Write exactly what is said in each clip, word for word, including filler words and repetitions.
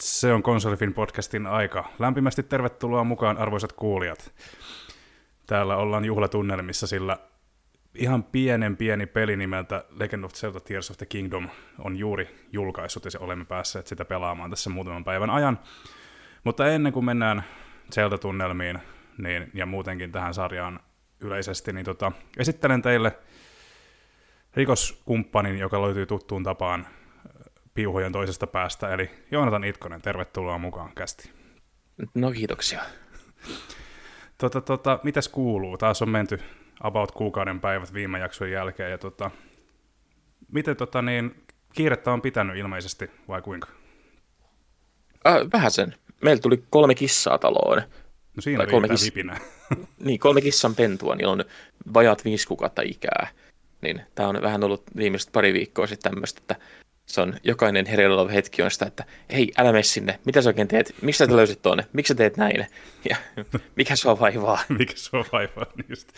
Se on KonsoliFIN podcastin aika. Lämpimästi tervetuloa mukaan, arvoisat kuulijat. Täällä ollaan juhlatunnelmissa, sillä ihan pienen pieni peli nimeltä Legend of Zelda: Tears of the Kingdom on juuri julkaissut, ja olemme päässeet sitä pelaamaan tässä muutaman päivän ajan. Mutta ennen kuin mennään Zelda-tunnelmiin niin, ja muutenkin tähän sarjaan yleisesti, niin tota, esittelen teille rikoskumppanin, joka löytyy tuttuun tapaan piuhojen toisesta päästä, eli Joonatan Itkonen, tervetuloa mukaan kästi. No kiitoksia. Tota, tota, mitäs kuuluu? Taas on menty about kuukauden päivät viime jakson jälkeen, ja tota, miten tota, niin, kiirettä on pitänyt ilmeisesti, vai kuinka? Äh, vähän sen. Meillä tuli kolme kissaa taloon. No siinä riittää kiss... vipinä. Niin, kolme kissan pentua, niin on vajat viisi kuukautta ikää. Niin, tämä on vähän ollut viimeiset pari viikkoa sitten tämmöistä, että se on jokainen hereillä oleva hetki on sitä, että hei, älä mene sinne, mitä sä oikein teet, miksi sä löysit tuonne, miksi sä teet näin, ja mikä sua vaivaa? Mikä sua vaivaa niistä.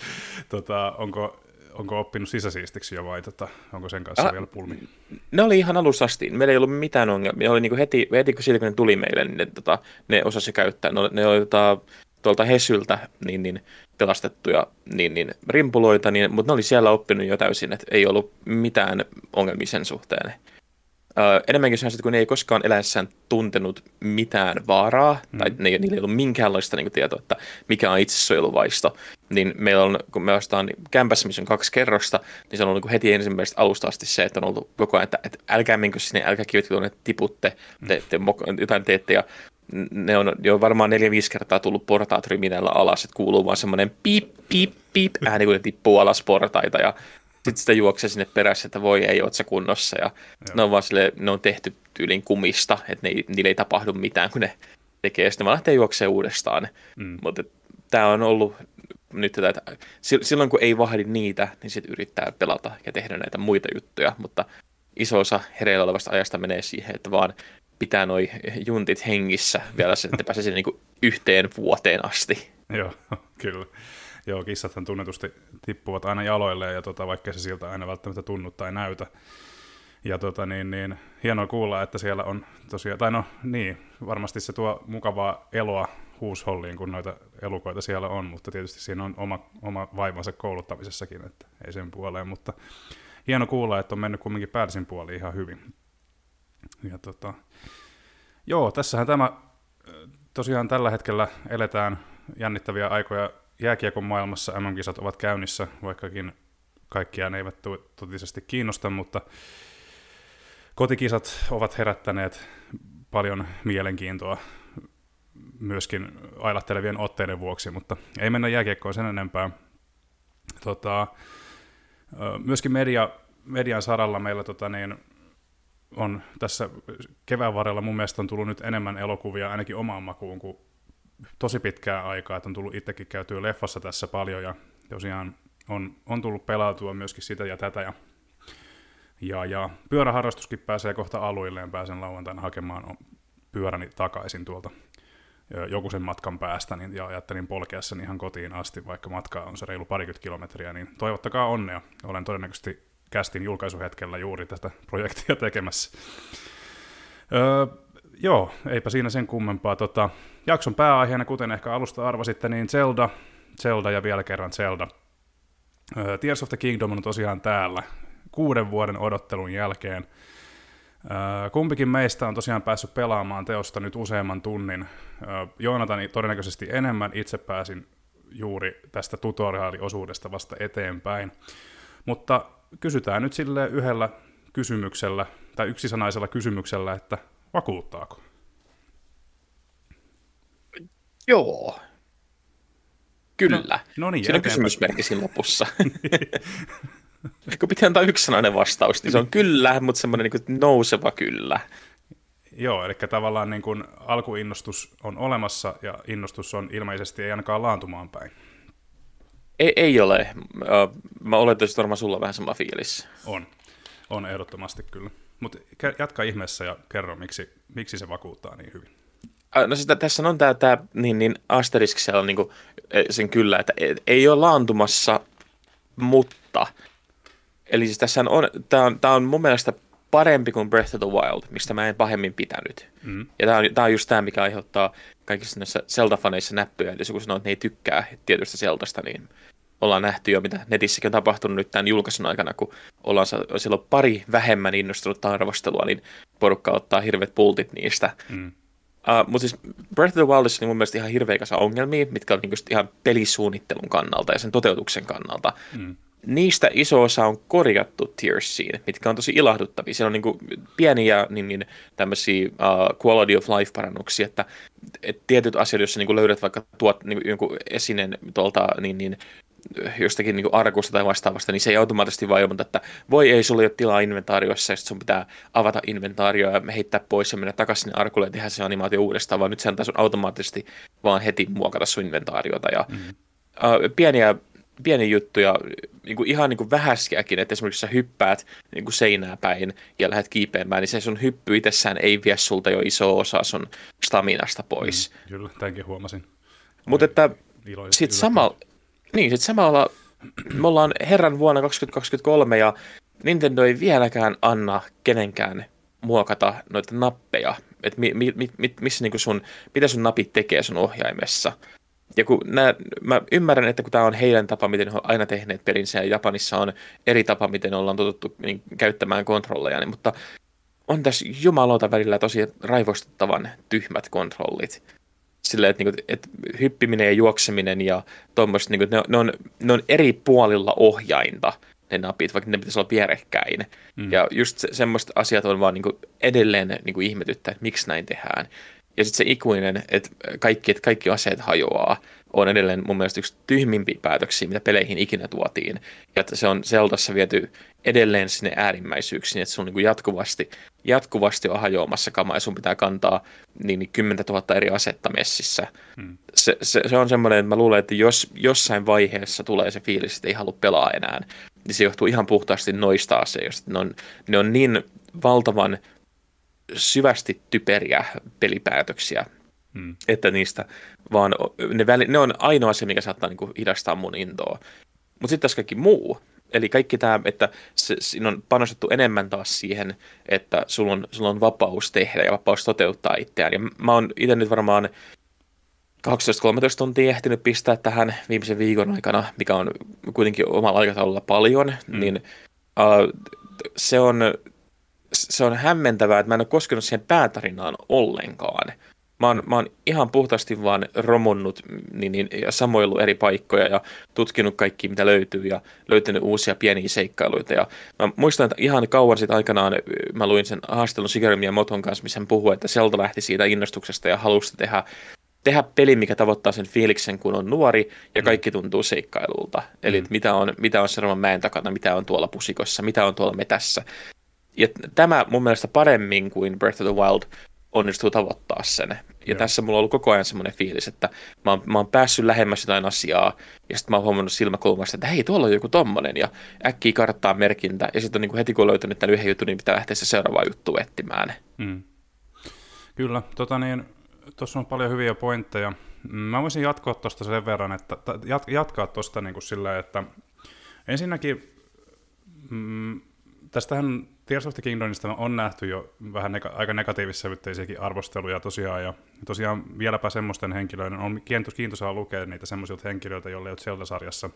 Tota, onko, onko oppinut sisäsiistiksi jo vai tota, onko sen kanssa ah, vielä pulmi? Ne oli ihan alussa asti, meillä ei ollut mitään ongelmia, ne oli niinku heti, heti kun siitä kun ne tuli meille, niin ne, tota, ne osasi käyttää, ne oli, ne oli tota, tuolta HESYltä niin, niin, pelastettuja niin, niin, rimpuloita, niin, mutta ne oli siellä oppinut jo täysin, että ei ollut mitään ongelmia sen suhteen. Uh, enemmänkin se on se, kun ne ei koskaan eläessään tuntenut mitään vaaraa, mm. tai ne, niillä ei ollut minkäänlaista niin kuin, tietoa, että mikä on itsesuojeluvaisto. Niin meillä on, kun me ostaan kämpässä, missä on kaksi kerrosta, niin se on ollut niin heti ensimmäisestä alusta asti se, että on ollut koko ajan, että, että älkää menkö sinne, älkää kivetkä tuonne, tiputte, te, te, jotain teette, ja ne on jo varmaan neljä-viisi kertaa tullut portaat ryminällä alas, että kuuluu vaan semmoinen piip, piip, piip, ääni kun ne tippuu alas portaita, ja sitten sitä juoksee sinne perässä, että voi ei, oot sä kunnossa. Ja ne on vaan silleen, ne on tehty tyylin kumista, että ne, niille ei tapahdu mitään, kun ne tekee. Sitten ne vaan lähtee juoksee uudestaan. Mm. Mutta tämä on ollut nyt tätä, että silloin kun ei vahdi niitä, niin sitten yrittää pelata ja tehdä näitä muita juttuja. Mutta iso osa hereillä olevasta ajasta menee siihen, että vaan pitää noi juntit hengissä vielä sen, että pääsee sinne niinku yhteen vuoteen asti. Joo, kyllä. Joo, kissathan tunnetusti tippuvat aina jaloilleen, ja tota, vaikka se siltä aina välttämättä tunnu tai näytä. Ja tota, niin, niin, hienoa kuulla, että siellä on tosiaan, tai no niin, varmasti se tuo mukavaa eloa huusholliin, kun noita elukoita siellä on, mutta tietysti siinä on oma, oma vaivansa kouluttamisessakin, että ei sen puoleen, mutta hieno kuulla, että on mennyt kumminkin päällisin puoliin ihan hyvin. Ja tota, joo, tässähän tämä, tosiaan tällä hetkellä eletään jännittäviä aikoja, jääkiekon maailmassa M M-kisat ovat käynnissä, vaikkakin kaikkiaan eivät totisesti kiinnosta, mutta kotikisat ovat herättäneet paljon mielenkiintoa myöskin ailahtelevien otteiden vuoksi, mutta ei mennä jääkiekkoon sen enempää. Tota, myöskin media, median saralla meillä tota niin, on tässä kevään varrella mun mielestä on tullut nyt enemmän elokuvia ainakin omaan makuun kuin tosi pitkää aikaa, että on tullut itsekin käytyä leffassa tässä paljon, ja tosiaan on, on tullut pelautua myöskin sitä ja tätä, ja, ja, ja pyöräharrastuskin pääsee kohta aluilleen, pääsen lauantaina hakemaan pyöräni takaisin tuolta jokuisen matkan päästä, niin, ja ajattelin polkea sen ihan kotiin asti, vaikka matkaa on se reilu parikymmentä kilometriä, niin toivottakaa onnea, olen todennäköisesti kästin julkaisuhetkellä juuri tätä projektia tekemässä. Öö, Joo, eipä siinä sen kummempaa. Tota, jakson pääaiheena, kuten ehkä alusta arvasitte, niin Zelda, Zelda ja vielä kerran Zelda. Ö, Tears of the Kingdom on tosiaan täällä kuuden vuoden odottelun jälkeen. Ö, kumpikin meistä on tosiaan päässyt pelaamaan teosta nyt useamman tunnin. Ö, Joonatani todennäköisesti enemmän, itse pääsin juuri tästä tutoriaaliosuudesta vasta eteenpäin. Mutta kysytään nyt sille yhdellä kysymyksellä, tai yksisanaisella kysymyksellä, että vakuuttaako? Joo. Kyllä. No, no niin, siinä on kysymysmerkki siinä lopussa. Kun pitää antaa yksisanainen vastaus, niin se on kyllä, mutta semmoinen niin nouseva kyllä. Joo, eli tavallaan niin kuin alkuinnostus on olemassa ja innostus on ilmeisesti ei ainakaan laantumaan päin. Ei, ei ole. Mä oletan, että varmaan sulla on vähän sama fiilis. On. On ehdottomasti kyllä. Mutta jatka ihmeessä ja kerro, miksi, miksi se vakuuttaa niin hyvin. No sitä, tässä on tämä, tämä niin, niin asterisk siellä niin sen kyllä, että ei ole laantumassa, mutta Eli siis tässä on, tämä on, on mun mielestä parempi kuin Breath of the Wild, mistä mä en pahemmin pitänyt. Mm. Ja tämä on, tämä on just tämä, mikä aiheuttaa kaikissa näissä Zelda-faneissa näppyjä. Eli kun sanoo, että ne ei tykkää tietystä Zeldasta, niin ollaan nähty jo, mitä netissäkin on tapahtunut nyt tämän julkaisun aikana, kun ollaan silloin pari vähemmän innostunutta arvostelua, niin porukka ottaa hirveät pultit niistä. Mm. Uh, mutta siis Breath of the Wildissa oli mun mielestä ihan hirveä kasa ongelmia, mitkä on niin ihan pelisuunnittelun kannalta ja sen toteutuksen kannalta. Mm. Niistä iso osa on korjattu Tearsiin, mitkä on tosi ilahduttavia. Siellä on niin kuin pieniä niin, niin, tämmöisiä uh, quality of life -parannuksia, että et tietyt asiat, jos niin löydät vaikka tuot niin, jonkun esinen tuolta niin, niin, jostakin niin arkusta tai vastaavasta, niin se ei automaattisesti vaan ilmoita, että voi ei, sulla ei ole tilaa inventaariossa, ja sitten sun pitää avata inventaarioa ja heittää pois ja mennä takaisin sinne arkulle ja tehdä se animaatio uudestaan, vaan nyt se antaa sun automaattisesti vaan heti muokata sun inventaariota. Ja, mm-hmm. uh, pieniä pieniä juttuja, niin kuin ihan niin kuin vähäisiäkin, että esimerkiksi sä hyppäät niin kuin seinää päin ja lähdet kiipeämään, niin se sun hyppy itsessään ei vie sulta jo iso osa sun staminasta pois. Mm, kyllä, tämänkin huomasin. Mutta että sitten samalla, niin, sit samalla me ollaan herran vuonna kaksituhattakaksikymmentäkolme ja Nintendo ei vieläkään anna kenenkään muokata noita nappeja, että mi, mi, mi, missä niin kuin sun, mitä sun napit tekee sun ohjaimessa. Ja kun nää, mä ymmärrän, että kun tämä on heidän tapa, miten he on aina tehneet pelinsä, ja Japanissa on eri tapa, miten ollaan totuttu niin, käyttämään kontrolleja, niin, mutta on tässä jumalauta välillä tosi raivostuttavan tyhmät kontrollit. Silleen, että niin, et hyppiminen ja juokseminen ja tuommoiset, niin, ne, ne, ne on eri puolilla ohjainta, ne napit, vaikka ne pitäisi olla vierekkäin. Mm. Ja just se, semmoiset asiat on vaan niin, edelleen niin, ihmetyttää, että miksi näin tehdään. Ja sitten se ikuinen, että kaikki, että kaikki aseet hajoaa, on edelleen mun mielestä yksi tyhmimpiä päätöksiä, mitä peleihin ikinä tuotiin. Ja että se on Zeldassa viety edelleen sinne äärimmäisyyksiin, että sun niin kuin jatkuvasti, jatkuvasti on hajoamassa kamaa ja sun pitää kantaa niin kymmentätuhatta eri asetta messissä. Hmm. Se, se, se on semmoinen, että mä luulen, että jos jossain vaiheessa tulee se fiilis, että ei halua pelaa enää, niin se johtuu ihan puhtaasti noista asioista. Ne on, ne on niin valtavan syvästi typeriä pelipäätöksiä, hmm. että niistä vaan ne, väli, ne on ainoa asia, mikä saattaa niin kuin hidastaa mun intoa. Mutta sitten tässä kaikki muu, eli kaikki tämä, että se, siinä on panostettu enemmän taas siihen, että sulla on, sulla on vapaus tehdä ja vapaus toteuttaa itseään. Ja mä oon itse nyt varmaan kaksitoista kolmetoista tuntia ehtinyt pistää tähän viimeisen viikon aikana, mikä on kuitenkin omalla aikataululla paljon, hmm. niin uh, se on... Se on hämmentävää, että mä en ole koskenut siihen päätarinaan ollenkaan. Mä oon, mä oon ihan puhtaasti vaan romunnut niin, niin, ja samoillut eri paikkoja ja tutkinut kaikki, mitä löytyy, ja löytänyt uusia pieniä seikkailuita. Ja mä muistan, että ihan kauan sitten aikanaan mä luin sen haastelun Shigeru Miyamoton kanssa, missä hän puhui, että Zelda lähti siitä innostuksesta ja halusi tehdä, tehdä peli, mikä tavoittaa sen fiiliksen, kun on nuori, ja kaikki tuntuu seikkailulta. Mm. Eli mitä on, mitä on seuraavan mäen takana, mitä on tuolla pusikossa, mitä on tuolla metässä. Ja tämä mun mielestä paremmin kuin Breath of the Wild onnistuu tavoittaa sen. Ja Joo. tässä mulla on ollut koko ajan semmoinen fiilis, että mä oon, mä oon päässyt lähemmäs jotain asiaa, ja sitten mä oon huomannut silmäkulmasta, että hei, tuolla on joku tommonen, ja äkkiä karttaa merkintä, ja sitten niin heti kun on löytänyt tämän yhden jutun, niin pitää lähteä se seuraava juttu etsimään. Mm. Kyllä, tota niin, tuossa on paljon hyviä pointteja. Mä voisin jatkaa tuosta sen verran, että jat, jatkaa tuosta niin kuin sillä, että ensinnäkin mm, tästähän Tears of the Kingdomista on nähty jo vähän nega- aika negatiivissävytteisiäkin arvosteluja tosiaan, ja tosiaan vieläpä semmoisten henkilöiden, on kiintoisaa lukea niitä semmoisilta henkilöitä, joille ei ole Zelda-sarjassa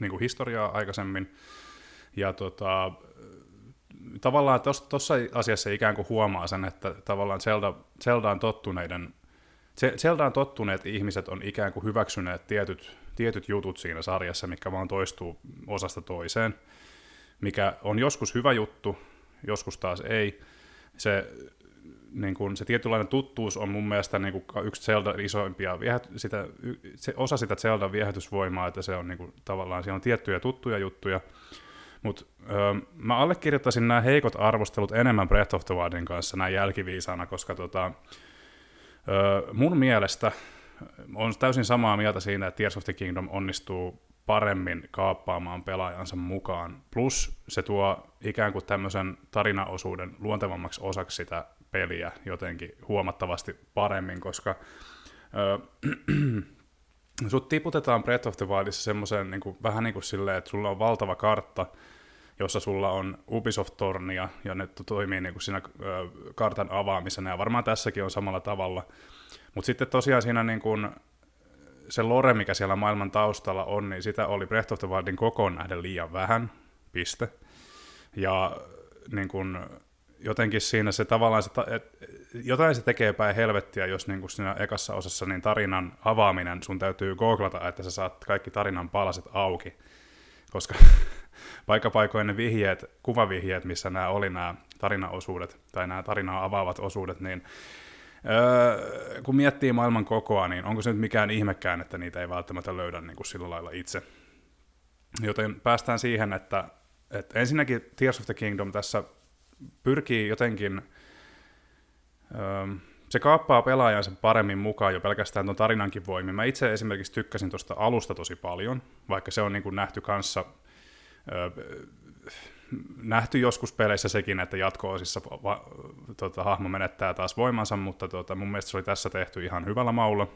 niin kuin historiaa aikaisemmin, ja tota, tavallaan tuossa asiassa ikään kuin huomaa sen, että tavallaan Zelda, Zeldaan tottuneiden, Zeldaan tottuneet ihmiset on ikään kuin hyväksyneet tietyt, tietyt jutut siinä sarjassa, mikä vaan toistuu osasta toiseen, mikä on joskus hyvä juttu, joskus taas ei. Se, niin kun, se tietynlainen tuttuus on mun mielestä niin kun yksi Zeldan isoimpia, sitä, se osa sitä Zeldan viehätysvoimaa, että se on niin kun, tavallaan siellä on tiettyjä tuttuja juttuja. Mutta mä allekirjoittaisin nämä heikot arvostelut enemmän Breath of the Wildin kanssa näin jälkiviisaana, koska tota, ö, mun mielestä on täysin samaa mieltä siinä, että Tears of the Kingdom onnistuu paremmin kaappaamaan pelaajansa mukaan, plus se tuo ikään kuin tämmöisen tarinaosuuden luontevammaksi osaksi sitä peliä jotenkin huomattavasti paremmin, koska äh, sut tiputetaan Breath of the Wildissa semmoiseen niin kuin, vähän niin kuin silleen, että sulla on valtava kartta, jossa sulla on Ubisoft-tornia, ja ne toimii niin kuin siinä kartan avaamisena, ja varmaan tässäkin on samalla tavalla. Mutta sitten tosiaan siinä niin kuin se lore, mikä siellä maailman taustalla on, niin sitä oli Breath of the Wildin kokoon nähden liian vähän, piste. Ja niin kuin jotenkin siinä se tavallaan, se ta- jotain se tekee päin helvettiä, jos niin kuin siinä ekassa osassa niin tarinan avaaminen, sun täytyy googlata, että sä saat kaikki tarinan palaset auki, koska paikkapaikoin ne vihjeet, kuvavihjeet, missä nämä oli nämä tarinaosuudet, tai nämä tarinaa avaavat osuudet, niin öö, kun miettii maailman kokoa, niin onko se nyt mikään ihmekään, että niitä ei välttämättä löydä niin kuin sillä lailla itse. Joten päästään siihen, että, että ensinnäkin Tears of the Kingdom tässä pyrkii jotenkin, öö, se kaappaa pelaajansa paremmin mukaan jo pelkästään tuon tarinankin voimin. Mä itse esimerkiksi tykkäsin tuosta alusta tosi paljon, vaikka se on niin kuin nähty kanssa, nähty joskus peleissä sekin, että jatko-osissa va- tota, hahmo menettää taas voimansa, mutta tota, mun mielestä se oli tässä tehty ihan hyvällä maulla.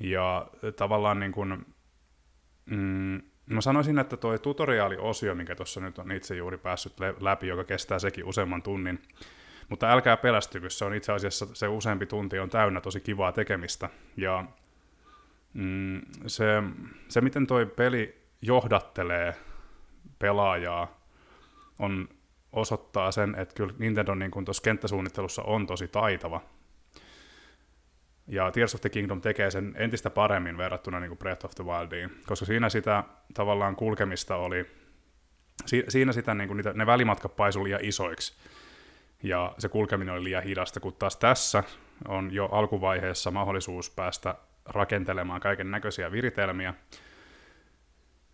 Ja tavallaan niin kuin, mm, mä sanoisin, että toi tutoriaaliosio, mikä tuossa nyt on itse juuri päässyt le- läpi, joka kestää sekin useamman tunnin, mutta älkää pelästykö, se on itse asiassa se useampi tunti on täynnä tosi kivaa tekemistä. Ja mm, se, se, miten toi peli johdattelee pelaajaa, on osoittaa sen, että kyllä Nintendo niin kuin tuossa kenttäsuunnittelussa on tosi taitava. Ja Tears of the Kingdom tekee sen entistä paremmin verrattuna niin kuin Breath of the Wildiin, koska siinä sitä tavallaan kulkemista oli, si- siinä sitä, niin kuin niitä, ne välimatkat paisui liian isoiksi, ja se kulkeminen oli liian hidasta, kun taas tässä on jo alkuvaiheessa mahdollisuus päästä rakentelemaan kaiken näköisiä viritelmiä.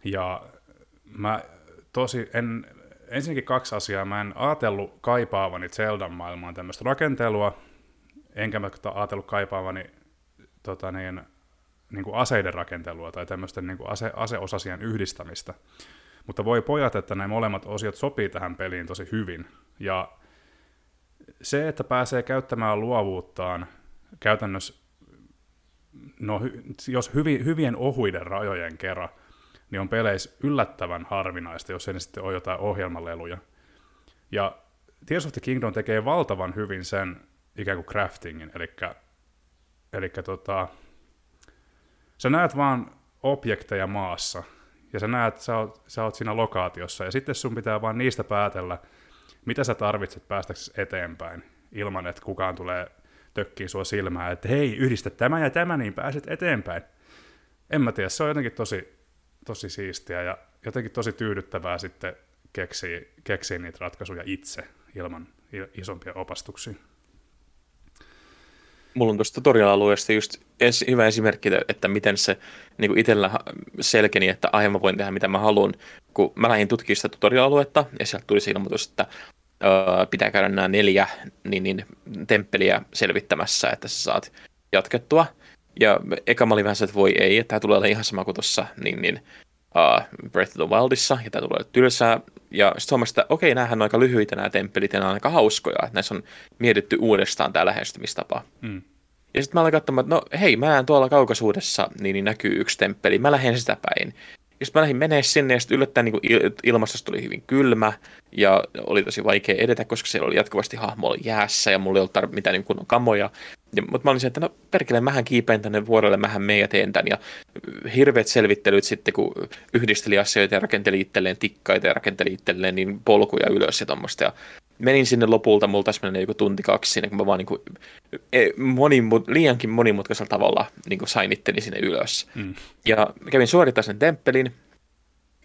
Ja mä tosi, en, ensinnäkin kaksi asiaa, mä en ajatellut kaipaavani Zeldan maailmaan tämmöistä rakentelua, enkä mä ajatellut kaipaavani tota niin, niin kuin aseiden rakentelua tai tämmöisten niin kuin ase, aseosasien yhdistämistä. Mutta voi pojat, että nämä molemmat osiot sopii tähän peliin tosi hyvin. Ja se, että pääsee käyttämään luovuuttaan käytännössä, no jos hyvi, hyvien ohuiden rajojen kerran, niin on peleissä yllättävän harvinaista, jos ei ne sitten ole jotain ohjelmaleluja. Ja Tears of the Kingdom tekee valtavan hyvin sen ikään kuin craftingin, elikkä, elikkä tota, sä näet vaan objekteja maassa, ja sä näet, sä oot, sä oot siinä lokaatiossa, ja sitten sun pitää vaan niistä päätellä, mitä sä tarvitset päästäksesi eteenpäin, ilman että kukaan tulee tökkiä sua silmään, että hei, yhdistä tämä ja tämä, niin pääset eteenpäin. En mä tiedä, se on jotenkin tosi... tosi siistiä ja jotenkin tosi tyydyttävää sitten keksiä, keksiä niitä ratkaisuja itse ilman isompia opastuksia. Mulla on tuosta tutorial-alueesta just es, hyvä esimerkki, että miten se niin itsellä selkeni, että aiemmin mä voin tehdä mitä mä haluan. Kun mä lähdin tutkimaan sitä tutorial-aluetta ja sieltä tuli se ilmoitus, että ö, pitää käydä nämä neljä niin, niin, temppeliä selvittämässä, että sä saat jatkettua. Ja eka mä olin vähän se, että voi ei, että tämä tulee olla ihan sama kuin tuossa niin, niin, uh, Breath of the Wildissa, ja tämä tulee olla tylsää. Ja sitten huomasin, että okei, näähän on aika lyhyitä nämä temppelit, ja nämä on aika hauskoja, että näissä on mietitty uudestaan tämä lähestymistapa. Mm. Ja sitten mä aloin katsomaan, että no hei, mä näen tuolla kaukaisuudessa, niin, niin näkyy yksi temppeli, mä lähden sitä päin. Ja sitten mä lähdin menee sinne, ja sitten yllättäen niin il- ilmastosta oli hyvin kylmä, ja oli tosi vaikea edetä, koska siellä oli jatkuvasti hahmo jäässä, ja mulla ei ollut tar- mitään niin kunnon kamoja. Ja, mutta mä olin se, että no perkele, mähän kiipeän tänne vuorelle, mähän meen ja teen tämän. Ja hirveät selvittelyt sitten, kun yhdisteli asioita ja rakenteli itselleen tikkaita ja rakenteli itselleen niin polkuja ylös ja tuommoista. Ja menin sinne lopulta, mulla taisi mennä joku tunti kaksi siinä, kun mä vaan niin kuin, monimut- liiankin monimutkaisella tavalla niin kuin sain itteni sinne ylös. Mm. Ja kävin suorittaa sen temppelin.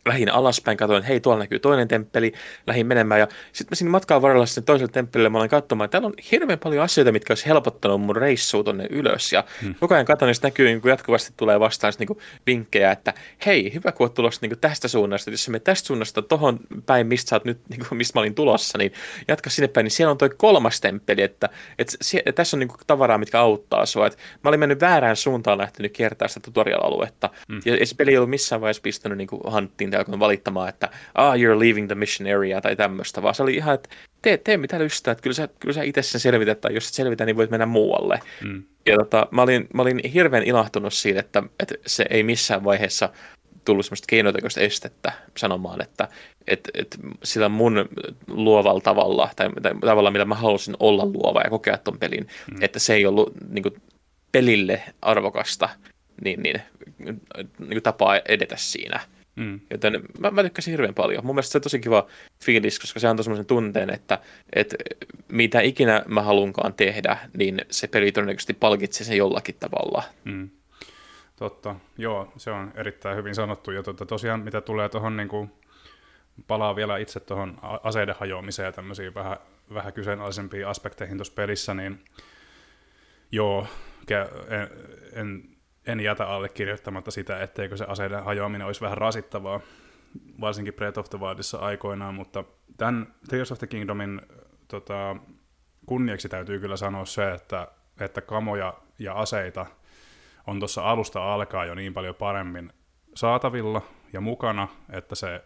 Lähdin alaspäin, katsoin, hei, tuolla näkyy toinen temppeli, lähdin menemään, ja sitten mä siinä matkan varrella sitten toiselle temppelille mä olin katsomaan, että täällä on hirveän paljon asioita, mitkä olisi helpottanut mun reissua tonne ylös, ja hmm. koko ajan katsoin, että näkyy, niin kun jatkuvasti tulee vastaan niin kun vinkkejä, että hei, hyvä, kun oot tulossa niin tästä suunnasta, jos sä menet tästä suunnasta tohon päin, mistä sä oot nyt, niin kun, mistä mä olin tulossa, niin jatka sinne päin, niin siellä on toi kolmas temppeli, että, että, se, että tässä on niin kun tavaraa, mitkä auttaa sua, että mä olin mennyt väärään suuntaan, lähtenyt kiertämään sitä tutorial-aluetta, hmm. ja se peli ei ollut missään vaiheessa pistänyt niin hanttiin alkoi valittamaan, että ah, you're leaving the mission area tai tämmöistä, vaan se oli ihan, että tee, tee mitä lystää, että kyllä sä, kyllä sä itse sen selvität, tai jos et selvitä, niin voit mennä muualle. Mm. Ja tota, mä, olin, mä olin hirveän ilahtunut siitä, että, että se ei missään vaiheessa tullut semmoista keinotekoista estettä sanomaan, että et, et sillä mun luovalla tavalla, tai, tai tavalla, millä mä halusin olla luova ja kokea ton pelin, mm. että se ei ollut niin kuin, pelille arvokasta niin, niin, niin, niin tapaa edetä siinä. Mm. Joten mä, mä tykkäsin hirveän paljon. Mun mielestä se on tosi kiva fiilis, koska se antoi semmoisen tunteen, että, että mitä ikinä mä haluankaan tehdä, niin se peli todennäköisesti palkitsee sen jollakin tavalla. Mm. Totta, joo, se on erittäin hyvin sanottu. Ja totta, tosiaan mitä tulee tuohon, niin kuin palaa vielä itse tuohon aseiden hajoamiseen ja tämmöisiin vähän, vähän kyseenalaisempiin aspekteihin tuossa pelissä, niin joo, en, en, en jätä allekirjoittamatta sitä, etteikö se aseiden hajoaminen olisi vähän rasittavaa, varsinkin Breath of the Wildissa aikoinaan, mutta tämän Tears of the Kingdomin tota, kunniaksi täytyy kyllä sanoa se, että, että kamoja ja aseita on tuossa alusta alkaa jo niin paljon paremmin saatavilla ja mukana, että se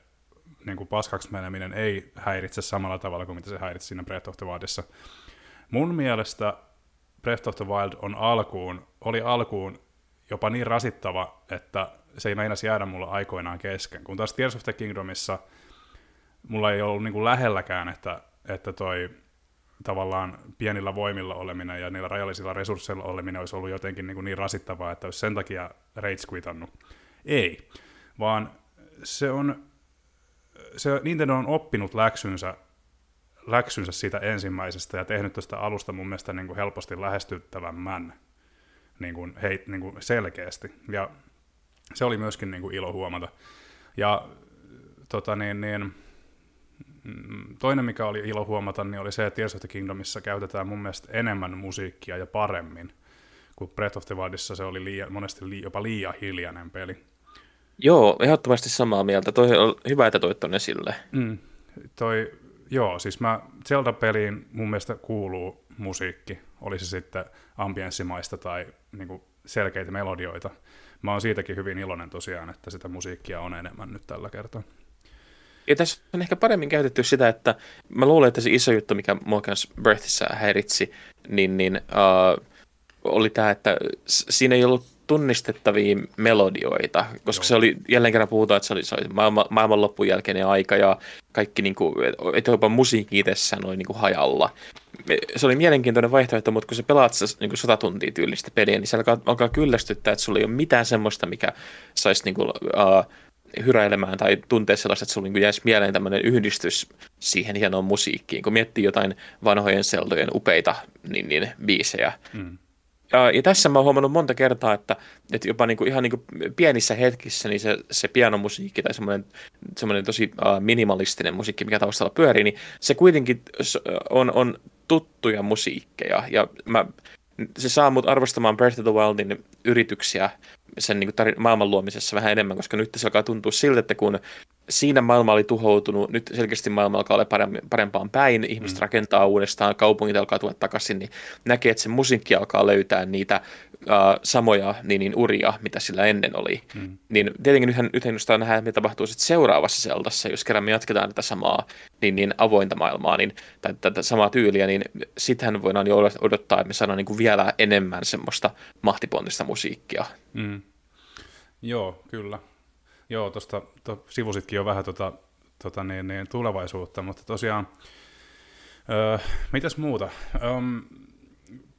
niin kuin paskaksi meneminen ei häiritse samalla tavalla kuin mitä se häiritsi siinä Breath of the Wildissa. Mun mielestä Breath of the Wild on alkuun, oli alkuun jopa niin rasittava, että se ei meinasi jäädä mulla aikoinaan kesken. Kun taas Tears of the Kingdomissa mulla ei ollut niin kuin lähelläkään, että, että toi tavallaan pienillä voimilla oleminen ja niillä rajallisilla resursseilla oleminen olisi ollut jotenkin niin, niin rasittavaa, että olisi sen takia rage-quitannut. Ei, vaan se on, se, Nintendo on oppinut läksynsä, läksynsä siitä ensimmäisestä ja tehnyt tästä alusta mun mielestä niin kuin helposti lähestyttävämmän niin kuin, hei, niin kuin selkeästi. Ja se oli myöskin niin kuin ilo huomata. Ja tota niin... niin toinen, mikä oli ilo huomata, niin oli se, että Tears of the Kingdomissa käytetään mun mielestä enemmän musiikkia ja paremmin, kun Breath of the Wildissa se oli liian, monesti li, jopa liian hiljainen peli. Joo, ehdottomasti samaa mieltä. Toi on hyvä, että toit ton esille. Mm, toi, joo, siis mä Zelda-peliin mun mielestä kuuluu musiikki, oli se sitten ambienssimaista tai niinku selkeitä melodioita. Mä oon siitäkin hyvin iloinen tosiaan, että sitä musiikkia on enemmän nyt tällä kertaa. Ja tässä on ehkä paremmin käytetty sitä, että mä luulen, että se iso juttu, mikä mua kanssa Breathissä häiritsi, niin, niin äh, oli tämä, että siinä ei ollut tunnistettavia melodioita, koska Joo. se oli, jälleen kerran puhutaan, että se oli, se oli maailma, maailmanlopun jälkeinen aika ja kaikki, niin kuin, että jopa musiikki itsessään oli niin kuin hajalla. Se oli mielenkiintoinen vaihtoehto, mutta kun sä pelaat niin kuin sata tuntia tyylistä peliä, niin se alkaa, alkaa kyllästyttää, että sulla ei ole mitään semmoista, mikä saisi... Niin kuin, äh, hyräilemään tai tuntee sellaista, että sulla jäisi mieleen tämmöinen yhdistys siihen hienoon musiikkiin, kun miettii jotain vanhojen Zeldojen upeita niin, niin, biisejä. Mm. Ja, ja tässä mä oon huomannut monta kertaa, että, että jopa niinku, ihan niinku pienissä hetkissä niin se, se pianomusiikki tai semmoinen, semmoinen tosi uh, minimalistinen musiikki, mikä taustalla pyörii, niin se kuitenkin on, on tuttuja musiikkeja. Ja mä, se saa mut arvostamaan Breath of the Wildin yrityksiä sen niin kuin maailman luomisessa vähän enemmän, koska nyt se alkaa tuntua siltä, että kun siinä maailma oli tuhoutunut, nyt selkeästi maailma alkaa olla parempaan päin, ihmiset mm. rakentaa uudestaan, kaupungit alkaa tulla takaisin, niin näkee, että se musiikki alkaa löytää niitä äh, samoja niin, niin uria, mitä sillä ennen oli. Mm. Niin tietenkin nythän yhdennystään nähdään, mitä tapahtuu sitten seuraavassa Zeldassa, jos kerran me jatketaan tätä samaa niin, niin avointa maailmaa niin, tai tätä samaa tyyliä, niin sitähän voidaan jo odottaa, että me saadaan niin kuin vielä enemmän semmoista mahtipontista musiikkia. Mm. Joo, kyllä. Joo, tuosta to, sivusitkin jo vähän tota, tota niin, niin, tulevaisuutta, mutta tosiaan, öö, mitäs muuta? Öö,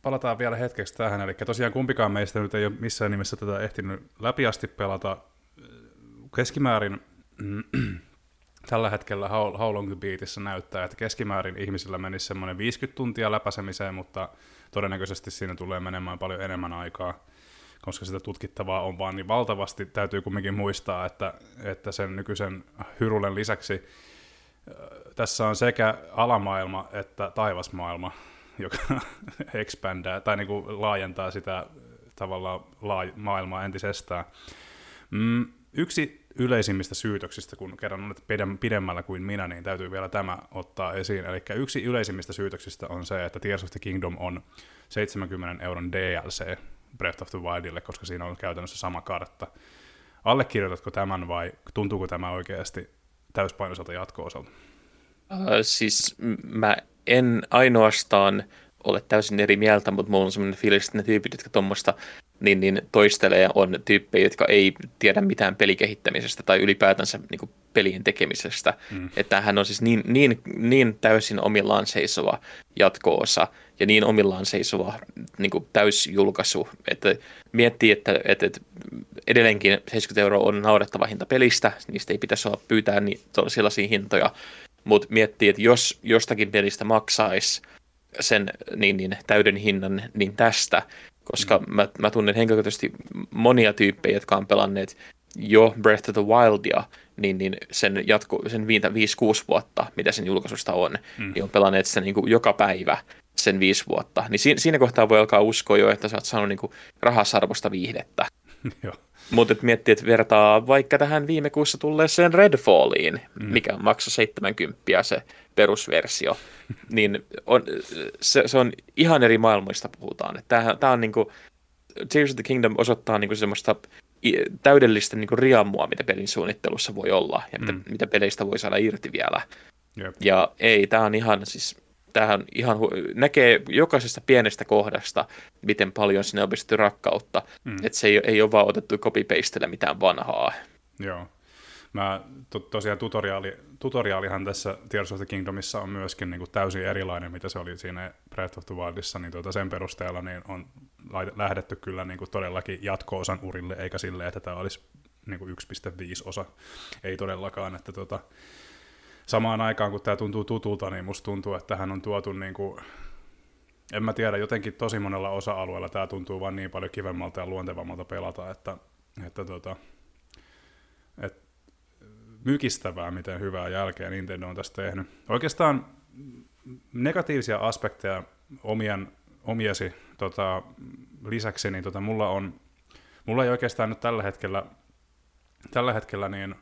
palataan vielä hetkeksi tähän, eli tosiaan kumpikaan meistä nyt ei ole missään nimessä tätä ehtinyt läpi asti pelata. Keskimäärin tällä hetkellä How, How Long to Beatissä näyttää, että keskimäärin ihmisillä menisi semmoinen viisikymmentä tuntia läpäisemiseen, mutta todennäköisesti siinä tulee menemään paljon enemmän aikaa, koska sitä tutkittavaa on vaan niin valtavasti. Täytyy kumminkin muistaa, että, että sen nykyisen hyrulen lisäksi äh, tässä on sekä alamaailma että taivasmaailma, joka expandää, tai niin kuin laajentaa sitä tavallaan laaj- maailmaa entisestään. Mm, yksi yleisimmistä syytöksistä, kun kerran olet pidemmällä kuin minä, niin täytyy vielä tämä ottaa esiin. Eli yksi yleisimmistä syytöksistä on se, että Tears of the Kingdom on seitsemänkymmenen euron D L C Breath of the Wildille, koska siinä on käytännössä sama kartta. Allekirjoitatko tämän vai tuntuuko tämä oikeasti täyspainoiselta jatko-osalta? Äh, siis mä en ainoastaan ole täysin eri mieltä, mutta mulla on sellainen fiilis, että ne tyypit, jotka tuommoista niin, niin toistelee on tyyppejä, jotka ei tiedä mitään pelikehittämisestä tai ylipäätänsä niin kuin pelien tekemisestä. Mm. Että hän on siis niin, niin, niin täysin omillaan seisova jatko-osa ja niin omillaan seisova niin kuin täysjulkaisu. Että miettii, että, että, että edelleenkin seitsemänkymmentä euroa on naurettava hinta pelistä, niistä ei pitäisi olla pyytää niin, sellaisia hintoja. Mutta miettii, että jos jostakin pelistä maksaisi sen niin, niin, täyden hinnan, niin tästä, koska mm. mä, mä tunnen henkilökohtaisesti monia tyyppejä, jotka on pelanneet jo Breath of the Wildia, niin, niin sen, jatku, sen viisi kuusi vuotta, mitä sen julkaisusta on, mm. niin on pelanneet sen niin kuin joka päivä sen viisi vuotta. Niin si, siinä kohtaa voi alkaa uskoa jo, että sä oot saanut niin kuin rahasarvosta viihdettä. Mutta et miettii, että vertaa vaikka tähän viime kuussa tulleeseen Redfalliin, mm. mikä maksoi seitsemänkymmentä se perusversio, niin on, se, se on ihan eri maailmoista puhutaan. Tämä on niinku, Tears of the Kingdom osoittaa niinku semmoista täydellistä niinku riamua, mitä pelin suunnittelussa voi olla ja mitä, mm. mitä peleistä voi saada irti vielä. Jep. Ja ei, tämä on ihan siis... Tämähän ihan näkee jokaisesta pienestä kohdasta, miten paljon sinne on pistetty rakkautta, mm. että se ei, ei ole vaan otettu copy-pastella mitään vanhaa. Joo. Mä, to, tosiaan tutoriaali, tutoriaalihan tässä Tears of the Kingdomissa on myöskin niin kuin täysin erilainen, mitä se oli siinä Breath of the Wildissa, niin tuota sen perusteella niin on lähdetty kyllä niin kuin todellakin jatko-osan urille, eikä silleen, että tämä olisi niin kuin yksi pilkku viisi osa. Ei todellakaan, että tuota... Samaan aikaan, kun tämä tuntuu tutulta, niin musta tuntuu, että hän on tuotu, niin kuin, en mä tiedä, jotenkin tosi monella osa-alueella tämä tuntuu vaan niin paljon kivemmalta ja luontevammalta pelata, että, että, tota, että mykistävää, miten hyvää jälkeä Nintendo on tässä tehnyt. Oikeastaan negatiivisia aspekteja omien, omiesi tota, lisäksi, niin tota, mulla, on, mulla ei oikeastaan nyt tällä hetkellä, tällä hetkellä niin...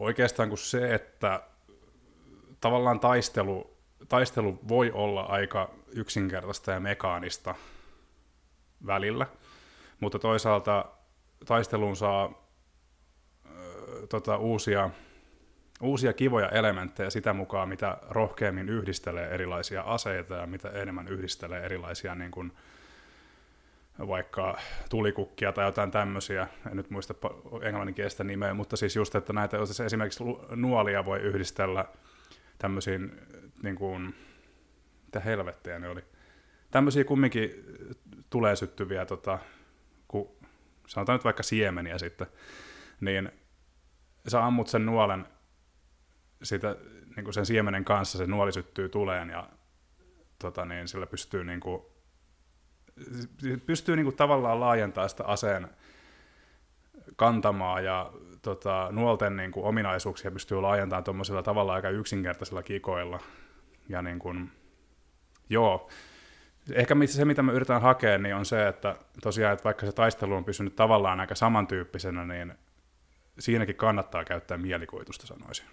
Oikeastaan kuin se, että tavallaan taistelu, taistelu voi olla aika yksinkertaista ja mekaanista välillä, mutta toisaalta taisteluun saa ö, tota, uusia, uusia kivoja elementtejä sitä mukaan, mitä rohkeammin yhdistelee erilaisia aseita ja mitä enemmän yhdistelee erilaisia niin kuin, vaikka tulikukkia tai jotain tämmöisiä, en nyt muista englanninkielistä nimeä, mutta siis just, että näitä esimerkiksi nuolia voi yhdistellä tämmöisiin, niin kuin, mitä helvettejä ne oli, tämmöisiä kumminkin tulee syttyviä, tota, ku, sanotaan nyt vaikka siemeniä sitten, niin sä ammut sen nuolen, sitä, niin kuin sen siemenen kanssa se nuoli syttyy tuleen ja tota, niin, sillä pystyy niin kuin, pystyy niinku tavallaan laajentamaan sitä aseen kantamaa ja tota, nuolten niinku ominaisuuksia pystyy laajentamaan tuommoisella tavallaan aika yksinkertaisilla kikoilla. Ja niinku, joo, ehkä se mitä me yritän hakea niin on se, että tosiaan että vaikka se taistelu on pysynyt tavallaan aika samantyyppisenä, niin siinäkin kannattaa käyttää mielikuvitusta sanoisin.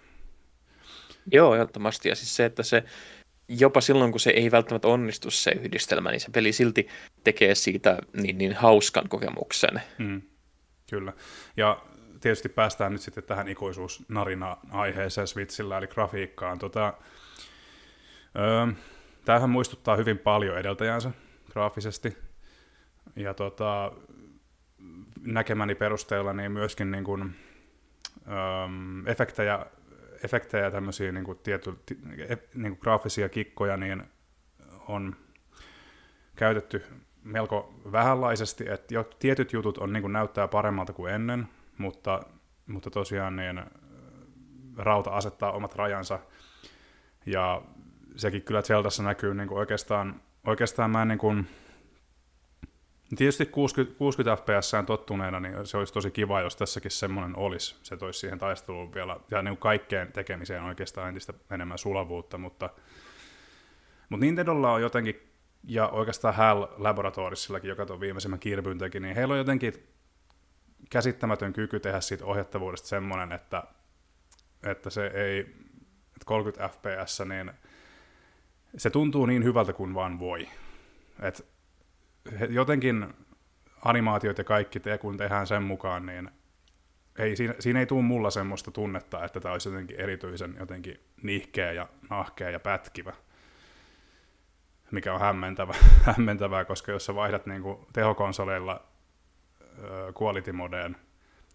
Joo, ehdottomasti. Ja siis se, että se jopa silloin, kun se ei välttämättä onnistu se yhdistelmä, niin se peli silti tekee siitä niin, niin hauskan kokemuksen. Mm, kyllä. Ja tietysti päästään nyt sitten tähän ikuisuusnarina-aiheeseen Switchillä, eli grafiikkaan. Tota, öö, tämähän muistuttaa hyvin paljon edeltäjänsä graafisesti. Ja tota, näkemäni perusteella niin myöskin niin kuin, öö, efektejä, efektejä ja tämmöisiä niin kuin tietty, niin kuin graafisia kikkoja niin on käytetty melko vähänlaisesti, että jo tietyt jutut on, niin kuin näyttää paremmalta kuin ennen, mutta, mutta tosiaan niin, rauta asettaa omat rajansa ja sekin kyllä Zeldassa näkyy niin kuin oikeastaan, oikeastaan mä en niin kuin, tietysti kuusikymmentä, kuusikymmentä F P S on tottuneena, niin se olisi tosi kiva, jos tässäkin semmoinen olisi. Se toisi siihen taisteluun vielä, ja niin kuin kaikkeen tekemiseen oikeastaan entistä enemmän sulavuutta, mutta, mutta Nintendolla on jotenkin, ja oikeastaan H A L Laboratorissillakin, joka tuon viimeisimmän Kirbyn teki, niin heillä on jotenkin käsittämätön kyky tehdä siitä ohjattavuudesta semmoinen, että, että se ei, että kolmekymmentä F P S, niin se tuntuu niin hyvältä kuin vaan voi. Et jotenkin animaatiot ja kaikki te, kun tehdään sen mukaan, niin ei, siinä, siinä ei tule mulla semmoista tunnetta, että tämä olisi jotenkin erityisen jotenkin nihkeä ja nahkea ja pätkivä. mikä on hämmentävä, hämmentävää, koska jos sä vaihdat niin kuin tehokonsoleilla quality modeen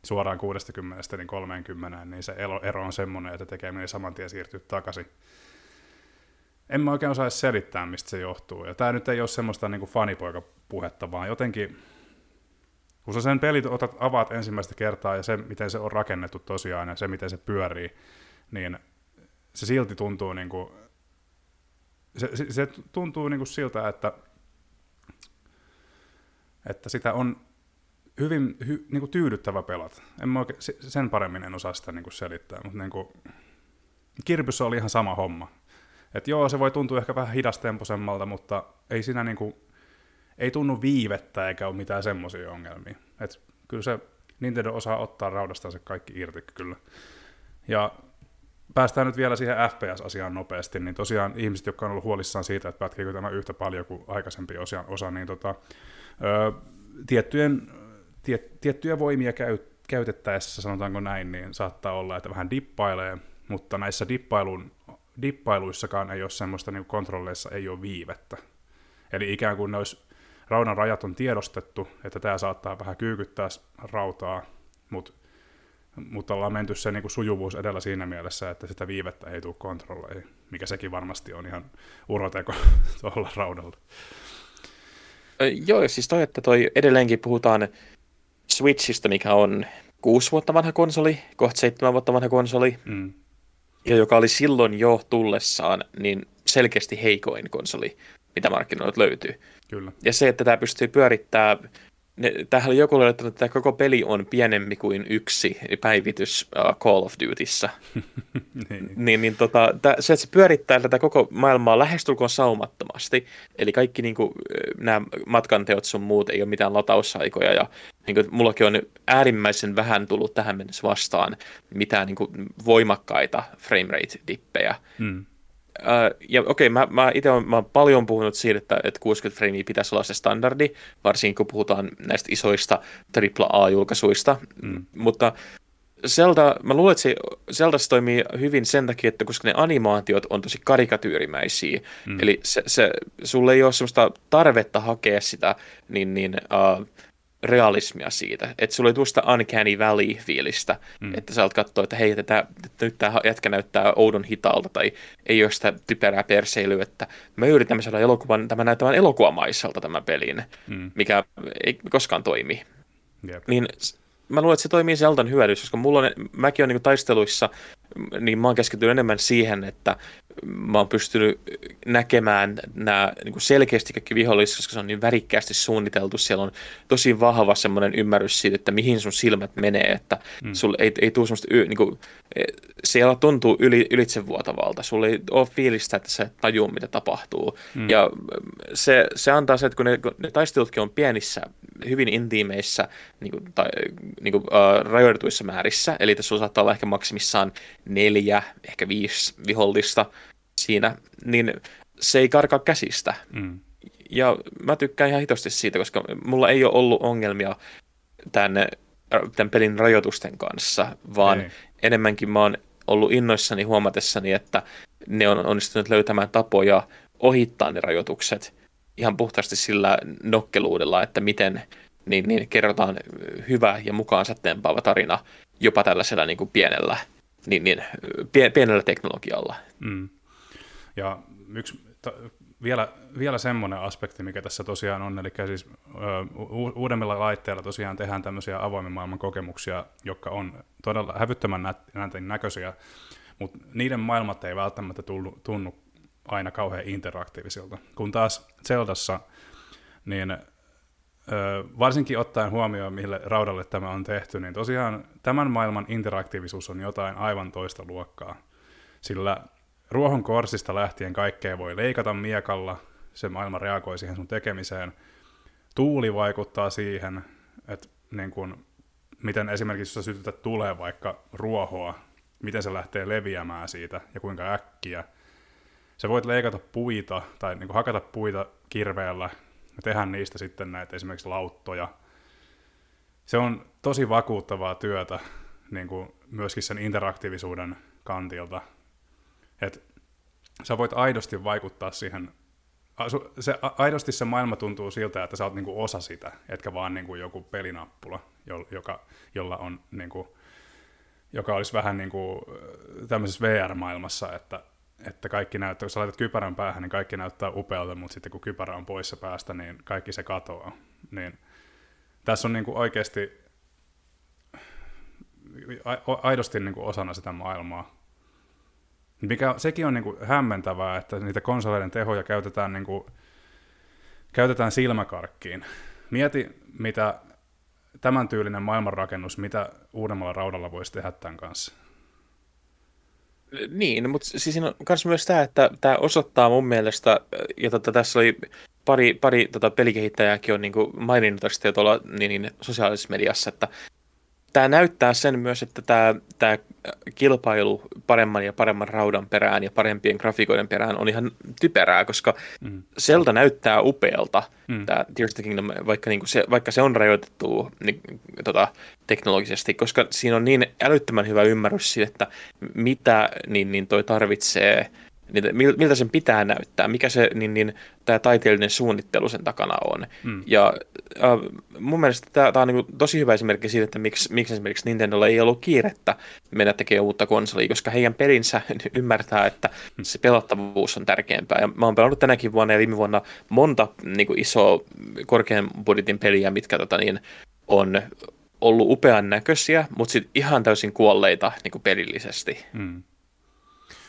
suoraan kuudestakymmenestä niin kolmeenkymmeneen, niin se ero on semmoinen, että tekee mieli saman tien siirtyä takaisin. En mä oikein osaa selittää, mistä se johtuu. Ja tää nyt ei ole semmoista niin kuin fanipoikapuhetta, vaan jotenkin, kun sä sen pelit otat, avaat ensimmäistä kertaa ja se, miten se on rakennettu tosiaan ja se, miten se pyörii, niin se silti tuntuu niin kuin, se, se, se tuntuu niin kuin siltä, että, että sitä on hyvin hy, niin kuin tyydyttävä pelat. En mä oikein, sen paremmin en osaa sitä niin kuin selittää, mutta niin kuin, Kirbyssä oli ihan sama homma. Et joo, se voi tuntua ehkä vähän hidastempoisemmalta, mutta ei siinä niinku, ei tunnu viivettä eikä ole mitään semmoisia ongelmia. Et kyllä se Nintendo osaa ottaa raudastansa kaikki irti kyllä. Ja päästään nyt vielä siihen F P S-asiaan nopeasti, niin tosiaan ihmiset, jotka on ollut huolissaan siitä, että pätkiikö tämä yhtä paljon kuin aikaisempi osa, osa niin tota, ö, tiettyjen, tiet, tiettyjä voimia käy, käytettäessä, sanotaanko näin, niin saattaa olla, että vähän dippailee, mutta näissä dippailun dippailuissakaan ei ole semmoista, niin kontrolleissa ei ole viivettä. Eli ikään kuin ne olisi, raudan rajat on tiedostettu, että tämä saattaa vähän kyykyttää rautaa, mutta mut ollaan menty se niin sujuvuus edellä siinä mielessä, että sitä viivettä ei tule kontrolleihin, mikä sekin varmasti on ihan uroteko tuolla raudalla. Joo, siis toi, että toi edelleenkin puhutaan Switchistä, mikä on kuusi vuotta vanha konsoli, kohta seitsemän vuotta vanha konsoli, mm. ja joka oli silloin jo tullessaan niin selkeästi heikoin konsoli, mitä markkinoilta löytyy. Kyllä. Ja se, että tämä pystyy pyörittämään, ne, tämähän oli joku löytänyt, että tämä koko peli on pienempi kuin yksi päivitys uh, Call of Dutyssä. niin. Niin, niin, tota, tää, se, että se pyörittää tätä koko maailmaa lähestulkoon saumattomasti, eli kaikki niin kuin, nämä matkanteot sun muut ei ole mitään latausaikoja, ja niin kuin, mullakin on äärimmäisen vähän tullut tähän mennessä vastaan mitään niin kuin, voimakkaita framerate-dippejä. Mm. Ja okei, okay, mä, mä itse olen paljon puhunut siitä, että, että kuusikymmentä freimiä pitäisi olla se standardi, varsinkin kun puhutaan näistä isoista triple A-julkaisuista, mm. mutta Zelda, mä luulen, että se Zeldassa toimii hyvin sen takia, että koska ne animaatiot on tosi karikatyyrimäisiä, mm. eli se, se, sulle ei ole semmoista tarvetta hakea sitä niin, niin, uh, realismia siitä, että sulla ei tule sitä uncanny valley-fiilistä, mm. että sä olet katsoa, että hei, tätä, että nyt tämä jätkä näyttää oudon hitaalta, tai ei ole sitä typerää perseilyä, että mä yritän saada elokuvan, tämä näyttävän elokuvamaiselta tämän pelin, mm. mikä ei koskaan toimi. Jep. Niin mä luulen, että se toimii Zeldan hyödyssä, koska mulla on, mäkin olen niin taisteluissa, niin mä oon keskittynyt enemmän siihen, että mä oon pystynyt näkemään nämä niin kuin selkeästi kaikki viholliset, koska se on niin värikkäästi suunniteltu. Siellä on tosi vahva semmoinen ymmärrys siitä, että mihin sun silmät menee, että mm. sulle ei, ei tule semmoista, niin kuin, siellä tuntuu yli, ylitsevuotavalta. Sulla ei ole fiilistä, että sä et tajuu, mitä tapahtuu. Mm. Ja se, se antaa se, että kun ne, kun ne taistelutkin on pienissä, hyvin intiimeissä, niin kuin, tai, niin kuin, äh, rajoitetuissa määrissä, eli tässä sulla saattaa olla ehkä maksimissaan neljä, ehkä viisi vihollista siinä, niin se ei karkaa käsistä. Mm. Ja mä tykkään ihan hitosti siitä, koska mulla ei ole ollut ongelmia tämän, tämän pelin rajoitusten kanssa, vaan ei. Enemmänkin mä oon ollut innoissani huomatessani, että ne on onnistunut löytämään tapoja ohittaa ne rajoitukset ihan puhtaasti sillä nokkeluudella, että miten niin, niin kerrotaan hyvä ja mukaansa tempaava tarina jopa tällaisella niin kuin pienellä Niin, niin, pienellä teknologialla. Mm. Ja yksi ta, vielä, vielä semmoinen aspekti, mikä tässä tosiaan on, eli siis ö, u, uudemmilla laitteilla tosiaan tehdään tämmöisiä avoimen maailman kokemuksia, jotka on todella hävyttömän nätin näköisiä, mutta niiden maailmat ei välttämättä tullu, tunnu aina kauhean interaktiivisilta. Kun taas Zeldassa, niin varsinkin ottaen huomioon, mille raudalle tämä on tehty, niin tosiaan tämän maailman interaktiivisuus on jotain aivan toista luokkaa. Sillä ruohonkorsista lähtien kaikkea voi leikata miekalla, se maailma reagoi siihen sun tekemiseen. Tuuli vaikuttaa siihen, että niin kun, miten esimerkiksi jos sä sytytät tuleen vaikka ruohoa, miten se lähtee leviämään siitä ja kuinka äkkiä. Sä voit leikata puita tai niin kun hakata puita kirveellä, tehdään niistä sitten näitä esimerkiksi lauttoja. Se on tosi vakuuttavaa työtä niin kuin myöskin sen interaktiivisuuden kantilta. Et sä voit aidosti vaikuttaa siihen se, aidosti se maailma tuntuu siltä, että sä oot niinku osa sitä, etkä vaan niinku joku pelinappula, joka, jolla on niinku, joka olisi vähän niinku tämmöisessä V R-maailmassa, että, että kaikki näyttää, kun sä laitat kypärän päähän, niin kaikki näyttää upealta, mutta sitten kun kypärä on poissa päästä, niin kaikki se katoaa. Niin tässä on niinku oikeasti aidosti niinku osana sitä maailmaa. Mikä sekin on niinku hämmentävää, että niitä konsoleiden tehoja käytetään, niinku, käytetään silmäkarkkiin. Mieti, mitä tämän tyylinen maailmanrakennus, mitä uudemmalla raudalla voisi tehdä tämän kanssa. Niin, mutta siis siinä on myös tämä, että tämä osoittaa mun mielestä, ja tota, tässä oli pari, pari tota, pelikehittäjääkin on niinku maininnut tästä tuolla niin, niin, sosiaalisessa mediassa, että tämä näyttää sen myös, että tämä, tämä kilpailu paremman ja paremman raudan perään ja parempien grafiikoiden perään on ihan typerää, koska mm. Zelda näyttää upealta, mm. tämä Tears of the Kingdom, vaikka, niin kuin se, vaikka se on rajoitettu niin, tota, teknologisesti, koska siinä on niin älyttömän hyvä ymmärrys siitä, että mitä niin, niin toi tarvitsee, niin, miltä sen pitää näyttää, mikä se niin, niin, tämä taiteellinen suunnittelu sen takana on. Mm. Ja äh, mun mielestä tämä, tämä on niin kuin tosi hyvä esimerkki siitä, että miksi, miksi esimerkiksi Nintendolla ei ollut kiirettä mennä tekemään uutta konsolia, koska heidän pelinsä ymmärtää, että se pelattavuus on tärkeämpää. Ja mä oon pelannut tänäkin vuonna ja viime vuonna monta niin kuin isoa korkean budjetin peliä, mitkä tota, niin, on ollut upean näköisiä, mutta sitten ihan täysin kuolleita niin kuin pelillisesti. Mm.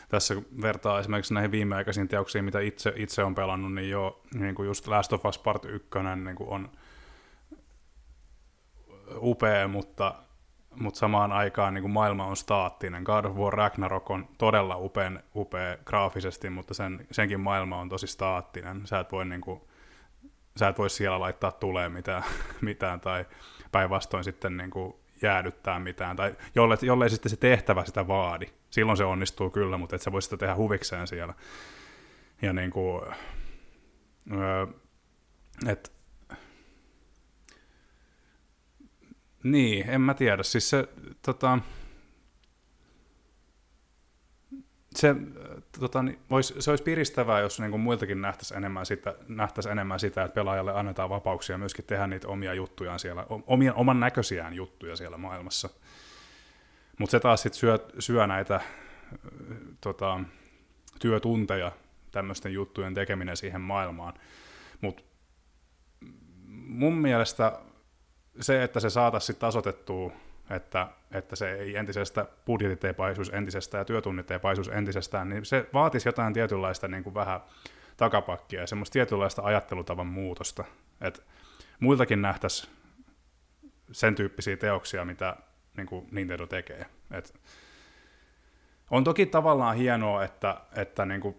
Tässä vertaa esimerkiksi näihin viimeaikaisiin teoksiin, mitä itse, itse on pelannut, niin jo niin kuin just Last of Us Part yksi niin kuin on upea, mutta, mutta samaan aikaan niin kuin maailma on staattinen. God of War Ragnarok on todella upean, upea graafisesti, mutta sen, senkin maailma on tosi staattinen. Sä et voi, niin kuin, sä et voi siellä laittaa tuleen mitään, mitään tai päinvastoin sitten niin kuin jäädyttää mitään, tai jollei, jollei sitten se tehtävä sitä vaadi. Silloin se onnistuu kyllä, mutta et sä voi sitä tehdä huvikseen siellä. Ja niin kuin, et, niin, en mä tiedä. Siis se, tota, se, tota, niin, vois, se olisi piristävää, jos niin kuin muiltakin nähtäisi enemmän sitä, nähtäisi enemmän sitä, että pelaajalle annetaan vapauksia myöskin tehdä niitä omia juttujaan siellä, omien, oman näköisiään juttuja siellä maailmassa. Mutta se taas sitten syö, syö näitä tota, työtunteja, tämmöisten juttujen tekeminen siihen maailmaan. Mutta mun mielestä se, että se saataisiin sitten tasoitettua, että, että se ei entisestä budjetit ei paisuis entisestään ja työtunnit ei paisuis entisestään, niin se vaatisi jotain tietynlaista niin kuin vähän takapakkia ja semmoista tietynlaista ajattelutavan muutosta. Et muiltakin nähtäisiin sen tyyppisiä teoksia, mitä niin kuin Nintendo tekee. Et on toki tavallaan hienoa, että, että niin kuin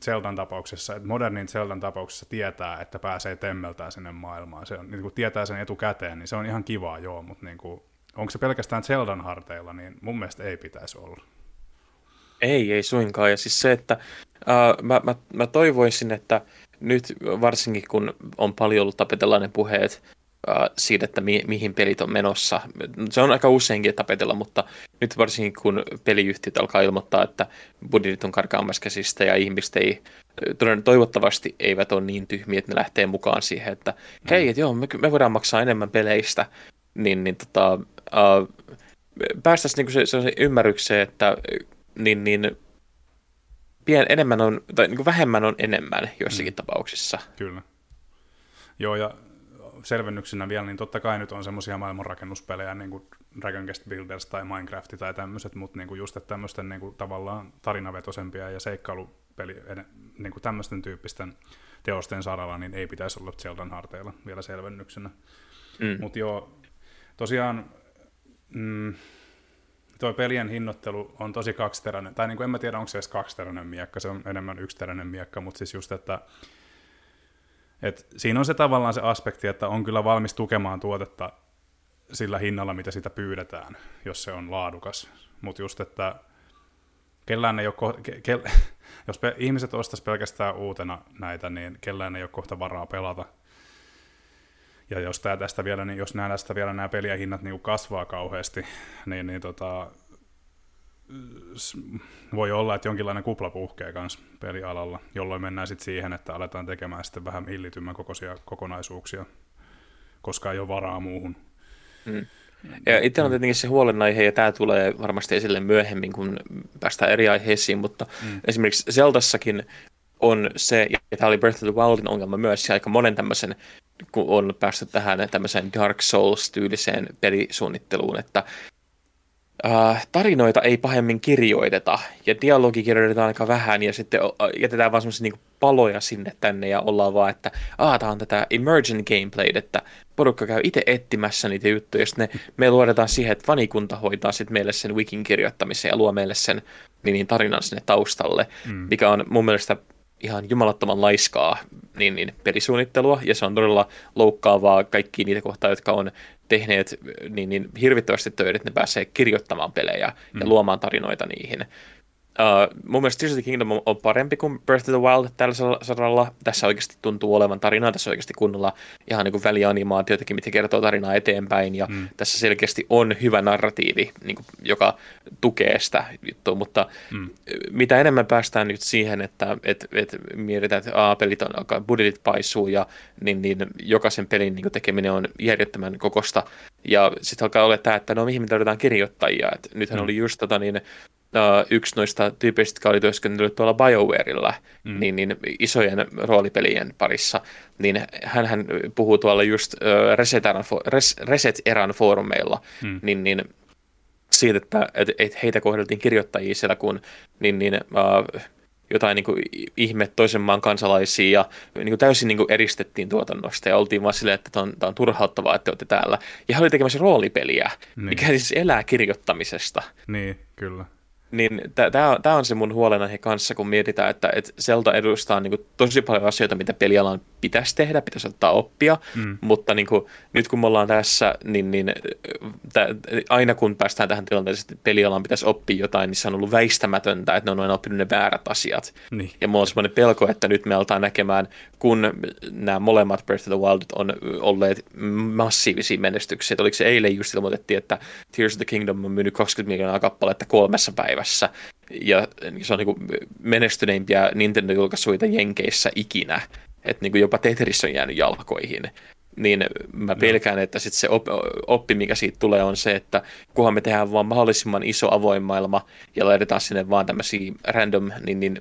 Zeldan tapauksessa, että modernin Zeldan tapauksessa tietää, että pääsee temmeltään sinne maailmaan. Se on, niin kuin tietää sen etukäteen, niin se on ihan kivaa, joo, mutta niin kuin, onko se pelkästään Zeldan harteilla, niin mun mielestä ei pitäisi olla. Ei, ei suinkaan. Ja siis se, että äh, mä, mä, mä toivoisin, että nyt varsinkin kun on paljon ollut tapetella ne puheet, siitä, että mi- mihin pelit on menossa. Se on aika useinkin tapetilla, mutta nyt varsinkin kun peliyhtiöt alkaa ilmoittaa, että budjetit on karkaamassa käsistä ja ihmiset ei, toivottavasti eivät ole niin tyhmiä, että ne lähtee mukaan siihen, että hei, mm. et joo, me, me voidaan maksaa enemmän peleistä, niin, niin tota, äh, päästäisiin niinku se, sellaiseen ymmärrykseen, että niin, niin, pien enemmän on, tai niin kuin vähemmän on enemmän joissakin mm. tapauksissa. Kyllä. Joo, ja selvennyksenä vielä, niin totta kai nyt on semmoisia maailmanrakennuspelejä, niin kuin Dragon Quest Builders tai Minecraft tai tämmöiset, mutta niin kuin just tämmöisten niin kuin tavallaan tarinavetosempia ja seikkailupeli, niin kuin tämmöisten tyyppisten teosten saralla, niin ei pitäisi olla Zeldan harteilla vielä selvennyksenä. Mm. Mutta joo, tosiaan mm, toi pelien hinnoittelu on tosi kaksiteräinen, tai niin kuin en mä tiedä, onko se edes kaksiteräinen miekka, se on enemmän yksiteräinen miekka, mutta siis just, että et siinä on se tavallaan se aspekti, että on kyllä valmis tukemaan tuotetta sillä hinnalla, mitä sitä pyydetään, jos se on laadukas. Mutta just, että kellään ei ole ko- ke- ke- jos pe- ihmiset ostaisi pelkästään uutena näitä, niin kellään ei ole kohta varaa pelata. Ja jos, tää tästä vielä, niin jos nää tästä vielä nämä peliä hinnat niin kasvaa kauheasti, niin, niin tota, voi olla, että jonkinlainen kupla puhkee kanssa pelialalla, jolloin mennään sitten siihen, että aletaan tekemään sitten vähän hillitymän kokoisia kokonaisuuksia, koska ei ole varaa muuhun. Mm. Ja itse on tietenkin se huolenaihe, ja tämä tulee varmasti esille myöhemmin, kun päästään eri aiheisiin, mutta mm. esimerkiksi Zeldassakin on se, ja tämä oli Breath of the Wildin ongelma myös, ja aika monen tämmöisen, kun on päästy tähän tämmöiseen Dark Souls-tyyliseen pelisuunnitteluun, että äh, tarinoita ei pahemmin kirjoiteta, ja dialogi kirjoitetaan aika vähän, ja sitten jätetään vaan semmoisia niin paloja sinne tänne, ja ollaan vaan, että aah, tämä on tätä immersion gameplay, että porukka käy itse etsimässä niitä juttuja, ja sitten me luodetaan siihen, että fanikunta hoitaa sitten meille sen wikin kirjoittamisen, ja luo meille sen niin, tarinan sinne taustalle, mm. mikä on mun mielestä ihan jumalattoman laiskaa niin, niin, pelisuunnittelua, ja se on todella loukkaavaa kaikkia niitä kohtaa, jotka on tehneet niin, niin hirvittävästi töitä, että ne pääsee kirjoittamaan pelejä mm. ja luomaan tarinoita niihin. Uh, mun mielestä Tears of the Kingdom on parempi kuin Breath of the Wild tällä saralla. Tässä oikeasti tuntuu olevan tarinaa, tässä oikeasti kunnolla ihan niin kuin välianimaatioitakin, mitkä kertoo tarinaa eteenpäin, ja mm. tässä selkeästi on hyvä narratiivi, niin kuin, joka tukee sitä juttua, mutta mm. mitä enemmän päästään nyt siihen, että et, et mietitään, että aa, pelit on alkaa, budjetit paisuu, ja niin, niin jokaisen pelin niin kuin tekeminen on järjettömän kokosta, ja sitten alkaa olla tämä, että no mihin me tarvitaan kirjoittajia, että nythän mm. oli just tota niin Uh, yksi noista tyypeistä, jotka oli työskennellyt tuolla BioWarella, mm. niin, niin isojen roolipelien parissa, niin hänhän puhuu tuolla just uh, Reset-eran, Res, Reset-eran foorumeilla, mm. niin, niin siitä, että et, et heitä kohdeltiin kirjoittajia siellä, kun niin, niin, uh, jotain niin kuin, ihme toisen maan kansalaisia, ja niin kuin, täysin niin kuin, eristettiin tuotannosta, ja oltiin vaan silleen, että tämä on, on turhauttavaa, että te olette täällä. Ja hän oli tekemässä roolipeliä, niin. mikä siis elää kirjoittamisesta. Niin, kyllä. Niin tämä on se mun huolenaihe kanssa, kun mietitään, että et Zelda edustaa niinku tosi paljon asioita, mitä pelialan pitäisi tehdä, pitäisi ottaa oppia, mm. mutta niinku, nyt kun me ollaan tässä, niin, niin tä, aina kun päästään tähän tilanteeseen, että pelialan pitäisi oppia jotain, niin se on ollut väistämätöntä, että ne on aina oppinut ne väärät asiat. Niin. Ja mulla on semmoinen pelko, että nyt me aletaan näkemään, kun nämä molemmat Breath of the Wildit on olleet massiivisia menestyksiä. Oliko se eilen just ilmoitettiin, että Tears of the Kingdom on myynyt kaksikymmentä miljoonaa kappaletta kolmessa päivässä. Ja se on niinku menestyneimpiä Nintendo-julkaisuita Jenkeissä ikinä, että niinku jopa Tetris on jäänyt jalkoihin. Niin mä pelkään, että sit se oppi, mikä siitä tulee, on se, että kunhan me tehdään vaan mahdollisimman iso avoin maailma ja laitetaan sinne vaan tämmöisiä random, niin, niin,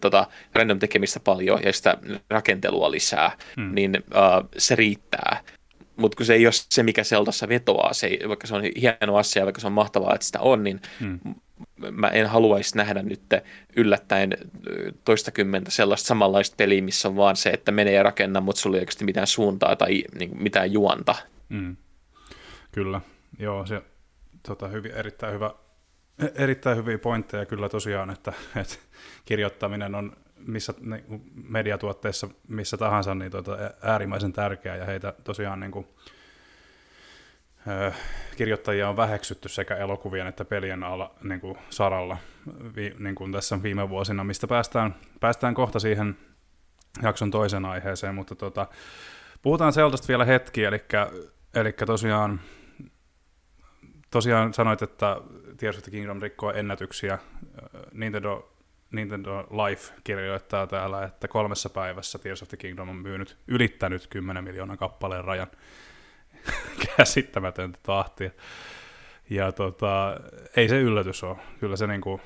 tota, random tekemistä paljon ja sitä rakentelua lisää, hmm. niin uh, se riittää. Mutta kun se ei ole se, mikä Zeldassa vetoaa, se ei, vaikka se on hieno asia, vaikka se on mahtavaa, että sitä on, niin hmm. mä en haluaisi nähdä nyt yllättäen toistakymmentä sellaista samanlaista peliä, missä on vaan se, että menee ja rakenna, mutta sulla ei oikeasti mitään suuntaa tai niin, mitään juonta. Hmm. Kyllä, joo, se tota, hyvin, erittäin, hyvä, erittäin hyviä pointteja kyllä tosiaan, että, että kirjoittaminen on missä mediatuotteissa missä tahansa niin tuota, äärimmäisen tärkeää, ja heitä tosiaan niin kuin, ö, kirjoittajia on väheksytty sekä elokuvien että pelien alla niin kuin saralla vi, niin kuin tässä viime vuosina, mistä päästään, päästään kohta siihen jakson toisen aiheeseen, mutta tuota, puhutaan Zeldasta vielä hetki, eli, eli tosiaan, tosiaan sanoit, että Tears of the Kingdom rikkoo ennätyksiä, Nintendo Nintendo Life kirjoittaa täällä, että kolmessa päivässä Tears of the Kingdom on myynyt, ylittänyt kymmenen miljoonan kappaleen rajan käsittämätöntä tahtia. Ja tota, ei se yllätys ole. Kyllä se niinku,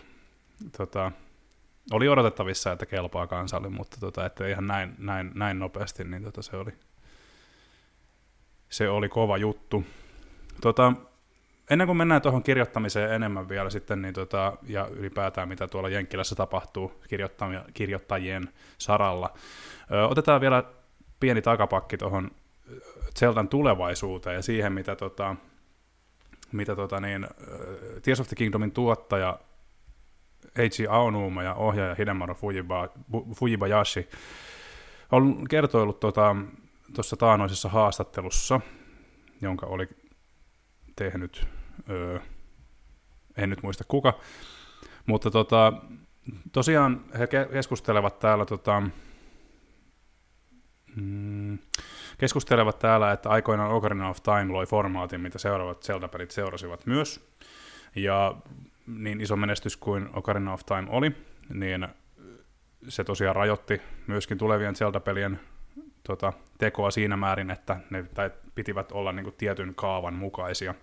tota, oli odotettavissa, että kelpaa kansalle, mutta tota, että ihan näin, näin, näin nopeasti, niin tota, se, oli, se oli kova juttu. Tota, Ennen kuin mennään tuohon kirjoittamiseen enemmän vielä sitten, niin tota, ja ylipäätään mitä tuolla Jenkkilässä tapahtuu kirjoittajien saralla, ö, otetaan vielä pieni takapakki tuohon Zeldan tulevaisuuteen ja siihen, mitä, tota, mitä tota niin, Tears of the Kingdomin tuottaja Eiji Aonuma ja ohjaaja Hidemaru Fujiba, Fujibayashi on kertoillut tuossa tota, taanoisessa haastattelussa, jonka oli tehnyt, öö, en nyt muista kuka, mutta tota, tosiaan he keskustelevat täällä, tota, mm, keskustelevat täällä, että aikoinaan Ocarina of Time loi formaatin, mitä seuraavat Zelda-pelit seurasivat myös, ja niin iso menestys kuin Ocarina of Time oli, niin se tosiaan rajoitti myöskin tulevien Zelda-pelien tota, tekoa siinä määrin, että ne tai pitivät olla niin kuin tietyn kaavan mukaisia.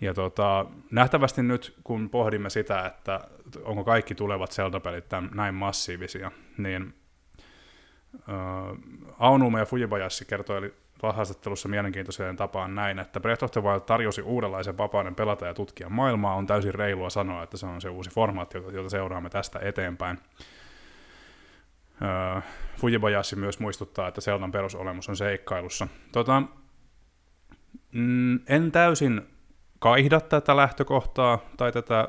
Ja tota, nähtävästi nyt, kun pohdimme sitä, että onko kaikki tulevat Zelda-pelit tämän, näin massiivisia, niin äh, Aonuma ja Fujibayashi kertoi haastattelussa mielenkiintoiseen tapaan näin, että Breath of the Wild tarjosi uudenlaisen vapauden pelata ja tutkia maailmaa, on täysin reilua sanoa, että se on se uusi formaatti, jota seuraamme tästä eteenpäin. Äh, Fujibayashi myös muistuttaa, että Zeldan perusolemus on seikkailussa. Tota, mm, en täysin kaihda tätä lähtökohtaa tai tätä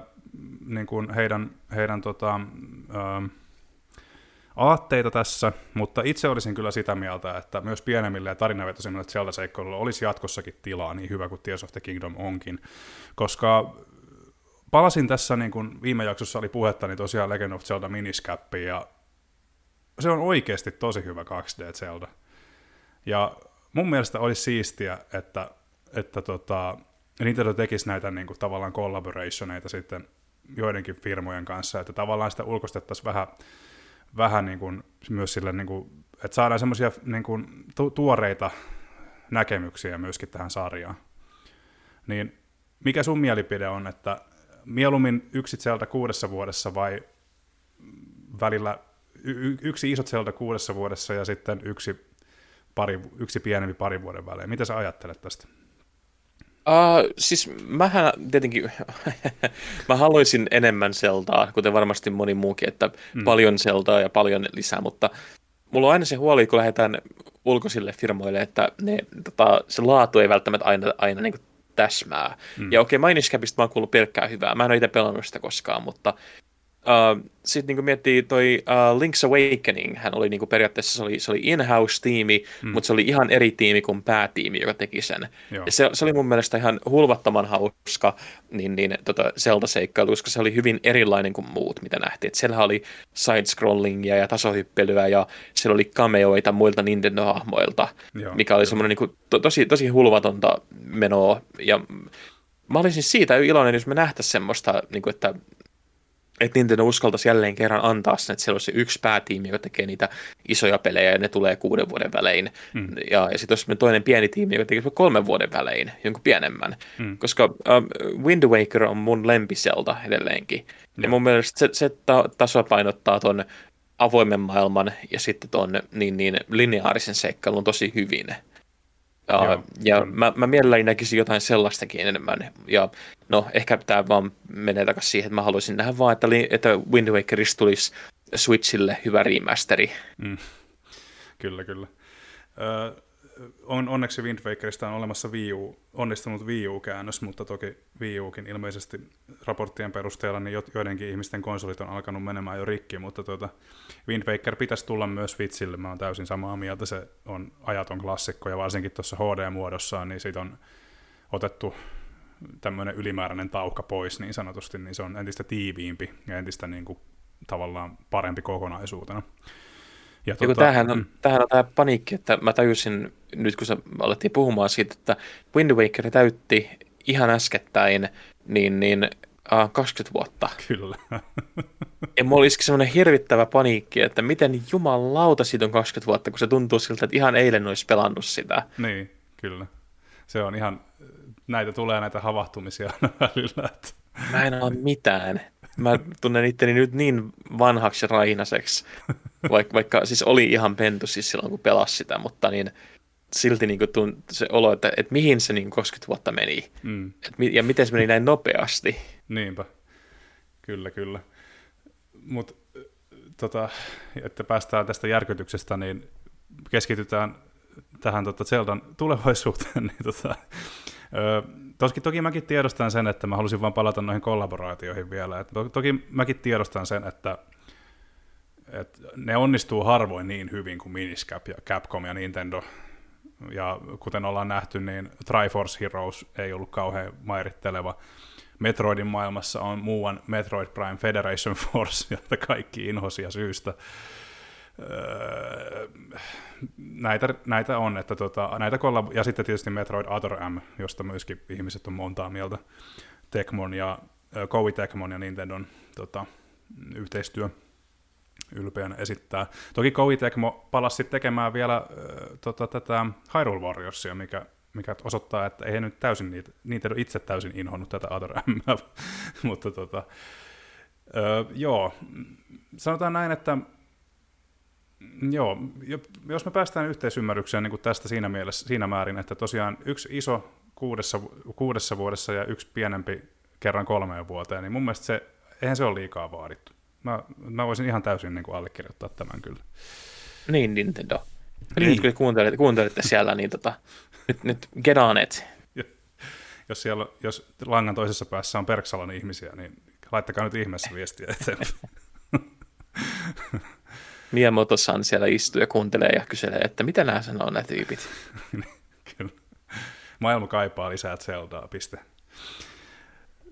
niin kuin heidän, heidän tota, ö, aatteita tässä, mutta itse olisin kyllä sitä mieltä, että myös pienemmille ja tarinavetoisemmille Zelda-seikkailulle olisi jatkossakin tilaa, niin hyvä kuin Tears of the Kingdom onkin, koska palasin tässä, niin kuin viime jaksossa oli puhetta, niin tosiaan Legend of Zelda Minish Capiin, ja se on oikeasti tosi hyvä kaksi D-Zelda. Ja mun mielestä olisi siistiä, että, että tota, Nintendo tekisi näitä niin kuin, tavallaan collaborationeita sitten joidenkin firmojen kanssa, että tavallaan sitä ulkostettaisiin vähän, vähän niin kuin, myös sille, niin kuin, että saadaan semmoisia niin kuin, tu- tuoreita näkemyksiä myöskin tähän sarjaan. Niin mikä sun mielipide on, että mieluummin yksi Zelda kuudessa vuodessa vai välillä y- yksi iso Zelda kuudessa vuodessa ja sitten yksi, pari, yksi pienempi parin vuoden välein? Mitä sä ajattelet tästä? Uh, siis mähän tietenkin, mä haluaisin enemmän Zeldaa, kuten varmasti moni muukin, että mm. paljon Zeldaa ja paljon lisää, mutta mulla on aina se huoli, kun lähdetään ulkoisille firmoille, että ne, tota, se laatu ei välttämättä aina, aina niin kuin täsmää. Mm. Ja okei, okay, Minish Capista mä oon kuullut pelkkää hyvää, mä en ole itse pelannut sitä koskaan, mutta uh, sitten niin miettii toi uh, Link's Awakening, hän oli niin kuin periaatteessa se oli, se oli in-house-tiimi, mm. mutta se oli ihan eri tiimi kuin päätiimi, joka teki sen. Ja se, se oli mun mielestä ihan hulvattoman hauska niin, niin, tota, Zelda-seikkailu, koska se oli hyvin erilainen kuin muut, mitä nähtiin. Et siellä oli side-scrollingia ja tasohyppelyä ja siellä oli cameoita muilta Nintendo-hahmoilta, joo, mikä oli semmoinen niin kuin, to, tosi, tosi hulvatonta menoa. Ja mä olisin siitä iloinen, jos me nähtäisiin semmoista, niin kuin, että että Nintendo uskaltaisi jälleen kerran antaa sen, että siellä on se yksi päätiimi, joka tekee niitä isoja pelejä, ja ne tulee kuuden vuoden välein. Mm. Ja, ja sitten olisi toinen pieni tiimi, joka tekee kolmen vuoden välein, jonkun pienemmän. Mm. Koska um, Wind Waker on mun lempiselta edelleenkin. Mm. Ja mun mielestä se, se ta- tasapainottaa ton avoimen maailman ja sitten ton niin, niin, lineaarisen seikkailun tosi hyvin. Ja, Joo, ja mä, mä mielelläni näkisin jotain sellaistakin enemmän. Ja no, ehkä tämä vaan menee takaisin siihen, että mä haluaisin nähdä vaan, että, että Wind Wakerista tulisi Switchille hyvä remasteri. Mm. Kyllä, kyllä. Ö, on, onneksi Wind Wakerista on olemassa Wii U, onnistunut Wii U-käännös, mutta toki Wii Ukin ilmeisesti raporttien perusteella niin joidenkin ihmisten konsolit on alkanut menemään jo rikki, mutta tuota, Wind Waker pitäisi tulla myös Switchille. Mä oon täysin samaa mieltä, se on ajaton klassikko ja varsinkin tuossa H D-muodossaan, niin siitä on otettu tämmöinen ylimääräinen tauhka pois niin sanotusti, niin se on entistä tiiviimpi ja entistä niin kuin, tavallaan parempi kokonaisuutena. Ja tuota, tämähän on, mm. tämähän on tämä paniikki, että mä tajusin nyt, kun se alettiin puhumaan siitä, että Wind Waker täytti ihan äskettäin niin, niin, äh, kaksikymmentä vuotta. Kyllä. Ja mulla olisikin semmoinen hirvittävä paniikki, että miten jumalauta siitä on kaksikymmentä vuotta, kun se tuntuu siltä, että ihan eilen olisi pelannut sitä. Niin, kyllä. Se on ihan, näitä tulee näitä havahtumisia välillä. Että mä en ole mitään. Mä tunnen itteni nyt niin vanhaksi ja raihnaseksi, vaikka, vaikka siis oli ihan pentu siis silloin, kun pelasi sitä, mutta niin, silti niin tunt, se olo, että, että mihin se niin kaksikymmentä vuotta meni mm. Et, ja miten se meni näin nopeasti. Niinpä, kyllä, kyllä. Mutta tota, että päästään tästä järkytyksestä, niin keskitytään tähän tota Zeldan tulevaisuuteen, niin tota, Öö, toski, toki mäkin tiedostan sen, että mä halusin vaan palata noihin kollaboraatioihin vielä. Et to, toki mäkin tiedostan sen, että et ne onnistuu harvoin niin hyvin kuin Minish Cap ja Capcom ja Nintendo. Ja kuten ollaan nähty, niin Triforce Heroes ei ollut kauhean mairitteleva. Metroidin maailmassa on muuan Metroid Prime Federation Force, jota kaikki inhosia syystä. Öö, näitä, näitä on, että tota, näitä kollab- ja sitten tietysti Metroid Other M, josta myöskin ihmiset on montaa mieltä, Tecmon ja Koei Tecmon ja Nintendon tota, yhteistyö ylpeänä esittää. Toki Koei Tecmo palasi sitten tekemään vielä äh, tota, tätä Hyrule Warriorsia, mikä, mikä osoittaa, että ei nyt täysin niitä, niitä itse täysin inhonnut tätä Adorm, mutta tota, äh, joo, sanotaan näin, että joo, jos me päästään yhteisymmärrykseen niin kuin tästä siinä, mielessä, siinä määrin, että tosiaan yksi iso kuudessa, kuudessa vuodessa ja yksi pienempi kerran kolmeen vuoteen, niin mun mielestä se, eihän se ole liikaa vaadittu. Mä, mä voisin ihan täysin niin kuin allekirjoittaa tämän kyllä. Niin, Nintendo. Eli niin. Kun kuuntelitte, kuuntelitte siellä, niin tota, nyt, nyt get on it. Jos, siellä, jos langan toisessa päässä on Perksalan ihmisiä, niin laittakaa nyt ihmeessä viestiä eteenpäin. Miyamoto-san siellä istuu ja kuuntelee ja kyselee, että mitä nämä sanoo nämä tyypit. Kyllä. Maailma kaipaa lisää Zeldaa, piste.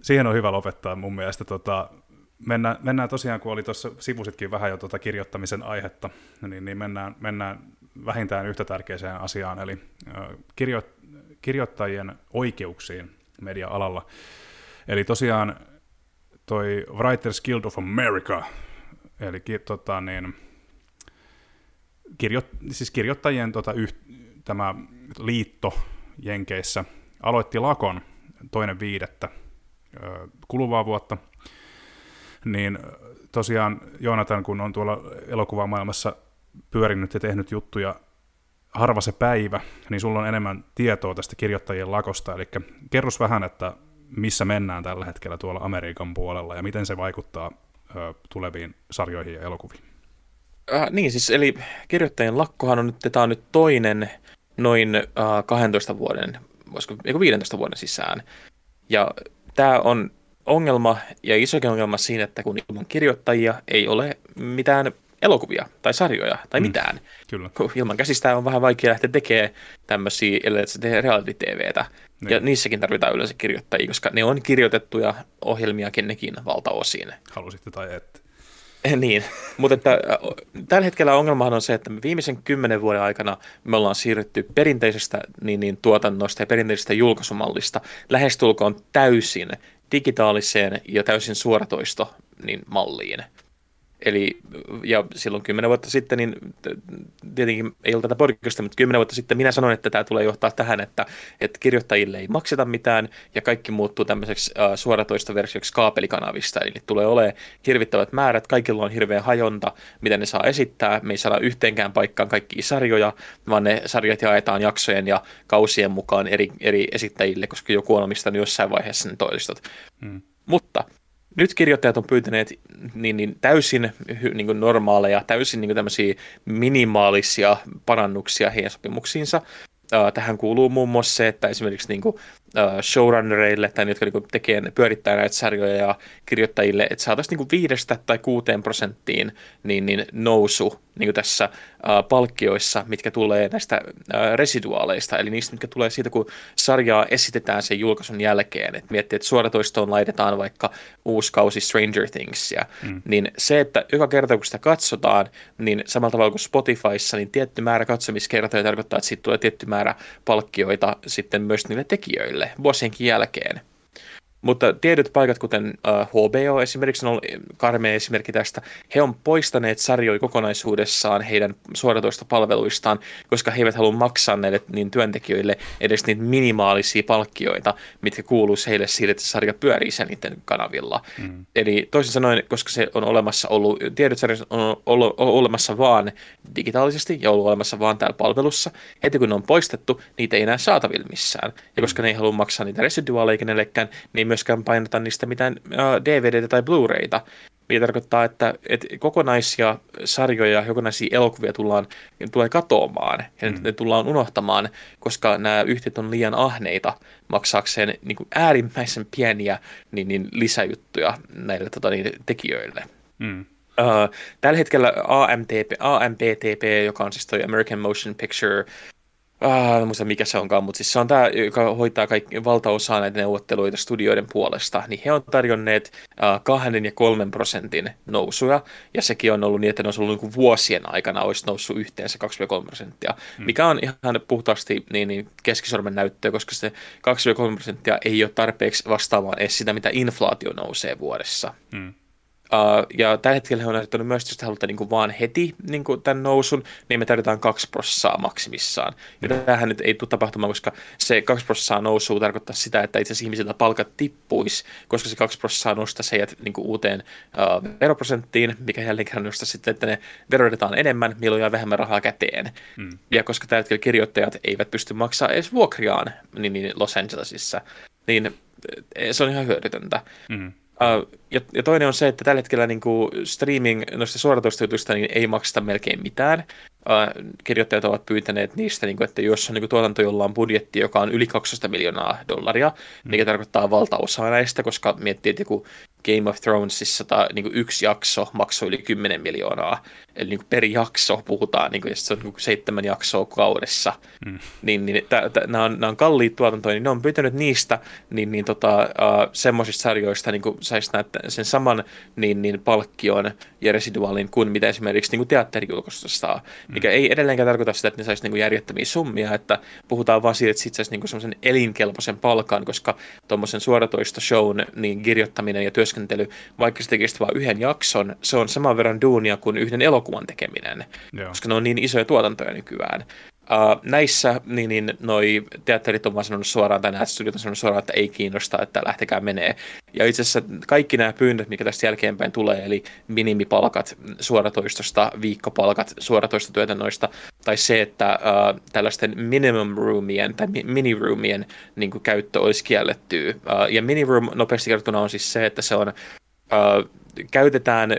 Siihen on hyvä lopettaa mun mielestä. Tota, mennään, mennään tosiaan, kun oli tuossa sivusitkin vähän jo tuota kirjoittamisen aihetta, niin, niin mennään, mennään vähintään yhtä tärkeään asiaan, eli kirjo, kirjoittajien oikeuksiin media-alalla. Eli tosiaan toi Writers Guild of America, eli tota niin... Kirjo, siis kirjoittajien tota, yht, tämä liitto Jenkeissä aloitti lakon toinen viidettä kuluvaa vuotta, niin tosiaan Joonatan, kun on tuolla elokuvamaailmassa pyörinyt ja tehnyt juttuja harva se päivä, niin sulla on enemmän tietoa tästä kirjoittajien lakosta, eli kerros vähän, että missä mennään tällä hetkellä tuolla Amerikan puolella ja miten se vaikuttaa ö, tuleviin sarjoihin ja elokuviin. Äh, niin siis, eli kirjoittajien lakkohan on nyt, tämä on nyt toinen noin äh, kahdentoista vuoden, voisiko, eiku viidentoista vuoden sisään. Ja tämä on ongelma, ja isokin ongelma siinä, että kun ilman kirjoittajia ei ole mitään elokuvia tai sarjoja tai mitään. Mm, kyllä. Ilman käsistä on vähän vaikea lähteä tekemään tämmöisiä, ellei se tee reality-tvtä. Niin. Ja niissäkin tarvitaan yleensä kirjoittajia, koska ne on kirjoitettuja ohjelmiakin nekin valtaosin. Halusitte tai ette. Niin, mutta että, tällä hetkellä ongelmahan on se, että viimeisen kymmenen vuoden aikana me ollaan siirrytty perinteisestä niin, niin, tuotannosta ja perinteisestä julkaisumallista lähestulkoon täysin digitaaliseen ja täysin suoratoisto niin, malliin. Eli, ja silloin kymmenen vuotta sitten, niin tietenkin ei ole tätä podcastia, mutta kymmenen vuotta sitten minä sanoin, että tämä tulee johtaa tähän, että, että kirjoittajille ei makseta mitään ja kaikki muuttuu tämmöiseksi äh, suoratoistoversioksi kaapelikanavista. Eli tulee olemaan hirvittävät määrät, kaikilla on hirveä hajonta, mitä ne saa esittää. Me ei saada yhteenkään paikkaan kaikkia sarjoja, vaan ne sarjat jaetaan jaksojen ja kausien mukaan eri, eri esittäjille, koska joku on omistanut jossain vaiheessa ne toistot. Mm. Mutta... Nyt kirjoittajat on pyytäneet niin, niin täysin niin kuin normaaleja, täysin niin kuin tämmöisiä minimaalisia parannuksia heidän sopimuksiinsa. Äh, tähän kuuluu muun muassa se, että esimerkiksi niin kuin, äh, showrunnereille tai ne, jotka niin kuin tekee, pyörittää näitä sarjoja ja kirjoittajille, että saataisiin niin kuin viidestä tai kuuteen prosenttiin niin, niin nousu niin kuin tässä äh, palkkioissa, mitkä tulee näistä äh, residuaaleista, eli niistä, mitkä tulee siitä, kun sarjaa esitetään sen julkaisun jälkeen. Et miettii, että suoratoistoon laitetaan vaikka uusi kausi Stranger Thingsia, mm. niin se, että joka kerta, kun sitä katsotaan, niin samalla tavalla kuin Spotifyssa, niin tietty määrä katsomiskertoja tarkoittaa, että siitä tulee tietty määrä palkkioita sitten myös niille tekijöille vuosienkin jälkeen. Mutta tietyt paikat, kuten H B O esimerkiksi, on ollut karmea esimerkki tästä, he on poistaneet sarjoja kokonaisuudessaan heidän suoratoistopalveluistaan, koska he eivät halua maksaa näille niin työntekijöille edes niitä minimaalisia palkkioita, mitkä kuuluu heille siitä, että sarja pyörii sen niiden kanavilla. Mm. Eli toisin sanoen, koska se on olemassa ollut, tietyt sarjat on ollut olemassa vaan digitaalisesti ja ollut olemassa vaan täällä palvelussa, heti kun ne on poistettu, niitä ei enää saatavilla missään. Ja koska ne ei halua maksaa niitä residuaaleja kenellekään, niin myöskään painota niistä mitään D V D:tä tai Blu-rayta, mikä tarkoittaa, että, että kokonaisia sarjoja, kokonaisia elokuvia tullaan, tulee katoamaan ja mm. ne tullaan unohtamaan, koska nämä yhtiöt on liian ahneita maksaakseen niin kuin äärimmäisen pieniä niin, niin lisäjuttuja näille tota, niin, tekijöille. Mm. Uh, tällä hetkellä A M T P, A M P T P, joka on siis toi American Motion Picture Ah, en muista mikä se onkaan, mutta siis se on tämä, joka hoitaa kaikki, valtaosaa näitä neuvotteluita studioiden puolesta, niin he on tarjonneet äh, kahden ja kolmen prosentin nousuja, ja sekin on ollut niin, että ne olisi ollut niin kuin vuosien aikana olisi noussut yhteensä kaksi pilkku kolme prosenttia, mm. mikä on ihan puhtaasti niin, niin keskisormen näyttöä, koska se kaksi pilkku kolme prosenttia ei ole tarpeeksi vastaamaan edes sitä, mitä inflaatio nousee vuodessa. Mm. Uh, ja tällä hetkellä he on näyttänyt myös, että jos halutaan niin vaan heti niin tämän nousun, niin me tarvitaan kaksi prossaa maksimissaan. Ja mm. tämähän nyt ei tule tapahtumaan, koska se kaksi prossaa nousua tarkoittaa sitä, että itse asiassa ihmisiltä palkat tippuisi, koska se kaksi prossaa nostaisi heidät niin uuteen uh, veroprosenttiin, mikä jälleen kerran nostaisi sitten, että ne veroidetaan enemmän, milloin jää vähemmän rahaa käteen. Mm. Ja koska tällä hetkellä kirjoittajat eivät pysty maksamaan edes vuokriaan niin, niin Los Angelesissa, niin se on ihan hyödytöntä. Mm. Uh, ja, ja toinen on se, että tällä hetkellä niin kuin streaming noista suoratoistojutuista niin ei makseta melkein mitään. Uh, kirjoittajat ovat pyytäneet niistä, niin kuin, että jos on niin kuin tuotanto, jolla on budjetti, joka on yli kaksitoista miljoonaa dollaria, mm. mikä tarkoittaa valtaosaa näistä, koska miettii, että joku Game of Thronesissa tai niin kuin yksi jakso maksoi yli kymmenen miljoonaa. Eli niin kuin per jakso puhutaan, niin kuin, ja se on niin kuin seitsemän jaksoa kaudessa. Mm. Niin, niin, t- t- nämä, on, nämä on kalliit tuotantoja, niin ne on pyytänyt niistä niin, niin, tota, uh, semmoisista sarjoista niin kuin saisi näyttää sen saman niin, niin palkkion ja residuaalin kuin mitä esimerkiksi niin kuin teatterijulkoista saa. Mm. Mikä ei edelleenkään tarkoita sitä, että ne saisi niin kuin järjettömiä summia, että puhutaan vaan siitä, että siitä saisi niin kuin semmoisen elinkelpoisen palkan, koska tuommoisen suoratoisto-shown niin kirjoittaminen ja työskentely, vaikka se tekisi vain yhden jakson, se on saman verran duunia kuin yhden elokuvan tekeminen, joo, koska ne on niin isoja tuotantoja nykyään. Uh, näissä niin, niin noi teatterit on vaan sanonut suoraan, tai nämä studiot on sanonut suoraan, että ei kiinnosta, että lähtekää menee. Ja itse asiassa kaikki nämä pyynnöt, mikä tästä jälkeenpäin tulee, eli minimipalkat suoratoistosta, viikkopalkat suoratoistotyötönnoista, tai se, että uh, tällaisten minimum roomien tai miniroomien niin kuin käyttö olisi kiellettyä. Uh, ja miniroom nopeasti kertona on siis se, että se on uh, käytetään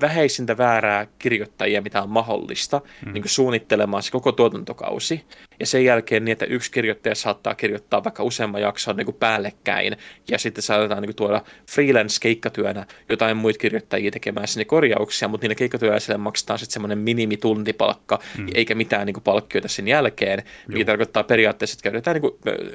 vähäisintä väärää kirjoittajia, mitä on mahdollista, mm. niin kuin suunnittelemaan se koko tuotantokausi. Ja sen jälkeen niin, että yksi kirjoittaja saattaa kirjoittaa vaikka useamman jakson niin kuin päällekkäin, ja sitten saatetaan niin kuin tuoda freelance-keikkatyönä jotain muita kirjoittajia tekemään sinne korjauksia, mutta niille keikkatyöläisille maksetaan sitten semmoinen minimituntipalkka, mm. eikä mitään niin kuin palkkioita sen jälkeen, mikä tarkoittaa periaatteessa, että käytetään niin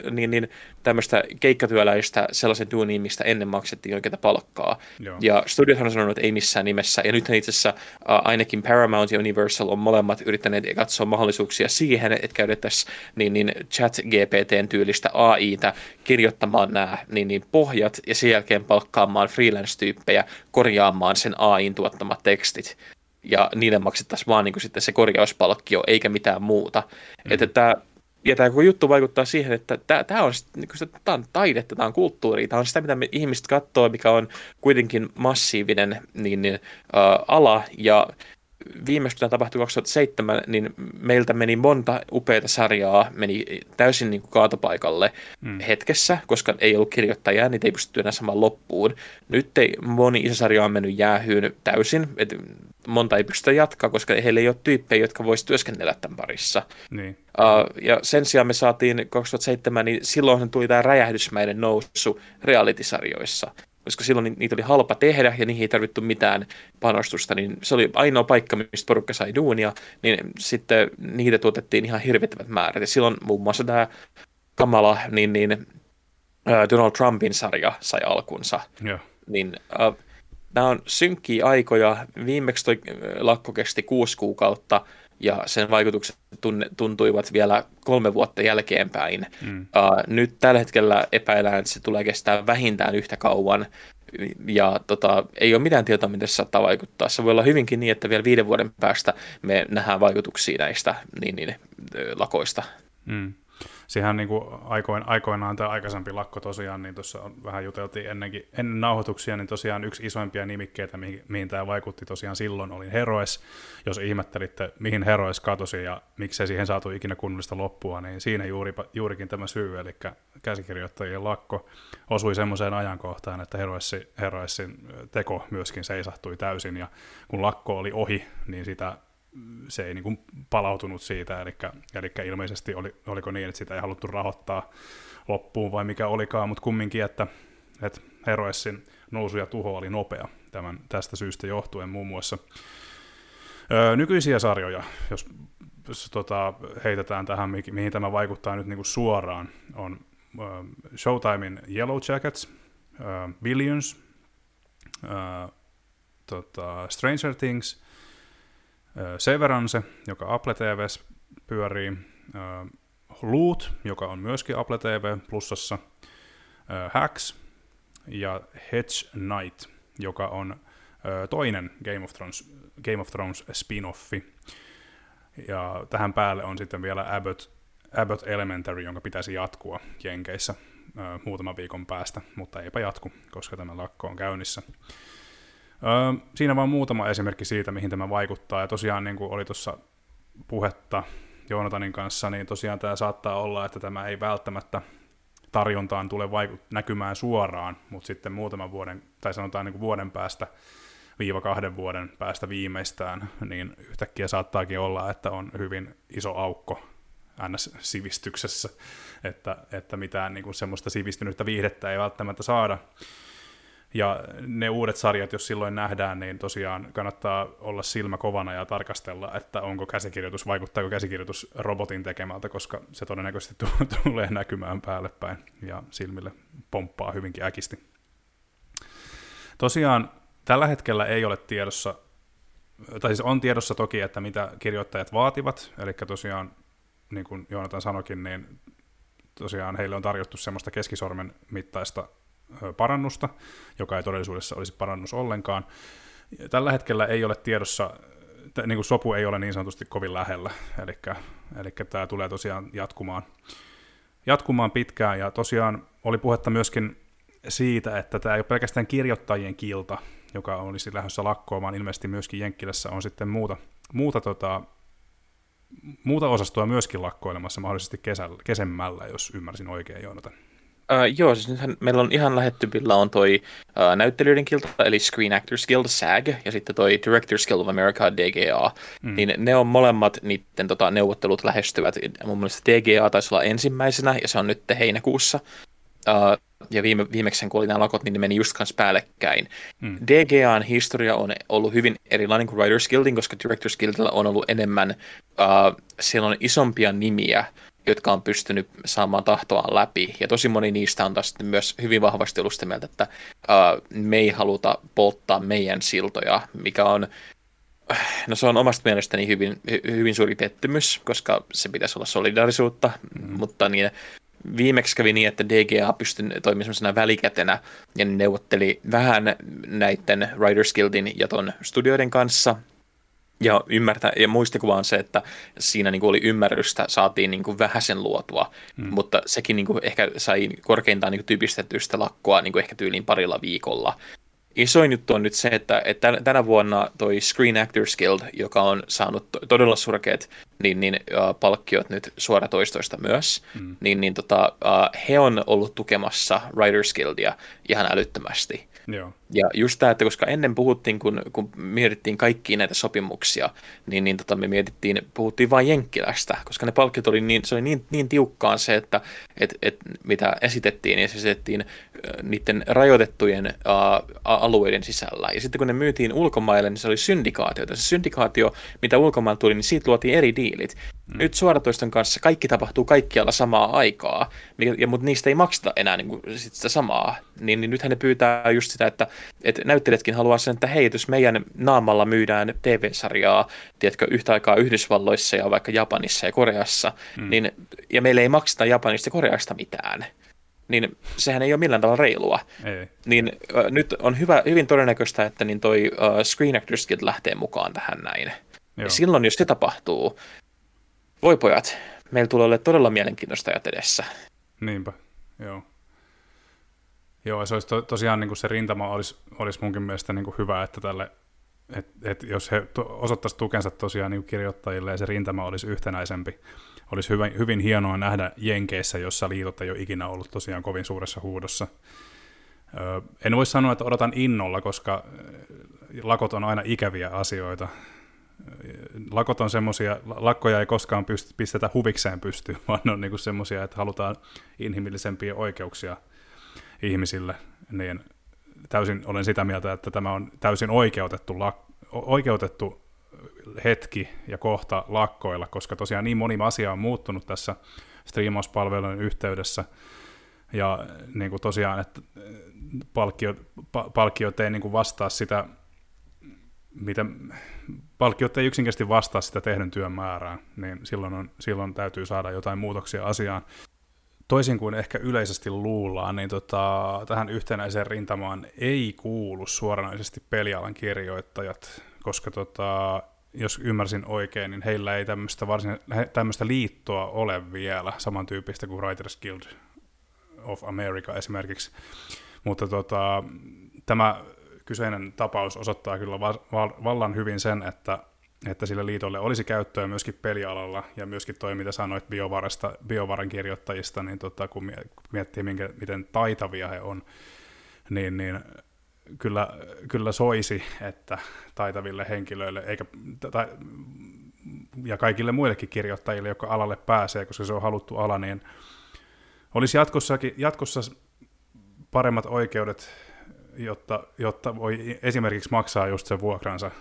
kuin, niin, niin, tämmöistä keikkatyöläistä sellaisen duuniin, mistä ennen maksettiin oikeita palkkaa. Joo. Ja studiothan on sanonut, että ei missään nimessä, ja nythän itse asiassa äh, ainakin Paramount ja Universal on molemmat yrittäneet katsoa mahdollisuuksia siihen, että käytetään niin, niin chat-G P T:n tyylistä A I:tä kirjoittamaan nämä niin, niin pohjat ja sen jälkeen palkkaamaan freelance-tyyppejä korjaamaan sen A I:n tuottamat tekstit. Ja niille maksettaisiin vaan niin kuin sitten se korjauspalkkio eikä mitään muuta. Mm. Että tämä, ja tämä koko juttu vaikuttaa siihen, että tämä, tämä, on, niin kuin, tämä on taidetta, tämä on kulttuuri, tämä on sitä, mitä me ihmiset katsoo, mikä on kuitenkin massiivinen niin, niin, äh, ala ja viimeksi, kun tämä tapahtui kaksituhattaseitsemän, niin meiltä meni monta upeata sarjaa, meni täysin niin kuin kaatopaikalle mm. hetkessä, koska ei ollut kirjoittajia, niitä ei pystytty enää samaan loppuun. Nyt ei, moni iso sarja on mennyt jäähyyn täysin, että monta ei pystytä jatkaa, koska heillä ei ole tyyppejä, jotka voisivat työskennellä tämän parissa. Niin. Uh, ja sen sijaan me saatiin kaksituhattaseitsemän, niin silloinhan tuli tämä räjähdysmäinen nousu reality-sarjoissa, koska silloin niitä oli halpa tehdä ja niihin ei tarvittu mitään panostusta, niin se oli ainoa paikka, mistä porukka sai duunia, niin sitten niitä tuotettiin ihan hirvittävät määrät. Ja silloin muun muassa tämä kamala niin, niin, Donald Trumpin sarja sai alkunsa. Yeah. Niin, äh, nämä on synkkiä aikoja. Viimeksi toi lakko kesti kuusi kuukautta. Ja sen vaikutukset tuntuivat vielä kolme vuotta jälkeenpäin. Mm. Uh, nyt tällä hetkellä epäillään, että se tulee kestää vähintään yhtä kauan. Ja tota, ei ole mitään tietoa, miten se saattaa vaikuttaa. Se voi olla hyvinkin niin, että vielä viiden vuoden päästä me nähdään vaikutuksia näistä niin, niin, lakoista. Mm. Sehän niin kuin aikoin, aikoinaan tämä aikaisempi lakko tosiaan, niin tuossa vähän juteltiin ennenkin, ennen nauhoituksia, niin tosiaan yksi isoimpia nimikkeitä, mihin, mihin tämä vaikutti tosiaan silloin, oli Heroes. Jos ihmettelitte, mihin Heroes katosi ja miksei siihen saatu ikinä kunnollista loppua, niin siinä juuri, juurikin tämä syy, eli käsikirjoittajien lakko osui semmoiseen ajankohtaan, että Heroesin, Heroesin teko myöskin seisahtui täysin, ja kun lakko oli ohi, niin sitä se ei niin kuin palautunut siitä, eli, eli ilmeisesti oli, oliko niin, että sitä ei haluttu rahoittaa loppuun vai mikä olikaan, mutta kumminkin, että, että Heroesin nousu ja tuho oli nopea tämän, tästä syystä johtuen muun muassa. Öö, nykyisiä sarjoja, jos tota, heitetään tähän, mihin tämä vaikuttaa nyt niin kuin suoraan, on uh, Showtimein Yellow Jackets, uh, Billions, uh, tota, Stranger Things, uh, Severance, joka Apple T V:ssä pyörii, uh, Loot, joka on myöskin Apple T V plussassa, uh, Hacks ja Hedge Knight, joka on uh, toinen Game of Thrones, Game of Thrones spin-offi. Ja tähän päälle on sitten vielä Abbott, Abbott Elementary, jonka pitäisi jatkua Jenkeissä ö, muutaman viikon päästä, mutta eipä jatku, koska tämä lakko on käynnissä. Ö, siinä vaan muutama esimerkki siitä, mihin tämä vaikuttaa. Ja tosiaan, niin kuin oli tuossa puhetta Joonatanin kanssa, niin tosiaan tämä saattaa olla, että tämä ei välttämättä tarjontaan tule vaiku- näkymään suoraan, mutta sitten muutaman vuoden, tai sanotaan niin kuin vuoden päästä, viiva kahden vuoden päästä viimeistään, niin yhtäkkiä saattaakin olla, että on hyvin iso aukko N S-sivistyksessä, että, että mitään niin kuin semmoista sivistynyttä viihdettä ei välttämättä saada. Ja ne uudet sarjat, jos silloin nähdään, niin tosiaan kannattaa olla silmä kovana ja tarkastella, että onko käsikirjoitus, vaikuttaako käsikirjoitus robotin tekemältä, koska se todennäköisesti t- tulee näkymään päälle päin ja silmille pomppaa hyvinkin äkisti. Tosiaan tällä hetkellä ei ole tiedossa, tai siis on tiedossa toki, että mitä kirjoittajat vaativat, eli tosiaan, niin kuin Joonatan sanoikin, niin tosiaan heille on tarjottu semmoista keskisormen mittaista parannusta, joka ei todellisuudessa olisi parannus ollenkaan. Tällä hetkellä ei ole tiedossa, niin kuin sopu ei ole niin sanotusti kovin lähellä, eli, eli tämä tulee tosiaan jatkumaan, jatkumaan pitkään, ja tosiaan oli puhetta myöskin siitä, että tämä ei ole pelkästään kirjoittajien kilta, joka olisi lähdössä lakkoomaan, ilmeisesti myöskin Jenkkilässä on sitten muuta, muuta, tota, muuta osastoa myöskin lakkoilemassa mahdollisesti kesällä, kesemmällä, jos ymmärsin oikein, Joonatan. Uh, joo, siis nythän meillä on ihan lähettyvillä on toi uh, näyttelijöiden kilta, eli Screen Actors Guild, SAG, ja sitten toi Directors Guild of America, D G A, mm. niin ne on molemmat, niiden tota, neuvottelut lähestyvät. Mun mielestä D G A taisi olla ensimmäisenä, ja se on nyt heinäkuussa. Uh, ja viime, viimeksi, kun oli nämä lakot, niin ne meni just kanssa päällekkäin. Mm. D G A:n historia on ollut hyvin erilainen kuin Writers Guildin, koska Directors Guildilla on ollut enemmän, uh, siellä on isompia nimiä, jotka on pystynyt saamaan tahtoaan läpi. Ja tosi moni niistä on taas myös hyvin vahvasti ollut sitä mieltä, että uh, me ei haluta polttaa meidän siltoja, mikä on, no se on omasta mielestäni hyvin, hy- hyvin suuri pettymys, koska se pitäisi olla solidaarisuutta, mm. mutta niin viimeksi kävi niin, että D G A pystyi toimimaan sellaisena välikätenä ja neuvotteli vähän näiden Writers Guildin ja ton studioiden kanssa. Ja, ymmärtä, ja muistikuva on se, että siinä niinku oli ymmärrystä, saatiin niinku vähäsen luotua, mm. mutta sekin niinku ehkä sai korkeintaan niinku typistettyä sitä lakkoa niinku ehkä tyyliin parilla viikolla. Isoin juttu on nyt se, että, että tänä vuonna toi Screen Actors Guild, joka on saanut to- todella surkeat niin, niin, uh, palkkiot nyt suoratoistoista myös, mm. niin, niin tota, uh, he on ollut tukemassa Writers Guildia ihan älyttömästi. Joo. Ja just tämä, että koska ennen puhuttiin, kun, kun mietittiin kaikkia näitä sopimuksia, niin, niin tota, me mietittiin, puhuttiin vain Jenkkilästä, koska ne palkkiot oli niin, se oli niin, niin tiukkaan se, että et, et, mitä esitettiin, ja se esitettiin niiden rajoitettujen uh, alueiden sisällä. Ja sitten kun ne myytiin ulkomaille, niin se oli syndikaatio. Se syndikaatio, mitä ulkomailla tuli, niin siitä luotiin eri diilit. Mm. Nyt suoratoiston kanssa kaikki tapahtuu kaikkialla samaa aikaa, ja, mutta niistä ei makseta enää niin kuin, sitä samaa. Niin, niin nythän ne pyytää just sitä, että, että näyttelijätkin haluaa sen, että hei, jos meidän naamalla myydään T V-sarjaa, tiedätkö, yhtä aikaa Yhdysvalloissa ja vaikka Japanissa ja Koreassa, mm. niin, ja meillä ei makseta Japanista ja Koreasta mitään. Niin sehän ei ole millään tavalla reilua. Ei. Niin äh, nyt on hyvä, hyvin todennäköistä, että niin toi äh, Screen Actors Guild lähtee mukaan tähän näin. Ja silloin, jos se tapahtuu, voi pojat, meillä tulee olla todella mielenkiintoista ajat edessä. Niinpä, joo. Joo, se olisi to, tosiaan niin kuin se rintama olisi, olisi munkin mielestä niin kuin hyvä, että tälle, et, et jos he to, osoittaisivat tukensa tosiaan niin kuin kirjoittajille ja se rintama olisi yhtenäisempi. Olisi hyvin, hyvin hienoa nähdä Jenkeissä, jossa liitot ei ole ikinä ollut tosiaan kovin suuressa huudossa. Öö, en voi sanoa, että odotan innolla, koska lakot on aina ikäviä asioita. Lakot on semmoisia, lakkoja ei koskaan pyst- pistetä huvikseen pystyyn, vaan ne on niinku semmoisia, että halutaan inhimillisempiä oikeuksia ihmisille. Niin täysin olen sitä mieltä, että tämä on täysin oikeutettu, lak- oikeutettu hetki ja kohta lakkoilla, koska tosiaan niin moni asia on muuttunut tässä striimauspalvelujen yhteydessä. Ja niin kuin tosiaan, että palkkiot, palkkiot ei niin kuin vastaa sitä, mitä, palkkiot ei yksinkertaisesti vastaa sitä tehdyn työn määrää, niin silloin, on, silloin täytyy saada jotain muutoksia asiaan. Toisin kuin ehkä yleisesti luullaan, niin tota, tähän yhtenäiseen rintamaan ei kuulu suoranaisesti pelialan kirjoittajat, koska tota, jos ymmärsin oikein, niin heillä ei tämmöistä, varsin, tämmöistä liittoa ole vielä, samantyyppistä kuin Writers Guild of America esimerkiksi. Mutta tota, tämä kyseinen tapaus osoittaa kyllä vallan hyvin sen, että että sillä liitolle olisi käyttöä myöskin pelialalla, ja myöskin toi, mitä sanoit BioVarasta, BioVaran kirjoittajista, niin tota, kun miettii, minkä, miten taitavia he on, niin, niin kyllä, kyllä soisi, että taitaville henkilöille, eikä, tai, ja kaikille muillekin kirjoittajille, jotka alalle pääsee, koska se on haluttu ala, niin olisi jatkossakin, jatkossa paremmat oikeudet, jotta, jotta voi esimerkiksi maksaa just sen vuokransa,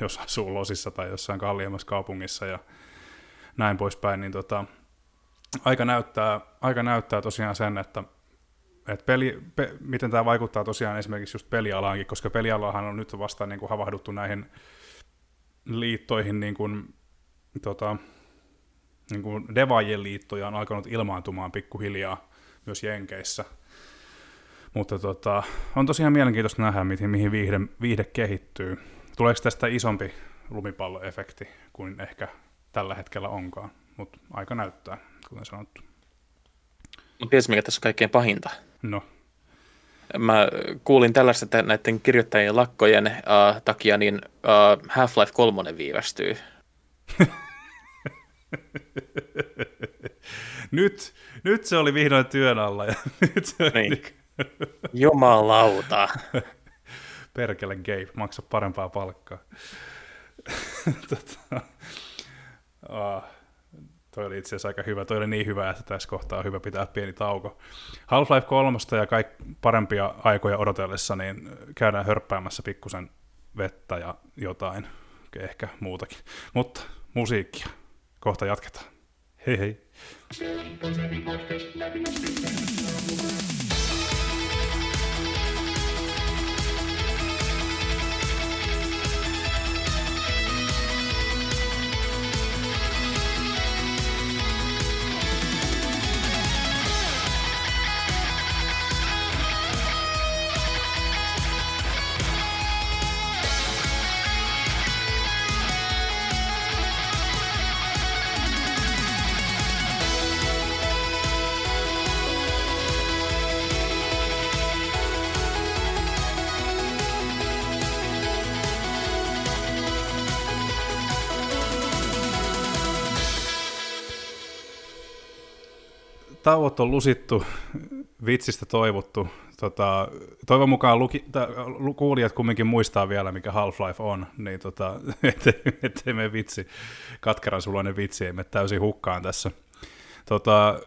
jos asuu losissa tai jossain kalliimmassa kaupungissa ja näin poispäin, niin tota, aika, näyttää, aika näyttää tosiaan sen, että et peli, pe, miten tämä vaikuttaa tosiaan esimerkiksi just pelialaankin, koska pelialahan on nyt vasta niin kuin havahduttu näihin liittoihin, niin kuin, tota, niin kuin devaajien liittoja on alkanut ilmaantumaan pikkuhiljaa myös Jenkeissä. Mutta tota, on tosiaan mielenkiintoista nähdä, mihin, mihin viihde, viihde kehittyy. Tuleeko tästä isompi lumipalloefekti kuin ehkä tällä hetkellä onkaan, mutta aika näyttää, kuten sanottu. Mutta tiedätkö, mikä tässä on kaikkein pahinta? No. Mä kuulin tällaista, että näiden kirjoittajien lakkojen äh, takia niin äh, Half-Life kolme viivästyy. nyt, nyt se oli vihdoin työn alla. Ja nyt se niin. Oli... Jumalauta. Perkele Gabe, maksa parempaa palkkaa. tota, ah, toi oli itse asiassa aika hyvä. Toi oli niin hyvä, että tässä kohtaa on hyvä pitää pieni tauko. Half-Life kolme ja kaikki parempia aikoja odotellessa, niin käydään hörppäämässä pikkusen vettä ja jotain, ehkä muutakin. Mutta musiikkia. Kohta jatketaan. Hei hei. Tauot on lusittu, vitsistä toivottu. Tota, toivon mukaan luki, ta, kuulijat kumminkin muistaa vielä, mikä Half-Life on, niin tota, ettei, ettei mene vitsi, katkeransuloinen vitsi, ei mene täysin hukkaan tässä. Tota,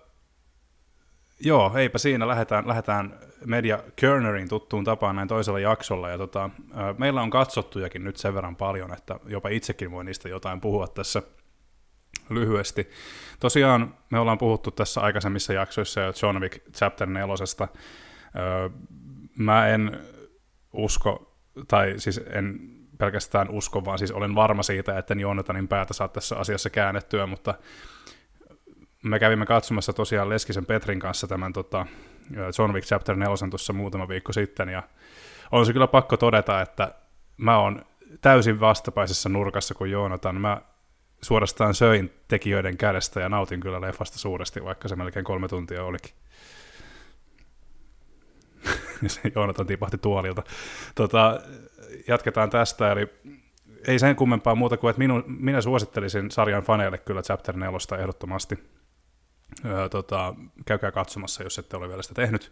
joo, eipä siinä, lähdetään, lähdetään Media Cornerin tuttuun tapaan näin toisella jaksolla. Ja tota, meillä on katsottujakin nyt sen verran paljon, että jopa itsekin voi niistä jotain puhua tässä. Lyhyesti. Tosiaan me ollaan puhuttu tässä aikaisemmissa jaksoissa jo John Wick Chapter neljästä. Öö, mä en usko, tai siis en pelkästään usko, vaan siis olen varma siitä, etten Joonatanin päätä saa tässä asiassa käännettyä, mutta me kävimme katsomassa tosiaan Leskisen Petrin kanssa tämän tota, John Wick Chapter neljä tuossa muutama viikko sitten, ja on se kyllä pakko todeta, että mä oon täysin vastapäisessä nurkassa kuin Joonatan. Mä suorastaan söin tekijöiden kädestä ja nautin kyllä leffasta suuresti, vaikka se melkein kolme tuntia olikin. Joonatan tipahti tuolilta. Tota, jatketaan tästä, eli ei sen kummempaa muuta kuin, että minu, minä suosittelisin sarjan faneille kyllä Chapter neljä ehdottomasti. Öö, tota, käykää katsomassa, jos ette ole vielä sitä tehnyt.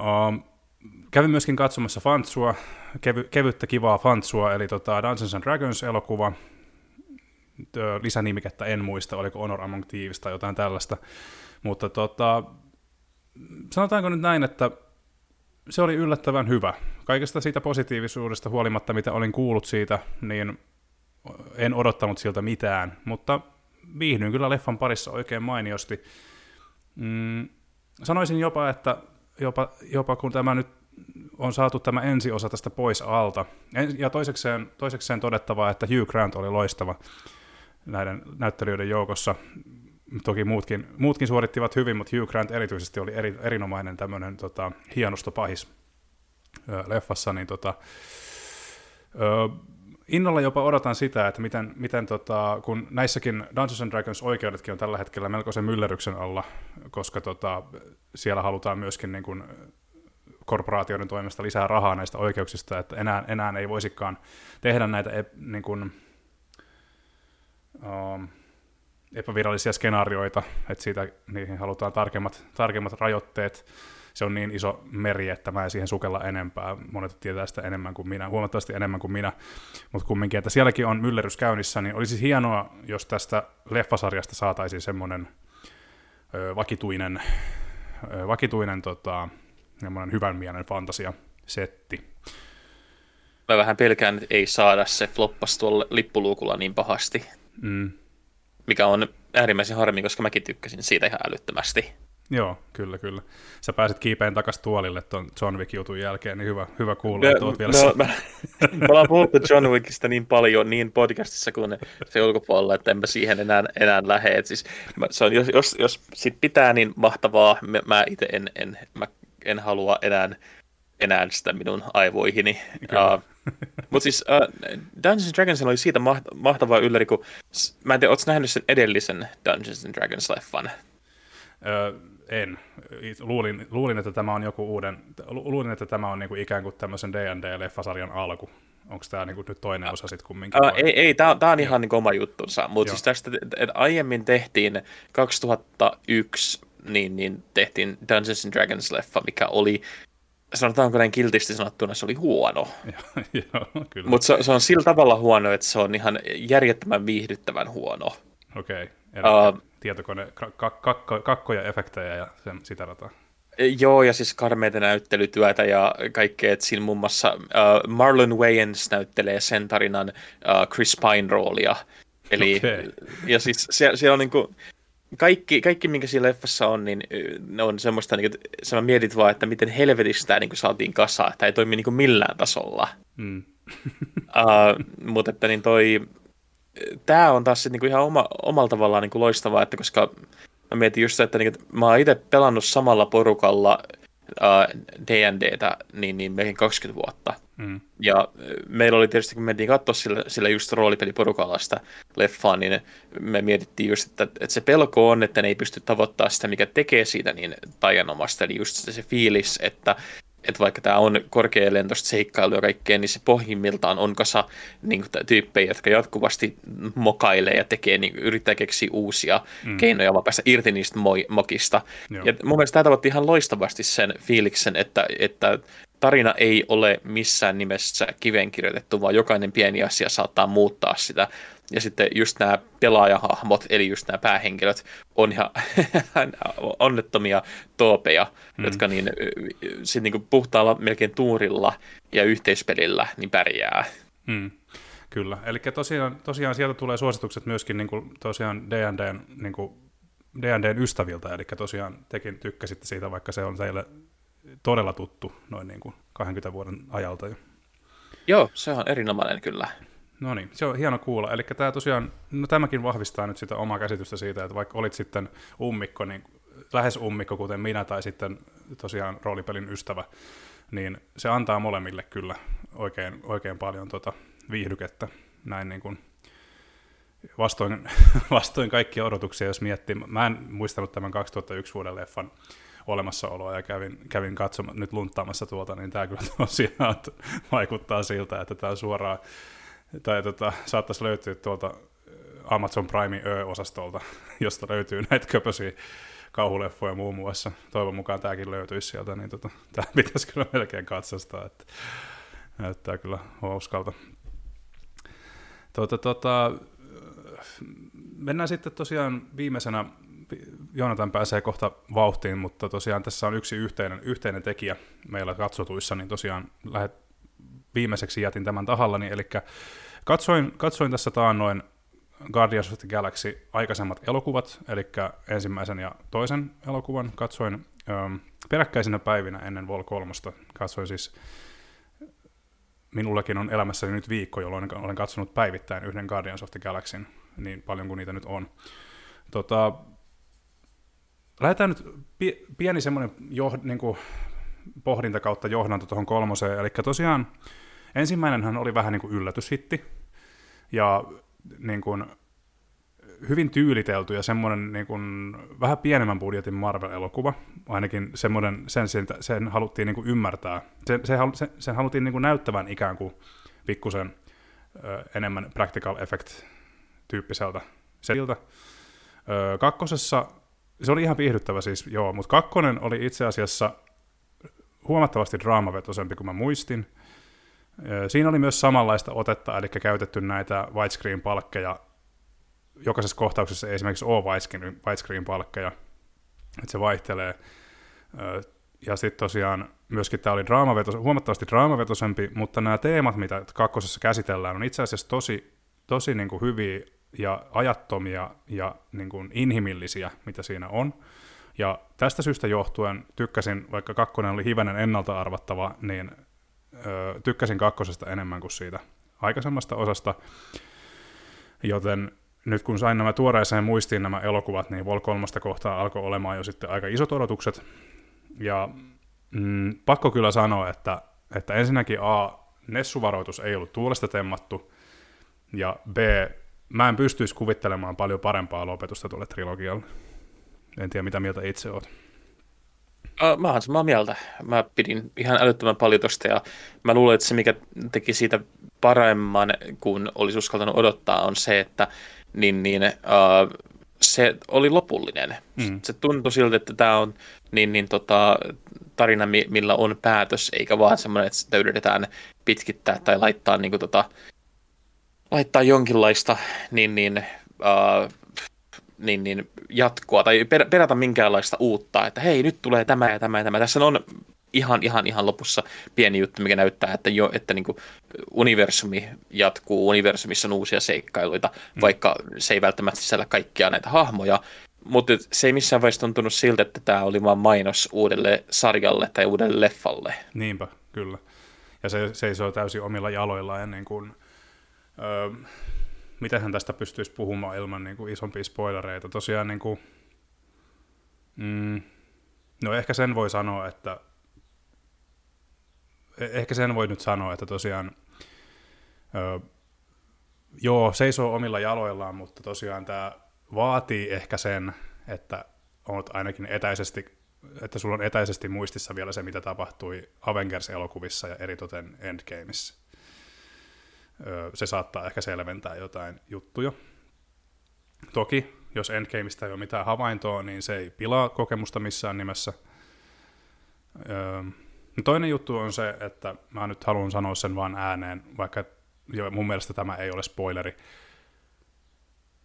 Um, Kävin myöskin katsomassa fantsua, kevy, kevyttä kivaa fantsua, eli tota Dungeons and Dragons-elokuva. Lisänimikettä en muista, oliko Honor Among Thieves tai jotain tällaista, mutta tota, sanotaanko nyt näin, että se oli yllättävän hyvä. Kaikesta siitä positiivisuudesta huolimatta, mitä olin kuullut siitä, niin en odottanut siltä mitään, mutta viihdyin kyllä leffan parissa oikein mainiosti. Mm, sanoisin jopa, että jopa, jopa kun tämä nyt on saatu tämä ensiosa tästä pois alta. Ja toisekseen, toisekseen todettavaa, että Hugh Grant oli loistava näiden näyttelijöiden joukossa. Toki muutkin, muutkin suorittivat hyvin, mutta Hugh Grant erityisesti oli eri, erinomainen tämmöinen tota, hienostopahis leffassa. Niin, tota, ö, innolla jopa odotan sitä, että miten, miten tota, kun näissäkin Dungeons and Dragons oikeudetkin on tällä hetkellä melkoisen myllerryksen alla, koska tota, siellä halutaan myöskin niin kuin korporaatioiden toimesta lisää rahaa näistä oikeuksista, että enää, enää ei voisikaan tehdä näitä ep, niin kuin, um, epävirallisia skenaarioita, että siitä niihin halutaan tarkemmat, tarkemmat rajoitteet. Se on niin iso meri, että mä en siihen sukella enempää. Monet tietää sitä enemmän kuin minä, huomattavasti enemmän kuin minä, mutta kumminkin, että sielläkin on myllerys käynnissä, niin olisi hienoa, jos tästä leffasarjasta saataisiin semmoinen ö, vakituinen, ö, vakituinen tota, hyvän mielen fantasiasetti. Mä vähän pelkään, että ei saada, se floppasi tuolla lippuluukulla niin pahasti, mm. mikä on äärimmäisen harmi, koska mäkin tykkäsin siitä ihan älyttömästi. Joo, kyllä, kyllä. Sä pääsit kiipeen takaisin tuolille tuon John Wick-jutun jälkeen, niin hyvä, hyvä kuulla, no, että oot vielä... No, mä, mä ollaan puhuttu John Wickista niin paljon niin podcastissa kuin se ulkopuolella, että enpä siihen enää, enää lähde. Siis, mä, se on, jos, jos, jos sit pitää, niin mahtavaa. Mä, mä itse en, en, mä en halua enää, enää sitä minun aivoihini. Uh, Mutta siis uh, Dungeons and Dragons oli siitä mahtavaa ylläri, kun... Mä en tiedä, ootko nähnyt sen edellisen Dungeons and Dragons-leffan? Öö... En. Luulin, luulin, että tämä on joku uuden, luulin, että tämä on niinku ikään kuin tämmöisen D and D-leffasarjan alku. Onko tämä niinku nyt toinen osa sitten kumminkin? Ää, ei, ei tämä on, on ihan niinku oma juttunsa, mutta siis tästä, että aiemmin tehtiin kaksituhattayksi, niin, niin tehtiin Dungeons and Dragons-leffa, mikä oli, sanotaanko näin kiltisti sanottuna, se oli huono. Mutta se, se on sillä tavalla huono, että se on ihan järjettömän viihdyttävän huono. Okei. Okay. Uh, tietokone, kak, kakko, kakkoja, efektejä ja sen, sitä rataa. Joo, ja siis karmeita näyttelytyötä ja kaikkea, että siinä muun muassa uh, Marlon Wayans näyttelee sen tarinan uh, Chris Pine roolia. Eli, okay. Ja siis siellä, siellä on niinku, kaikki, kaikki, minkä siinä leffassa on, niin on semmoista, niinku, se mä mietit vaan, että miten helvetistä tämä niinku, saatiin kasaan, että ei toimi niinku, millään tasolla. Mm. uh, mutta että niin toi... Tämä on taas niinku ihan oma, omalla tavallaan niinku loistavaa, että koska mä mietin just sitä, että niinku, mä oon itse pelannut samalla porukalla uh, D and D:tä niin, niin melkein kaksikymmentä vuotta. Mm. Ja meillä oli tietysti, kun me mentiin katsoa sillä, sillä just roolipeliporukalla sitä leffaa, niin me mietittiin just, että, että se pelko on, että ne ei pysty tavoittamaan sitä, mikä tekee siitä niin taianomasta. Eli just se fiilis, että että vaikka tämä on korkealentoista seikkailua ja kaikkea, niin se pohjimmiltaan on kasa niin kuin, tyyppejä, jotka jatkuvasti mokailee ja tekee, niin kuin, yrittää keksiä uusia mm. keinoja, vaan päästä irti niistä moi, mokista. Joo. Ja mun mielestä tämä tavoitti ihan loistavasti sen fiiliksen, että, että tarina ei ole missään nimessä kiveen kirjoitettu, vaan jokainen pieni asia saattaa muuttaa sitä. Ja sitten just nämä pelaajahahmot, eli just nämä päähenkilöt, on ihan onnettomia toopeja, mm. jotka niin, sit niin kuin puhtaalla melkein tuurilla ja yhteispelillä niin pärjää. Mm. Kyllä, eli tosiaan, tosiaan sieltä tulee suositukset myöskin niin kuin tosiaan D and D:n, niin kuin D and D:n ystäviltä, eli tosiaan tekin tykkäsitte siitä, vaikka se on teille todella tuttu noin niin kuin kaksikymmentä vuoden ajalta jo. Joo, se on erinomainen kyllä. No niin, se on hieno kuulla. Eli tämä tosiaan, no tämäkin vahvistaa nyt sitä omaa käsitystä siitä, että vaikka olit sitten ummikko, niin lähes ummikko kuten minä tai sitten tosiaan roolipelin ystävä, niin se antaa molemmille kyllä oikein, oikein paljon tota viihdykettä näin niin kuin vastoin, vastoin kaikkia odotuksia, jos miettii. Mä en muistanut tämän kaksituhattayksi vuoden leffan olemassaoloa ja kävin, kävin katsoma, nyt lunttaamassa tuolta, niin tämä kyllä tosiaan vaikuttaa siltä, että tämä suoraan tai tota, saattaisi löytyä tuolta Amazon Prime Ö-osastolta, josta löytyy näitä köpösiä kauhuleffoja muun muassa. Toivon mukaan tämäkin löytyisi sieltä, niin tota, tämä pitäisi kyllä melkein katsastaa, että näyttää kyllä hauskalta. Tota, tota, mennään sitten tosiaan viimeisenä, Joonatan pääsee kohta vauhtiin, mutta tosiaan tässä on yksi yhteinen, yhteinen tekijä meillä katsotuissa, niin tosiaan lähet viimeiseksi jätin tämän tahallani, eli Katsoin, katsoin tässä taannoin Guardians of the Galaxy aikaisemmat elokuvat, eli ensimmäisen ja toisen elokuvan katsoin ähm, peräkkäisinä päivinä ennen Vol kolme. Katsoin siis, minullakin on elämässäni nyt viikko, jolloin olen katsonut päivittäin yhden Guardians of the Galaxyn, niin paljon kuin niitä nyt on. Tota, lähdetään nyt pi- pieni semmoinen joh- niinku pohdinta kautta johdanto tuohon kolmoseen, eli tosiaan ensimmäinenhän oli vähän niin kuin yllätyshitti, ja niin kuin hyvin tyylitelty ja semmoinen niin kuin vähän pienemmän budjetin Marvel-elokuva, ainakin semmoinen, sen, sen haluttiin niin kuin ymmärtää, sen, sen, sen haluttiin niin kuin näyttävän ikään kuin pikkusen ö, enemmän practical effect-tyyppiseltä seliltä. Ö, kakkosessa, se oli ihan viihdyttävä siis, joo, mutta kakkonen oli itse asiassa huomattavasti draamavetoisempi kuin mä muistin. Siinä oli myös samanlaista otetta, eli käytetty näitä widescreen-palkkeja. Jokaisessa kohtauksessa ei esimerkiksi ole widescreen-palkkeja, että se vaihtelee. Ja sitten tosiaan myöskin tämä oli draamavetos, huomattavasti draamavetoisempi, mutta nämä teemat, mitä kakkosessa käsitellään, on itse asiassa tosi, tosi niin kuin hyviä ja ajattomia ja niin kuin inhimillisiä, mitä siinä on. Ja tästä syystä johtuen tykkäsin, vaikka kakkonen oli hivenen ennalta arvattava, niin Öö, tykkäsin kakkosesta enemmän kuin siitä aikaisemmasta osasta, joten nyt kun sain nämä tuoreeseen muistiin nämä elokuvat, niin Vol kolme kohtaa alkoi olemaan jo sitten aika isot odotukset, ja mm, pakko kyllä sanoa, että, että ensinnäkin A, nessuvaroitus ei ollut tuulesta temmattu, ja B, mä en pystyisi kuvittelemaan paljon parempaa lopetusta tuolle trilogialle. En tiedä, mitä mieltä itse oot. Mä oon samaa mieltä. Mä pidin ihan älyttömän paljon tosta ja mä luulen, että se mikä teki siitä paremman, kun olisi uskaltanut odottaa, on se, että niin, niin, uh, se oli lopullinen. Mm. Se tuntui siltä, että tämä on niin, niin, tota, tarina, millä on päätös, eikä vaan semmoinen, että sitä yritetään pitkittää tai laittaa, niin kuin, tota, laittaa jonkinlaista niin, niin, uh, Niin, niin jatkoa tai per, perätä minkäänlaista uutta, että hei, nyt tulee tämä ja tämä ja tämä. Tässä on ihan, ihan, ihan lopussa pieni juttu, mikä näyttää, että, jo, että niin kuin universumi jatkuu, universumissa on uusia seikkailuita, mm. vaikka se ei välttämättä sisällä kaikkia näitä hahmoja, mutta se ei missään vaiheessa tuntunut siltä, että tämä oli vaan mainos uudelle sarjalle tai uudelle leffalle. Niinpä, kyllä. Ja se seisoo täysin omilla jaloillaan niin kuin... Öö... Mitähän tästä pystyisi puhumaan ilman niin kuin isompia spoilereita? Tosiaan, niin kuin, mm, no ehkä sen voi sanoa, että ehkä sen voi nyt sanoa, että tosiaan, ö, joo, seisoo omilla jaloillaan, mutta tosiaan tämä vaatii ehkä sen, että olet ainakin etäisesti, että sulla on etäisesti muistissa vielä se, mitä tapahtui Avengers-elokuvissa ja eritoten Endgameissa. Se saattaa ehkä selventää jotain juttuja. Toki, jos Endgameista ei ole mitään havaintoa, niin se ei pilaa kokemusta missään nimessä. Öö, toinen juttu on se, että mä nyt haluan sanoa sen vaan ääneen, vaikka mun mielestä tämä ei ole spoileri.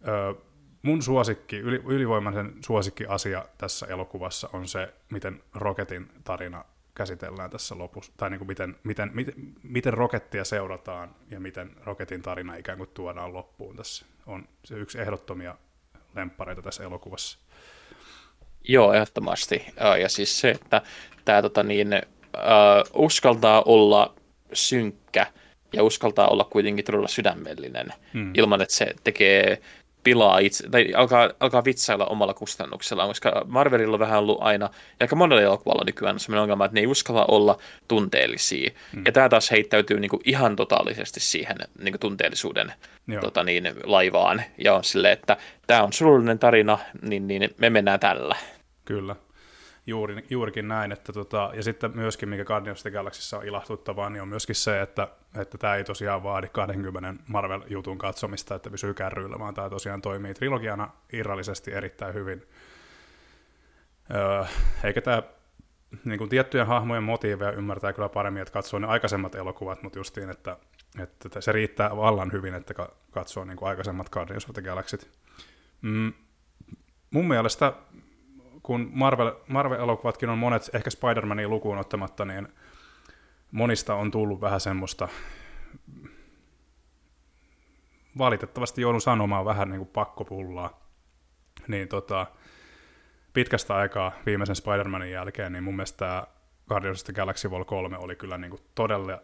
Öö, mun suosikki, yli, ylivoimaisen suosikki asia tässä elokuvassa on se, miten Rocketin tarina käsitellään tässä lopussa, tai niin kuin miten, miten, miten, miten Rockettia seurataan ja miten Rocketin tarina ikään kuin tuodaan loppuun tässä. On se yksi ehdottomia lemppareita tässä elokuvassa. Joo, ehdottomasti. Ja siis se, että tämä tota niin, uh, uskaltaa olla synkkä ja uskaltaa olla kuitenkin todella sydämellinen, mm. ilman että se tekee pilaa itse, tai alkaa, alkaa vitsailla omalla kustannuksella, koska Marvelilla on vähän ollut aina, ja aika monella elokuvalla nykyään sellainen ongelma, että ne ei uskalla olla tunteellisia. Mm. Ja tämä taas heittäytyy niinku ihan totaalisesti siihen niinku tunteellisuuden tota niin, laivaan. Ja on silleen, että tämä on surullinen tarina, niin, niin me mennään tällä. Kyllä, Juuri, juurikin näin. Että tota, ja sitten myöskin, mikä Guardians of the Galaxyssa on ilahduttavaa, niin on myöskin se, että että tämä ei tosiaan vaadi kaksikymmentä Marvel-jutun katsomista, että pysyy kärryillä, vaan tämä tosiaan toimii trilogiana irrallisesti erittäin hyvin. Öö, eikä tämä niin kuin tiettyjen hahmojen motiiveja ymmärtää kyllä paremmin, että katsoo ne aikaisemmat elokuvat, mutta justiin, että, että se riittää vallan hyvin, että katsoo niin kuin aikaisemmat Guardians of the Galaxyt. Mm, mun mielestä, kun Marvel, Marvel-elokuvatkin on monet, ehkä Spider-Mania lukuun ottamatta, niin monista on tullut vähän semmoista valitettavasti joudun sanomaan vähän niin kuin pakkopullaa, niin tota, pitkästä aikaa viimeisen Spider-Manin jälkeen, niin mun mielestä tämä Guardians of the Galaxy Vol. kolme oli kyllä niin kuin todella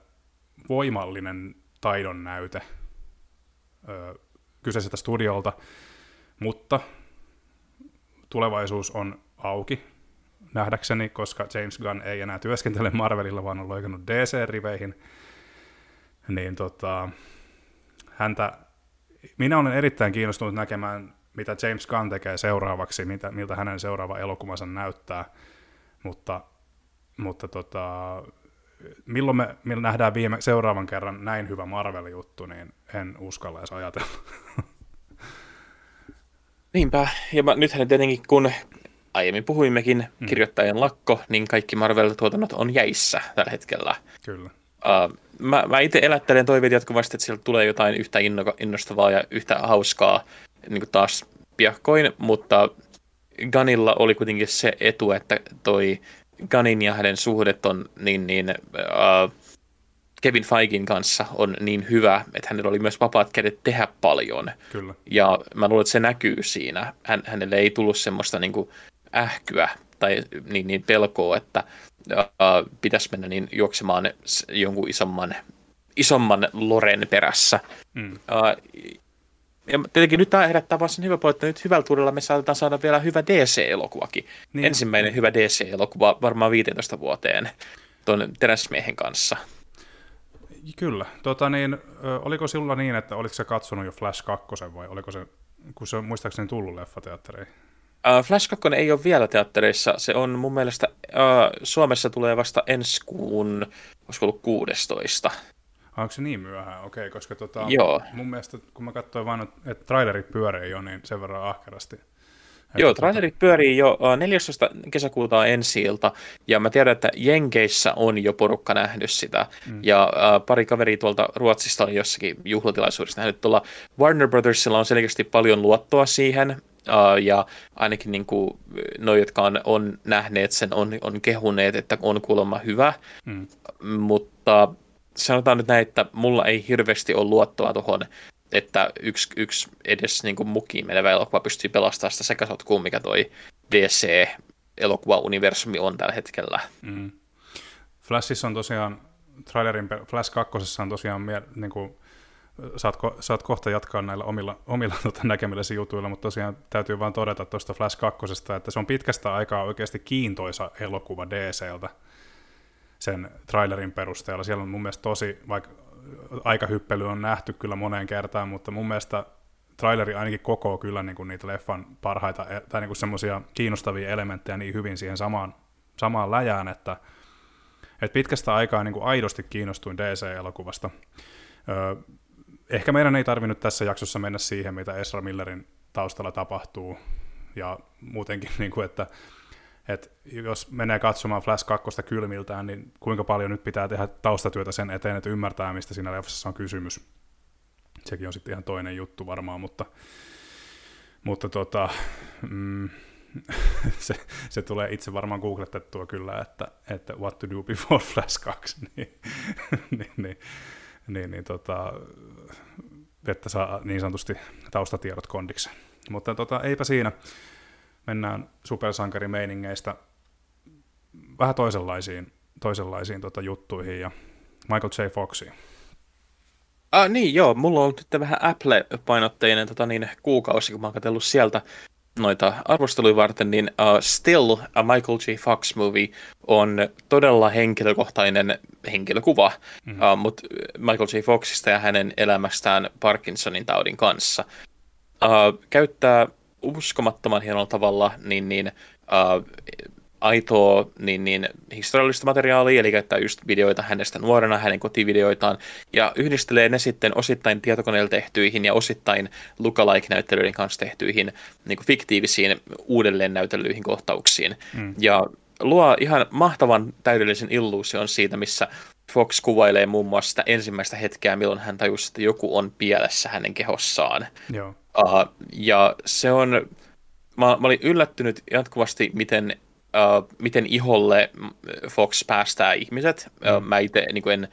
voimallinen taidon näyte öö, kyseiseltä studiolta, mutta tulevaisuus on auki nähdäkseni, koska James Gunn ei enää työskentele Marvelilla, vaan on loikannut D C-riveihin, niin tota, häntä, minä olen erittäin kiinnostunut näkemään, mitä James Gunn tekee seuraavaksi, mitä, miltä hänen seuraava elokuvansa näyttää, mutta, mutta tota, milloin me, me nähdään viime, seuraavan kerran näin hyvä Marvel-juttu, niin en uskalla edes ajatella. Niinpä, ja mä, nythän tietenkin kun aiemmin puhuimmekin kirjoittajien mm. lakko, niin kaikki Marvel-tuotannot on jäissä tällä hetkellä. Kyllä. Uh, mä mä itse elättelen toiveet jatkuvasti, että sieltä tulee jotain yhtä innostavaa ja yhtä hauskaa niin kuin taas piakkoin, mutta Gunnilla oli kuitenkin se etu, että toi Gunnin ja hänen suhdet on niin, niin uh, Kevin Feigin kanssa on niin hyvä, että hänellä oli myös vapaat kädet tehdä paljon. Kyllä. Ja mä luulen, että se näkyy siinä. Hän, hänelle ei tullut semmoista niin kuin ähkyä tai niin, niin pelkoa, että uh, pitäisi mennä niin juoksemaan jonkun isomman, isomman loren perässä. Mm. Uh, ja tietenkin nyt tämä herättää vaan sen hyvä puoli, että nyt hyvällä tuudella me saatetaan saada vielä hyvä D C-elokuvakin. Niin. Ensimmäinen hyvä D C-elokuva varmaan viisitoista vuoteen tuon teräsmiehen kanssa. Kyllä. Tota niin, oliko silloin niin, että oliko se katsonut jo Flash kaksi vai oliko se, kun se on muistaakseni tullut leffateatteriin? Flash kaksi ei ole vielä teatterissa. Se on mun mielestä, Suomessa tulee vasta ensi kuun, olisiko ollut kuudestoista. Onko se niin myöhään? Okei, koska tota, mun mielestä, kun mä katsoin vaan, että trailerit pyörii jo, niin sen verran ahkerasti. Joo, trailerit pyörii jo neljästoista kesäkuuta on ensi ilta, ja mä tiedän, että Jenkeissä on jo porukka nähnyt sitä, mm. ja äh, pari kaveria tuolta Ruotsista on jossakin juhlatilaisuudessa nähnyt. Tuolla Warner Brothersilla on selkeästi paljon luottoa siihen, äh, ja ainakin niin kuin, noi, jotka on, on nähneet sen, on, on kehuneet, että on kuulemma hyvä, mm. mutta sanotaan nyt näin, että mulla ei hirveästi ole luottoa tuohon, että yksi, yksi edes niin kuin mukiin menevä elokuva pystyy pelastamaan sitä sekasotkuun, mikä toi D C-elokuva-universumi on tällä hetkellä. Mm. Flashissa on tosiaan, trailerin Flash kakkosessa on tosiaan, niin kuin, saat, saat kohta jatkaa näillä omilla, omilla tota, näkemilläsi jutuilla, mutta tosiaan täytyy vaan todeta tuosta Flash kakkosesta, että se on pitkästä aikaa oikeasti kiintoisa elokuva D C:ltä sen trailerin perusteella. Siellä on mun mielestä tosi, vaikka aikahyppely on nähty kyllä moneen kertaan, mutta mun mielestä traileri ainakin kokoo kyllä niin kuin niitä leffan parhaita tai niin kuin semmoisia kiinnostavia elementtejä niin hyvin siihen samaan, samaan läjään, että, että pitkästä aikaa niin kuin aidosti kiinnostuin D C-elokuvasta. Ehkä meidän ei tarvinnut tässä jaksossa mennä siihen, mitä Ezra Millerin taustalla tapahtuu ja muutenkin, niin kuin, että et jos menee katsomaan Flash kakkosta kylmiltään, niin kuinka paljon nyt pitää tehdä taustatyötä sen eteen, että ymmärtää, mistä siinä leffassa on kysymys. Sekin on sitten ihan toinen juttu varmaan, mutta, mutta tota, mm, se, se tulee itse varmaan googletettua kyllä, että, että what to do before Flash kaksi, niin, niin, niin, niin, niin tota, että saa niin sanotusti taustatiedot kondiksi. Mutta tota, eipä siinä. Mennään supersankarimeiningeistä vähän toisenlaisiin, toisenlaisiin tota juttuihin ja Michael J. Foxiin. Ah, niin joo, mulla on nyt vähän Apple-painotteinen tota niin, kuukausi, kun mä oon katsellut sieltä noita arvosteluja varten, niin uh, Still A Michael J. Fox Movie on todella henkilökohtainen henkilökuva, mm-hmm. uh, mutta Michael J. Foxista ja hänen elämästään Parkinsonin taudin kanssa uh, käyttää uskomattoman hienolla tavalla niin, niin, äh, aitoa niin, niin, historiallista materiaalia, eli käyttää just videoita hänestä nuorena, hänen kotivideoitaan, ja yhdistelee ne sitten osittain tietokoneella tehtyihin ja osittain lookalike-näyttelyiden kanssa tehtyihin niin kuin fiktiivisiin uudelleen näytellyihin kohtauksiin. Mm. Ja luo ihan mahtavan täydellisen illuusion siitä, missä Fox kuvailee muun muassa sitä ensimmäistä hetkeä, milloin hän tajusi, että joku on pielessä hänen kehossaan. Joo. Uh, ja se on, mä, mä olin yllättynyt jatkuvasti, miten, uh, miten iholle Fox päästää ihmiset. Mm. Uh, mä itse niin en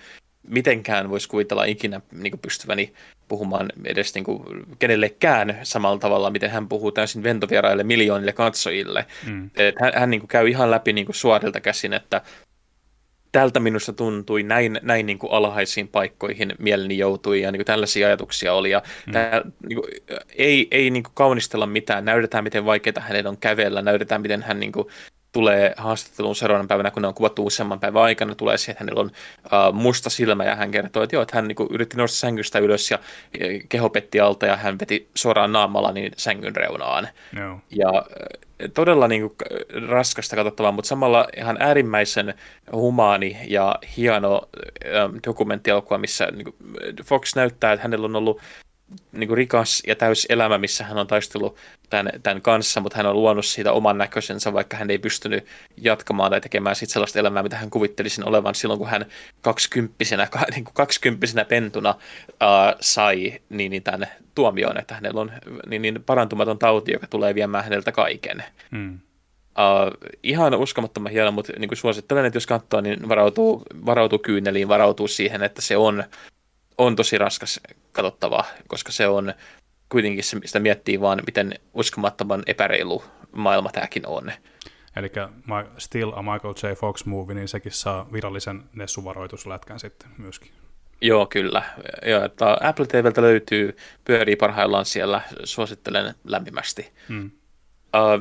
mitenkään voisi kuvitella ikinä niin pystyväni puhumaan edes niin kuin kenellekään samalla tavalla, miten hän puhuu täysin ventovieraille miljoonille katsojille. Mm. Hän, hän niin kuin käy ihan läpi niin kuin suorilta käsin, että tältä minusta tuntui, näin, näin niin kuin alhaisiin paikkoihin mieleni joutui ja niin kuin tällaisia ajatuksia oli. Ja mm. tämä, niin kuin, ei ei niin kuin kaunistella mitään, näytetään miten vaikeaa hänen on kävellä, näytetään miten hän niin kuin tulee haastatteluun seuraavan päivänä, kun ne on kuvattu useamman päivän aikana, tulee siihen, että hänellä on uh, musta silmä ja hän kertoo, että, joo, että hän niin kuin, yritti nousta sängystä ylös ja e, keho petti alta ja hän veti suoraan naamalla niin sängyn reunaan. No. Ja todella niin kuin, raskasta katsottavaa, mutta samalla ihan äärimmäisen humaani ja hieno äh, dokumenttielokuva, missä niin kuin, Fox näyttää, että hänellä on ollut niin kuin rikas ja täys elämä, missä hän on taistellut tämän, tämän kanssa, mutta hän on luonut siitä oman näköisensä, vaikka hän ei pystynyt jatkamaan tai tekemään sit sellaista elämää, mitä hän kuvitteli sen olevan silloin, kun hän kaksikymppisenä, niin kuin kaksikymppisenä pentuna äh, sai niin, niin tämän tuomion, että hänellä on niin, niin parantumaton tauti, joka tulee viemään häneltä kaiken. Hmm. Uh, ihan uskomattoman hieno, mutta niin kuin suosittelen, että jos katsoo, niin varautuu, varautuu kyyneliin, varautuu siihen, että se on on tosi raskas katsottava, koska se on kuitenkin, sitä miettii vaan, miten uskomattoman epäreilu maailma tämäkin on. Eli Still a Michael J. Fox Movie, niin sekin saa virallisen Nessu-varoituslätkän sitten myöskin. Joo, kyllä. Ja, että Apple T V:ltä löytyy, pyörii parhaillaan siellä, suosittelen lämpimästi. Hmm.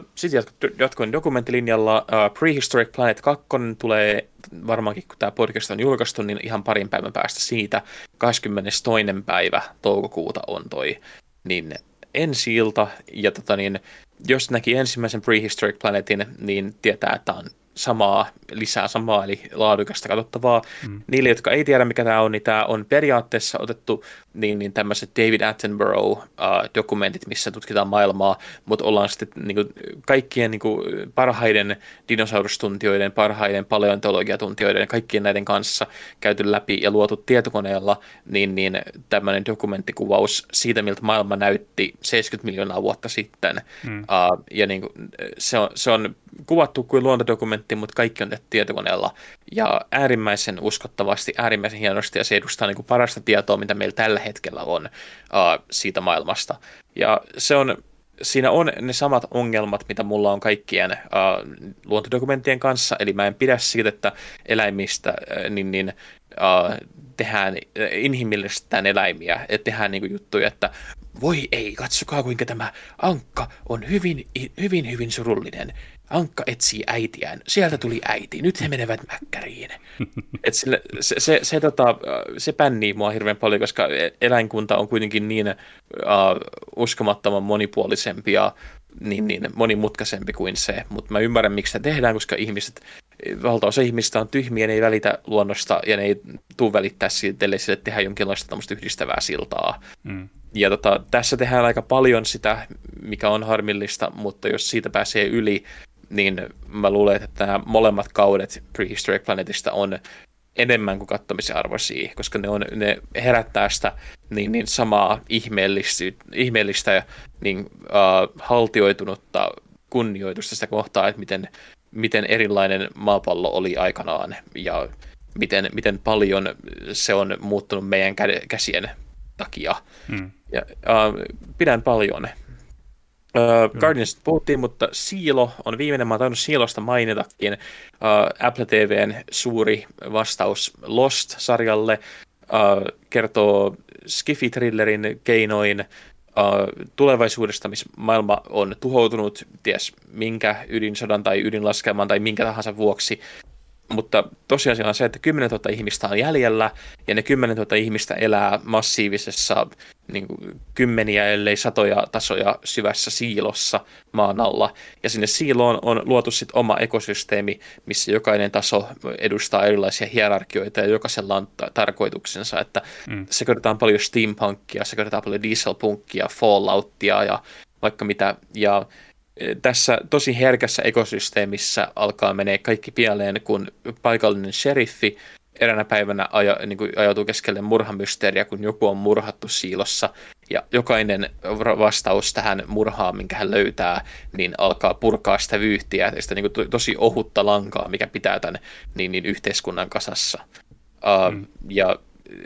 Uh, Sitten jatkoin dokumenttilinjalla. Uh, Prehistoric Planet kaksi tulee varmaankin, kun tämä podcast on julkaistu, niin ihan parin päivän päästä siitä. kahdeskymmenestoinen päivä toukokuuta on toi niin ensi ilta. Ja tota niin, jos näki ensimmäisen Prehistoric Planetin, niin tietää, että on samaa, lisää samaa, eli laadukasta katsottavaa. Mm. Niille, jotka ei tiedä, mikä tämä on, niin tämä on periaatteessa otettu niin, niin tämmöiset David Attenborough-dokumentit, uh, missä tutkitaan maailmaa, mutta ollaan sitten niin kuin, kaikkien niin kuin, parhaiden dinosaurustuntijoiden, parhaiden paleontologiatuntijoiden, kaikkien näiden kanssa käyty läpi ja luotu tietokoneella, niin, niin tämmöinen dokumenttikuvaus siitä, miltä maailma näytti seitsemänkymmentä miljoonaa vuotta sitten. Mm. Uh, ja niin kuin, se, on, se on kuvattu kuin luontodokumentti, mutta kaikki on tehty tietokoneella ja äärimmäisen uskottavasti, äärimmäisen hienosti ja se edustaa niin kuin parasta tietoa, mitä meillä tällä hetkellä on uh, siitä maailmasta. Ja se on, siinä on ne samat ongelmat, mitä mulla on kaikkien uh, luontodokumenttien kanssa, eli mä en pidä siitä, että eläimistä uh, niin, niin, uh, tehdään, inhimillistetään eläimiä, että tehdään niin kuin juttuja, että voi ei, katsokaa kuinka tämä ankka on hyvin, hyvin, hyvin surullinen. Ankka etsii äitiään. Sieltä tuli äiti. Nyt he menevät mäkkäriin. Et sille, se, se, se, tota, se pännii mua hirveän paljon, koska eläinkunta on kuitenkin niin uh, uskomattoman monipuolisempi ja niin, niin monimutkaisempi kuin se. Mutta mä ymmärrän, miksi sitä tehdään, koska ihmiset, valtaosa ihmistä on tyhmiä, ne ei välitä luonnosta ja ne ei tule välittää siitä, ellei sille tehdä jonkinlaista tämmöistä yhdistävää siltaa. Mm. Ja tota, tässä tehdään aika paljon sitä, mikä on harmillista, mutta jos siitä pääsee yli, niin mä luulen, että nämä molemmat kaudet Prehistoric Planetista on enemmän kuin kattomisen arvoisia, koska ne, on, ne herättää sitä niin, niin samaa ihmeellistä ja niin, uh, haltioitunutta kunnioitusta sitä kohtaa, että miten, miten erilainen maapallo oli aikanaan ja miten, miten paljon se on muuttunut meidän käsien takia. Hmm. Ja, uh, pidän paljon. Uh, Guardians puhuttiin, mutta Silo on viimeinen, mä oon tainnut Silosta mainitakin, uh, Apple T V:n suuri vastaus Lost-sarjalle, uh, kertoo Skifi-thrillerin keinoin uh, tulevaisuudesta, missä maailma on tuhoutunut, ties minkä ydinsodan tai ydinlaskelman tai minkä tahansa vuoksi, mutta tosiasia on se, että kymmenentuhatta ihmistä on jäljellä ja ne kymmenentuhatta ihmistä elää massiivisessa niin kuin, kymmeniä ellei satoja tasoja syvässä siilossa maan alla. Ja sinne siiloon on luotu sit oma ekosysteemi, missä jokainen taso edustaa erilaisia hierarkioita ja jokaisella on ta- tarkoituksensa. Että mm. se käytetään paljon steampunkia, se käytetään paljon dieselpunkia, falloutia ja vaikka mitä. Ja tässä tosi herkässä ekosysteemissä alkaa menee kaikki pieleen, kun paikallinen sheriffi eräänä päivänä ajo, niin kuin ajautuu keskelle murhamysteeriä, kun joku on murhattu siilossa. Ja jokainen vastaus tähän murhaan, minkä hän löytää, niin alkaa purkaa sitä vyyhtiä, sitä niin kuin to, tosi ohutta lankaa, mikä pitää tämän niin, niin yhteiskunnan kasassa. Uh, mm. Ja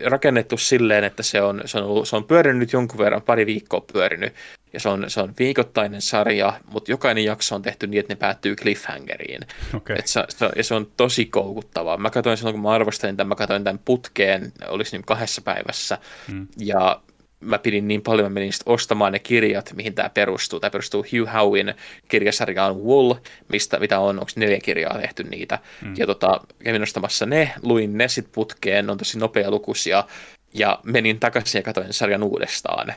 rakennettu silleen, että se on, se on, ollut, se on pyörinyt jonkun verran, pari viikkoa pyörinyt, ja se on, se on viikoittainen sarja, mutta jokainen jakso on tehty niin, että ne päättyy cliffhangeriin. Okay. Et se, se, ja se on tosi koukuttavaa. Mä katsoin silloin, kun mä arvostelin tämän, mä katsoin tämän putkeen, olisi niin kahdessa päivässä, mm. ja mä pidin niin paljon, mä menin sitten ostamaan ne kirjat, mihin tämä perustuu. Tämä perustuu Hugh Howin kirjasarjaan Wool, mistä, mitä on, onko neljä kirjaa tehty niitä. Mm. Ja tota, kävin ostamassa ne, luin ne sitten putkeen, ne on tosi nopealukuisia, ja menin takaisin ja katsoin sarjan uudestaan.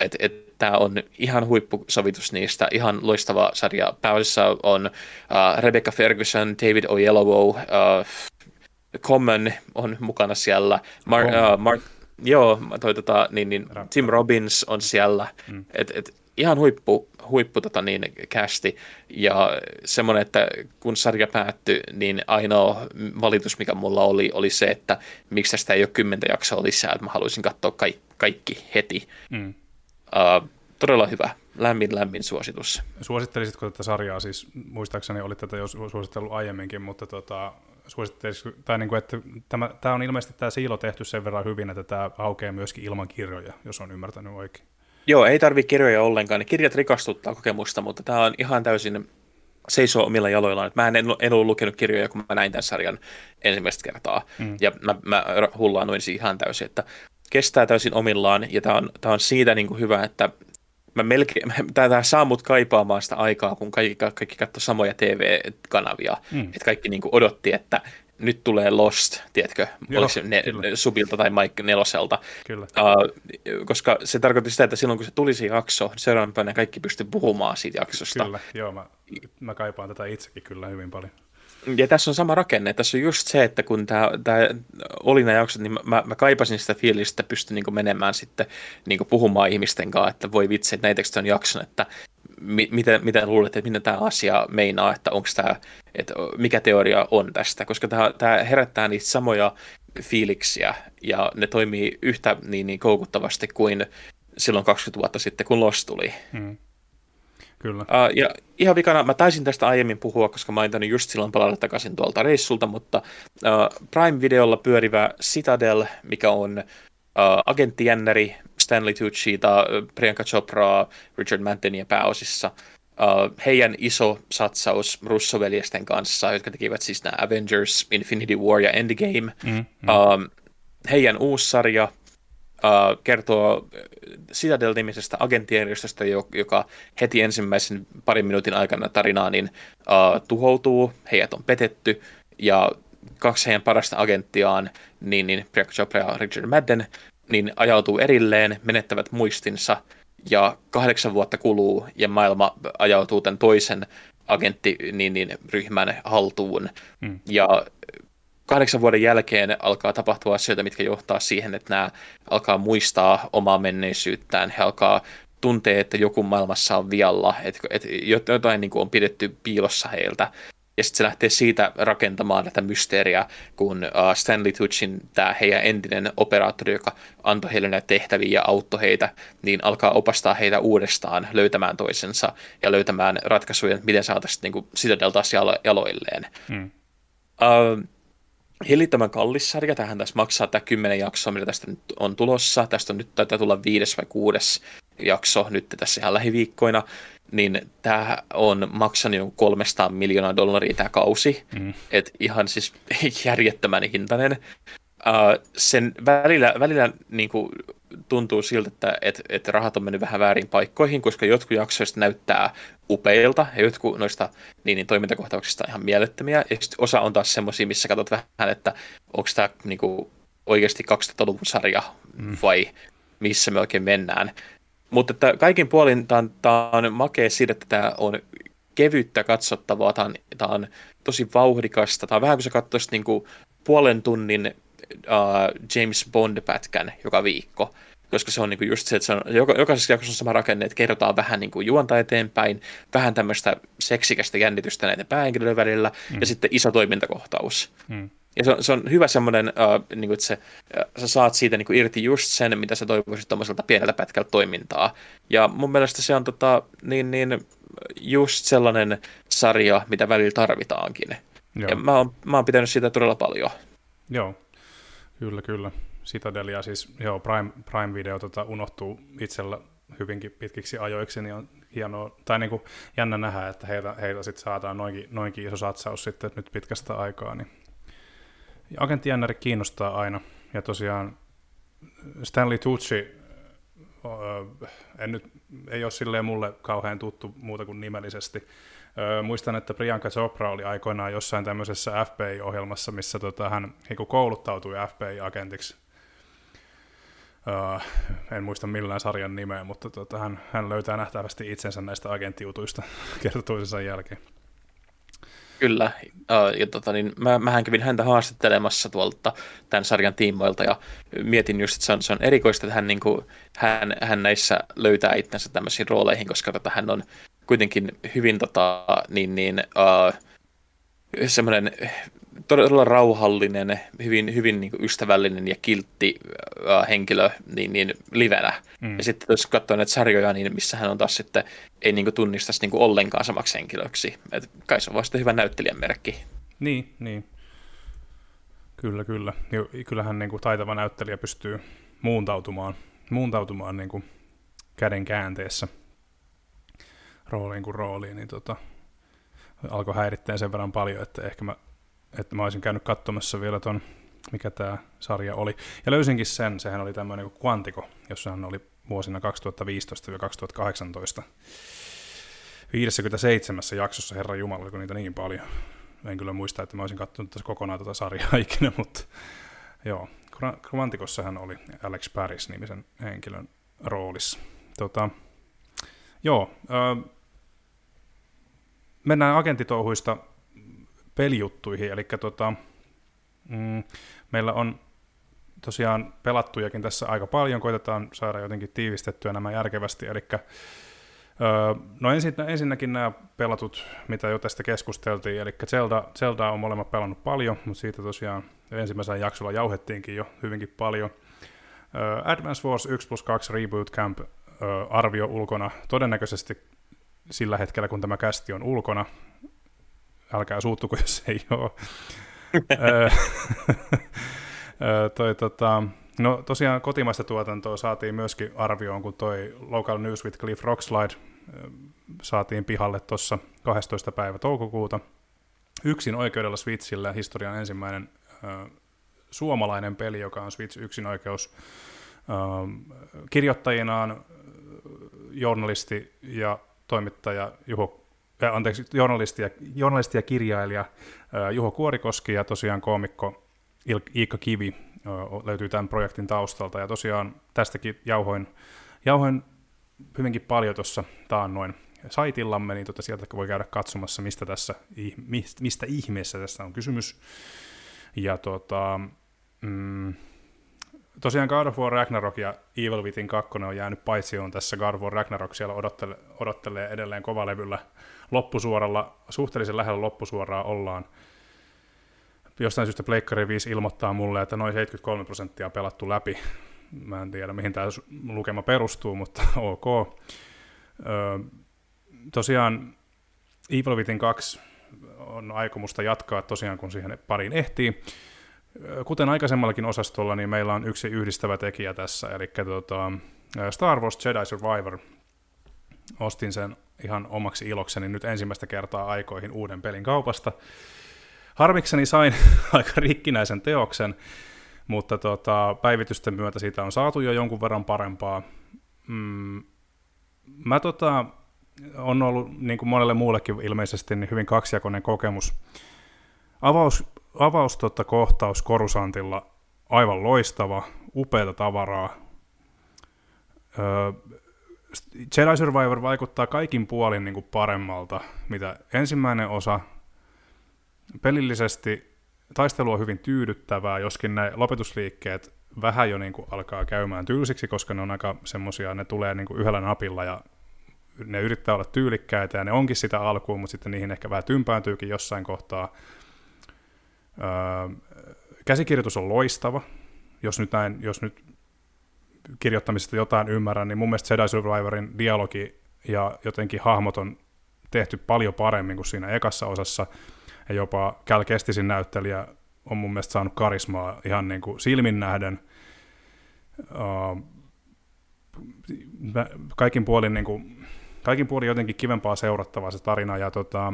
Et, et, tämä on ihan huippusovitus niistä, ihan loistava sarja. Pääosassa on uh, Rebecca Ferguson, David Oyelowo, uh, Common on mukana siellä, Mark... Oh. Uh, Mark Joo, toi, tota, niin, niin, Tim Robbins on siellä, mm. et, et, ihan huippu, huippu tota, niin, kästi ja semmoinen, että kun sarja päättyi, niin ainoa valitus, mikä mulla oli, oli se, että miksi tästä ei ole kymmentä jaksoa lisää, että mä haluaisin katsoa kaikki, kaikki heti. Mm. Uh, todella hyvä, lämmin, lämmin suositus. Suosittelisitko tätä sarjaa, siis muistaakseni oli tätä jo suositellut aiemminkin, mutta tota... Tai niin kuin, että tämä, tämä on ilmeisesti tämä siilo tehty sen verran hyvin, että tämä aukeaa myöskin ilman kirjoja, jos on ymmärtänyt oikein. Joo, ei tarvitse kirjoja ollenkaan. Ne kirjat rikastuttaa kokemusta, mutta tämä on ihan täysin seisoo omilla jaloillaan. Mä en, en ole lukenut kirjoja, kun mä näin tämän sarjan ensimmäistä kertaa. Mm. Ja mä, mä hullaannuin siihen ihan täysin, että kestää täysin omillaan. Ja tämä on, tämä on siitä niin kuin hyvä, että mä melkein, tämä saa mut kaipaamaan sitä aikaa, kun kaikki, kaikki katsoi samoja T V-kanavia. Mm. Että kaikki niin kuin odotti, että nyt tulee Lost, tiedätkö, oliko se ne, Subilta tai Mike Neloselta. Kyllä. Uh, koska se tarkoitti sitä, että silloin kun se tulisi jakso, seuraavana kaikki pystyi puhumaan siitä jaksosta. Kyllä, joo, mä, mä kaipaan tätä itsekin kyllä hyvin paljon. Ja tässä on sama rakenne. Tässä on just se, että kun tämä, tämä oli nämä jaksot, niin mä, mä kaipasin sitä fiilistä, että pystyn niin kuin menemään sitten niin kuin puhumaan ihmisten kanssa, että voi vitsi, että näitekö tämän jakson, että mi- miten, miten luulet, että minä tämä asia meinaa, että onko tämä, että mikä teoria on tästä, koska tämä, tämä herättää niitä samoja fiiliksiä ja ne toimii yhtä niin, niin koukuttavasti kuin silloin kaksikymmentä vuotta sitten, kun Lost tuli. Mm. Kyllä. Uh, ja ihan vikana, mä taisin tästä aiemmin puhua, koska mä en tainnut just silloin palata takaisin tuolta reissulta, mutta uh, Prime-videolla pyörivä Citadel, mikä on uh, agenttijännäri, Stanley Tucci, Priyanka Chopraa, Richard Mantonia pääosissa, uh, heidän iso satsaus russoveljesten kanssa, jotka tekivät siis nämä Avengers, Infinity War ja Endgame, mm-hmm. uh, heidän uusi sarja, kertoo Citadel-nimisestä agenttijärjestöstä, joka heti ensimmäisen parin minuutin aikana tarinaa niin, uh, tuhoutuu, heidät on petetty, ja kaksi heidän parasta agenttiaan, niin, niin Priyanka Chopra ja Richard Madden, niin ajautuu erilleen, menettävät muistinsa, ja kahdeksan vuotta kuluu, ja maailma ajautuu tämän toisen agentti, niin, niin, ryhmän haltuun, mm. ja kahdeksan vuoden jälkeen alkaa tapahtua asioita, mitkä johtaa siihen, että nämä alkaa muistaa omaa menneisyyttään. He alkaa tuntea, että joku maailmassa on vialla, että jotain on pidetty piilossa heiltä. Ja sitten se lähtee siitä rakentamaan tätä mysteeriä, kun Stanley Tucin, tämä heidän entinen operaattori, joka antoi heille näitä tehtäviä ja auttoi heitä, niin alkaa opastaa heitä uudestaan löytämään toisensa ja löytämään ratkaisuja, miten saataisiin niin Citadel taas jaloilleen. Hmm. Uh, Hillittömän kallis sarja, tähän tässä maksaa tämä kymmenen jaksoa, mitä tästä nyt on tulossa. Tästä on nyt taitaa tulla viides vai kuudes jakso nyt tässä ihan lähiviikkoina. Niin tämä on maksanut jonkun kolmesataa miljoonaa dollaria tämä kausi. Mm. Et ihan siis järjettömän hintainen. Uh, sen välillä, välillä niin kuin tuntuu siltä, että et, et rahat on mennyt vähän väärin paikkoihin, koska jotkut jaksoista näyttää upeilta ja jotkut noista niin, niin, toimintakohtauksista on ihan mielettömiä. Ja osa on taas semmoisia, missä katsot vähän, että onko tämä niin kuin oikeasti kaksituhattaluvun sarja vai missä me oikein mennään. Mutta että kaikin puolin tämä on makea siitä, että tämä on kevyttä katsottavaa, tämä on, tää on tosi vauhdikasta. Tämä on vähän kuin sä katsoisit niin kuin puolen tunnin Uh, James Bond-pätkän joka viikko, koska se on niinku just se, että se on, joka, jokaisessa jaksossa on sama rakenne, että kerrotaan vähän niinku juonta eteenpäin, vähän tämmöistä seksikästä jännitystä näiden päähenkilöiden välillä, mm. ja sitten iso toimintakohtaus. Mm. Ja se on, se on hyvä semmoinen, uh, niinku, että se, sä saat siitä niinku irti just sen, mitä sä toivoisit tuommoiselta pieneltä pätkältä toimintaa. Ja mun mielestä se on tota, niin, niin, just sellainen sarja, mitä välillä tarvitaankin. Joo. Ja mä oon, mä oon pitänyt siitä todella paljon. Joo. Kyllä, kyllä. Citadelia, siis joo, Prime, Prime Video tota, unohtuu itsellä hyvinkin pitkiksi ajoiksi, niin on hienoa, tai niin kuin jännä nähdä, että heiltä, heiltä sit saadaan noinkin, noinkin iso satsaus sitten nyt pitkästä aikaa. Niin. Ja agentti jännäri kiinnostaa aina, ja tosiaan Stanley Tucci, en nyt, ei ole silleen mulle kauhean tuttu muuta kuin nimellisesti. Ö, muistan, että Priyanka Chopra oli aikoinaan jossain tämmöisessä F B I-ohjelmassa, missä tota, hän kouluttautui F B I-agentiksi. Ö, en muista millään sarjan nimeä, mutta tota, hän, hän löytää nähtävästi itsensä näistä agenttijutuista kerta toisensa jälkeen. Kyllä, ja tota, niin mä, mähän kävin häntä haastattelemassa tuolta tämän sarjan tiimoilta ja mietin just, että se on, se on erikoista, että hän, niin kuin, hän, hän näissä löytää itsensä tämmöisiin rooleihin, koska tota, hän on kuitenkin hyvin tota, niin, niin, uh, semmoinen todella rauhallinen, hyvin, hyvin niin kuin ystävällinen ja kiltti uh, henkilö niin, niin livenä. Mm. Ja sitten jos katsoo näitä sarjoja, niin missä hän on taas sitten, ei niin kuin tunnistaisi niin kuin ollenkaan samaksi henkilöksi. Et kai se on vaan sitten hyvä näyttelijän merkki. Niin, niin. Kyllä, kyllä. Kyllähän niin kuin taitava näyttelijä pystyy muuntautumaan, muuntautumaan niin kuin käden käänteessä rooliin kuin rooliin. Niin tota, alkoi häirittää sen verran paljon, että ehkä mä että mä olisin käynyt katsomassa vielä ton, mikä tämä sarja oli. Ja löysinkin sen, sehän oli tämmöinen kuin Quantico, jossa hän oli vuosina kaksituhattaviisitoista kaksituhattakahdeksantoista. viidessäkymmenessäseitsemännessä jaksossa, herra jumala, oliko niitä niin paljon. En kyllä muista, että mä olisin katsonut tässä kokonaan tuota sarjaa ikinä, mutta joo. Quanticossa hän oli Alex Paris-nimisen henkilön roolissa. Tota, joo, äh, mennään agentitouhuista pelijuttuihin, eli tota, mm, meillä on tosiaan pelattujakin tässä aika paljon, koitetaan saada jotenkin tiivistettyä nämä järkevästi, eli öö, no ensin, ensinnäkin nämä pelatut, mitä jo tästä keskusteltiin, eli Zelda, Zelda on molemmat pelannut paljon, mutta siitä tosiaan ensimmäisellä jaksolla jauhettiinkin jo hyvinkin paljon. Öö, Advance Wars yksi plus kaksi Reboot Camp öö, arvio ulkona, todennäköisesti sillä hetkellä, kun tämä kästi on ulkona. Älkää suuttuko, jos ei ole. toi, tota, no tosiaan kotimaista tuotantoa saatiin myöskin arvioon, kun toi Local News with Cliff Rockslide saatiin pihalle tuossa kahdestoista päivä toukokuuta. Yksin oikeudella Switchillä historian ensimmäinen äh, suomalainen peli, joka on Switch yksinoikeus. Äh, kirjoittajinaan journalisti ja toimittaja Juho Anteeksi, journalisti ja, journalisti ja kirjailija Juho Kuorikoski ja tosiaan koomikko Iikka Kivi löytyy tämän projektin taustalta. Ja tosiaan tästäkin jauhoin, jauhoin hyvinkin paljon tuossa taannoin saitillamme, niin tuota sieltä voi käydä katsomassa, mistä, tässä, mistä ihmeessä tässä on kysymys. Ja tuota, mm, tosiaan God of War Ragnarok ja Evil Within kaksi on jäänyt paitsioon tässä. God of War Ragnarok siellä odottelee, odottelee edelleen kovalevyllä loppusuoralla, suhteellisen lähellä loppusuoraa ollaan. Jostain syystä Pleikkari viisi ilmoittaa mulle, että noin seitsemänkymmentäkolme prosenttia on pelattu läpi. Mä en tiedä, mihin tämä lukema perustuu, mutta ok. Öö, tosiaan Evil Within kaksi on aikomusta jatkaa tosiaan, kun siihen pariin ehtii. Kuten aikaisemmallakin osastolla, niin meillä on yksi yhdistävä tekijä tässä, eli tuota, Star Wars Jedi Survivor. Ostin sen ihan omaksi ilokseni nyt ensimmäistä kertaa aikoihin uuden pelin kaupasta. Harmikseni sain aika rikkinäisen teoksen, mutta tuota, päivitysten myötä siitä on saatu jo jonkun verran parempaa. Mm, mä tota, on ollut, niin kuin monelle muullekin ilmeisesti, niin hyvin kaksijakoinen kokemus. Avaus, avaus totta, kohtaus Korusantilla aivan loistava, upeata tavaraa. Öö, Jedi Survivor vaikuttaa kaikin puolin niin kuin paremmalta, mitä ensimmäinen osa. Pelillisesti taistelu on hyvin tyydyttävää, joskin ne lopetusliikkeet vähän jo niin kuin alkaa käymään tylsiksi, koska ne on aika semmoisia, ne tulee niin kuin yhdellä napilla ja ne yrittää olla tyylikkäitä ja ne onkin sitä alkuun, mutta sitten niihin ehkä vähän tympääntyykkin jossain kohtaa. Öö, käsikirjoitus on loistava, jos nyt näin, jos nyt kirjoittamisesta jotain ymmärrän, niin mun mielestä Jedi Survivorin dialogi ja jotenkin hahmot on tehty paljon paremmin kuin siinä ekassa osassa, ja jopa Cal Kestisin näyttelijä on mun mielestä saanut karismaa ihan niin kuin silmin nähden, uh, kaikin puolin niin kuin, kaikin puolin jotenkin kivempaa seurattavaa se tarina, ja tota,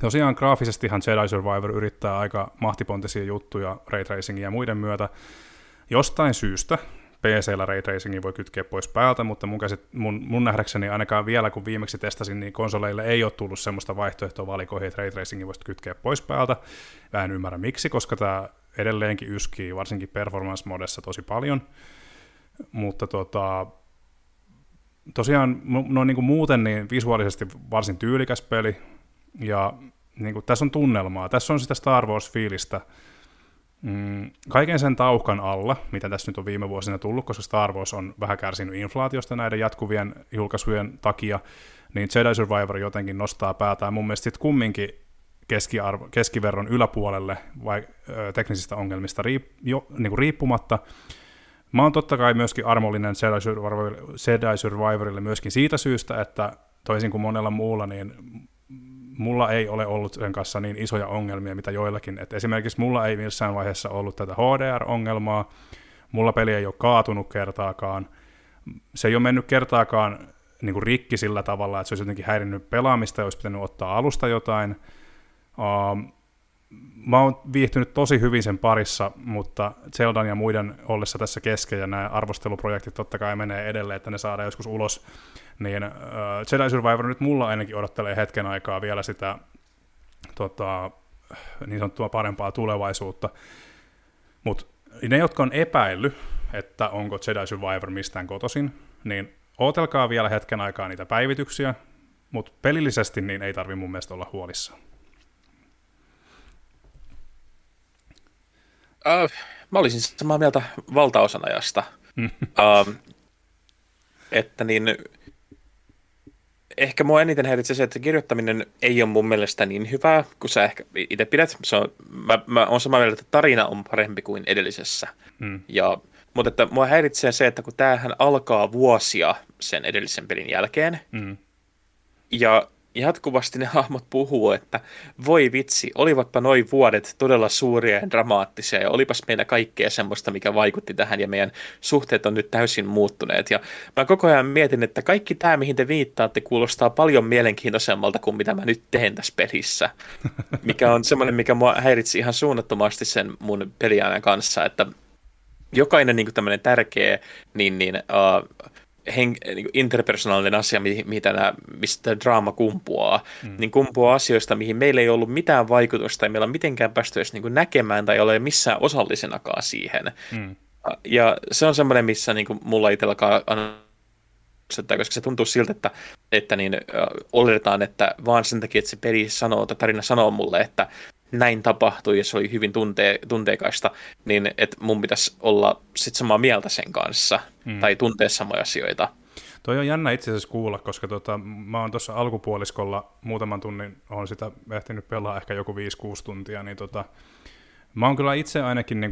tosiaan graafisestihan Jedi Survivor yrittää aika mahtipontisia juttuja ray tracingin ja muiden myötä. Jostain syystä P C:llä ray tracingin voi kytkeä pois päältä, mutta mun, käsit, mun, mun nähdäkseni ainakaan vielä, kun viimeksi testasin, niin konsoleille ei ole tullut semmoista vaihtoehtoa valikoihin, että ray tracingin voisi kytkeä pois päältä. Mä en ymmärrä miksi, koska tämä edelleenkin yskii varsinkin performance-modessa tosi paljon, mutta tota... Tosiaan no niin kuin muuten niin visuaalisesti varsin tyylikäs peli, ja niin kuin, tässä on tunnelmaa, tässä on sitä Star Wars-fiilistä mm, kaiken sen tauhkan alla, mitä tässä nyt on viime vuosina tullut, koska Star Wars on vähän kärsinyt inflaatiosta näiden jatkuvien julkaisujen takia, niin Jedi Survivor jotenkin nostaa päätään mun mielestä sitten kumminkin keskiarvo, keskiverron yläpuolelle vai, ö, teknisistä ongelmista riip, jo, niin kuin riippumatta. Mä oon totta kai myöskin armollinen Jedi Survivorille, Jedi Survivorille myöskin siitä syystä, että toisin kuin monella muulla, niin mulla ei ole ollut sen kanssa niin isoja ongelmia, mitä joillakin. Et esimerkiksi mulla ei missään vaiheessa ollut tätä H D R-ongelmaa, mulla peli ei ole kaatunut kertaakaan, se ei ole mennyt kertaakaan niin kuin rikki sillä tavalla, että se olisi jotenkin häirinnyt pelaamista ja olisi pitänyt ottaa alusta jotain. Um, Mä oon viihtynyt tosi hyvin sen parissa, mutta Zeldan ja muiden ollessa tässä kesken, ja nämä arvosteluprojektit totta kai menee edelleen, että ne saadaan joskus ulos, niin äh, Jedi Survivor nyt mulla ainakin odottelee hetken aikaa vielä sitä tota, niin sanottua parempaa tulevaisuutta. Mutta ne, jotka on epäillyt, että onko Jedi Survivor mistään kotoisin, niin ootelkaa vielä hetken aikaa niitä päivityksiä, mutta pelillisesti niin ei tarvi mun mielestä olla huolissaan. Uh, mä olisin samaa mieltä valtaosan ajasta, uh, että niin ehkä mua eniten häiritsee se, että kirjoittaminen ei ole mun mielestä niin hyvää kuin sä ehkä itse pidät. Se on, mä, mä oon samaa mieltä, että tarina on parempi kuin edellisessä, mm. ja, mutta että mua häiritsee se, että kun tämähän alkaa vuosia sen edellisen pelin jälkeen, mm. ja jatkuvasti ne hahmot puhuu, että voi vitsi, olivatpa noi vuodet todella suuria ja dramaattisia, ja olipas meillä kaikkea semmoista, mikä vaikutti tähän, ja meidän suhteet on nyt täysin muuttuneet. Ja mä koko ajan mietin, että kaikki tämä, mihin te viittaatte, kuulostaa paljon mielenkiintoisemmalta kuin mitä mä nyt teen tässä pelissä, mikä on semmoinen, mikä mua häiritsi ihan suunnattomasti sen mun peliajan kanssa, että jokainen niin kuin tämmöinen tärkeä, niin... niin uh, Hen- niin interpersonaalinen asia, mitä nämä, mistä draama kumpuaa, mm. niin kumpuaa asioista, mihin meillä ei ollut mitään vaikutusta, ei meillä mitenkään päästy edes niin näkemään tai ole missään osallisenakaan siihen. Mm. Ja se on semmoinen, missä niin kuin mulla itselläkaan on, koska se tuntuu siltä, että, että niin, äh, oletetaan, että vaan sen takia, että se peli sanoo, tai tarina sanoo mulle, että näin tapahtui ja se oli hyvin tunte- tunteikaista, niin että mun pitäisi olla sit samaa mieltä sen kanssa mm. tai tuntea samoja asioita. Toi on jännä itse asiassa kuulla, koska tota, mä oon tuossa alkupuoliskolla muutaman tunnin, oon sitä ehtinyt pelaa ehkä joku viisi kuusi tuntia, niin tota, mä oon kyllä itse ainakin, niin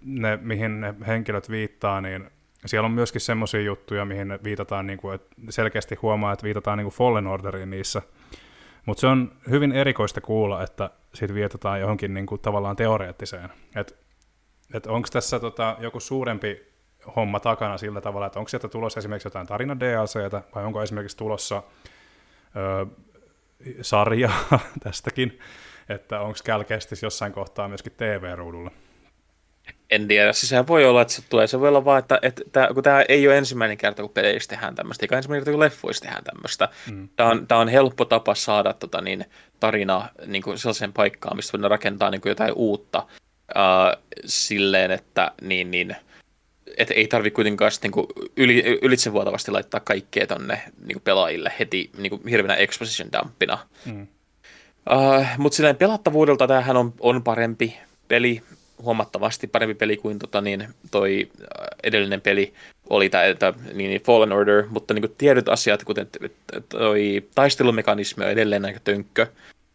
ne, mihin ne henkilöt viittaa, niin siellä on myöskin semmoisia juttuja, mihin viitataan, niin kuin, että selkeästi huomaa, että viitataan niin kuin Fallen Orderiin niissä. Mutta se on hyvin erikoista kuulla, että siitä viitataan johonkin niinku tavallaan teoreettiseen. Että et onko tässä tota joku suurempi homma takana sillä tavalla, että onko sieltä tulossa esimerkiksi jotain tarina D L C:tä, vai onko esimerkiksi tulossa ö, sarjaa tästäkin, että onko Calcastis jossain kohtaa myöskin T V-ruudulla? En tiedä, siis sehän voi olla, että se tulee, se voi olla vaan, että, että, että kun tämä ei ole ensimmäinen kerta, kun peleissä tehdään tämmöistä, eikä ensimmäinen kerta, kun leffoissa tehdään tämmöistä. Mm. Tämä on, tämä on helppo tapa saada tota, niin, tarina niin kuin sellaiseen paikkaan, mistä voidaan rakentaa niin kuin jotain uutta äh, silleen, että niin, niin, et ei tarvitse kuitenkaan niin kuin yli, ylitsevuotavasti laittaa kaikkea tonne niin kuin pelaajille heti niin kuin hirveänä exposition dumpina. Mm. Äh, mutta silleen pelattavuudelta tämähän on, on parempi peli. Huomattavasti parempi peli kuin tota, niin, toi edellinen peli oli tämä niin, Fallen Order, mutta niin kuin tiedyt asiat, kuten toi taistelumekanismi on edelleen aika tönkkö,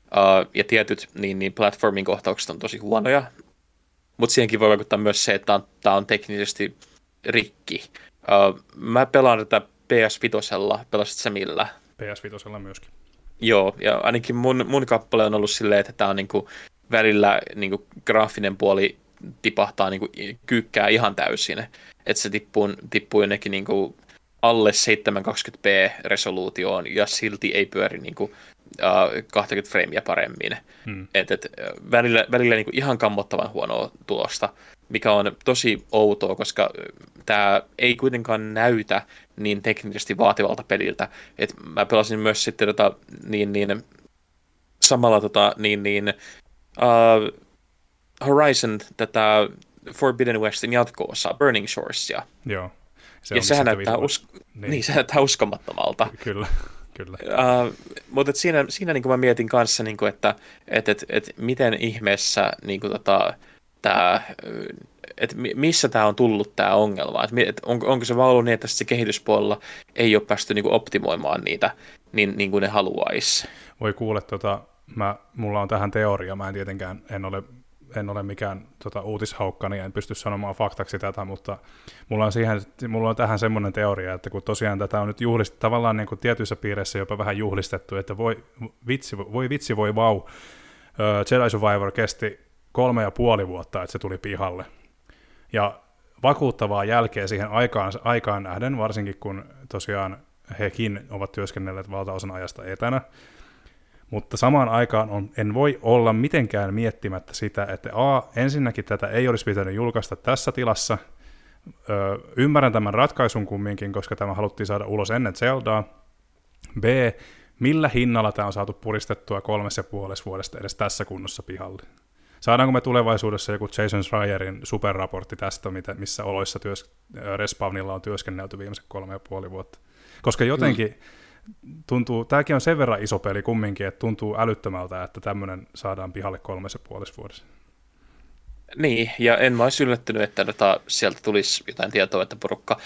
uh, ja tietyt niin, niin platformin kohtaukset on tosi huonoja, mutta siihenkin voi vaikuttaa myös se, että tämä on teknisesti rikki. Uh, mä pelaan tätä P S viisi, pelasit sä millä? P S viisi myöskin. Joo, ja ainakin mun, mun kappale on ollut silleen, että tämä on niinku välillä niin kuin graafinen puoli tipahtaa niinku kyykkää ihan täysin. Että se tippuu, tippuu jonnekin niinku alle seitsemän kaksikymmentä p resoluutioon ja silti ei pyöri niinku kaksikymmentä freimiä paremmin. Hmm. Et, et, välillä välillä niinku ihan kammottavan huonoa tulosta, mikä on tosi outoa, koska tämä ei kuitenkaan näytä niin teknisesti vaativalta peliltä. Et mä pelasin myös sitten tota, niin, niin, samalla tota, niin, niin, uh, Horizon, tätä Forbidden Westin jatko-osaa, Burning Shoresia. Joo. Se ja sehän näyttää, usk- niin. Niin, se näyttää uskomattomalta. Kyllä. Kyllä. Uh, mutta siinä, siinä niin mä mietin kanssa, niin kuin, että et, et, et, miten ihmeessä niin kuin, tota, tää, et, missä tämä on tullut tämä ongelma. Et, et, on, onko se vaan ollut niin, että se kehityspuolella ei ole päästy niin kuin, optimoimaan niitä niin, niin kuin ne haluaisi? Voi kuule, tota, mä, mulla on tähän teoria. Mä en tietenkään en ole, en ole mikään tota, uutishaukka, niin en pysty sanomaan faktaksi tätä, mutta mulla on, siihen, mulla on tähän semmoinen teoria, että kun tosiaan tätä on nyt juhlistettu, tavallaan niin kuin tietyissä piireissä jopa vähän juhlistettu, että voi vitsi, voi vitsi, voi vau, wow. Jedi Survivor kesti kolme ja puoli vuotta, että se tuli pihalle. Ja vakuuttavaa jälkeä siihen aikaan, aikaan nähden, varsinkin kun tosiaan hekin ovat työskennelleet valtaosan ajasta etänä, mutta samaan aikaan on, en voi olla mitenkään miettimättä sitä, että a, ensinnäkin tätä ei olisi pitänyt julkaista tässä tilassa. Ö, ymmärrän tämän ratkaisun kumminkin, koska tämä haluttiin saada ulos ennen Zeldaa. B, millä hinnalla tämä on saatu puristettua kolmessa ja puolessa vuodesta edes tässä kunnossa pihalle? Saadaanko me tulevaisuudessa joku Jason Schreierin superraportti tästä, mitä, missä oloissa työs, Respawnilla on työskennelty viimeiset kolme ja puoli vuotta? Koska jotenkin... tuntuu, tämäkin on sen verran iso peli kumminkin, että tuntuu älyttömältä, että tämmöinen saadaan pihalle kolmessa puolessa vuodessa. Niin, ja en mä olisi yllättynyt, että tota, sieltä tulisi jotain tietoa, että porukka...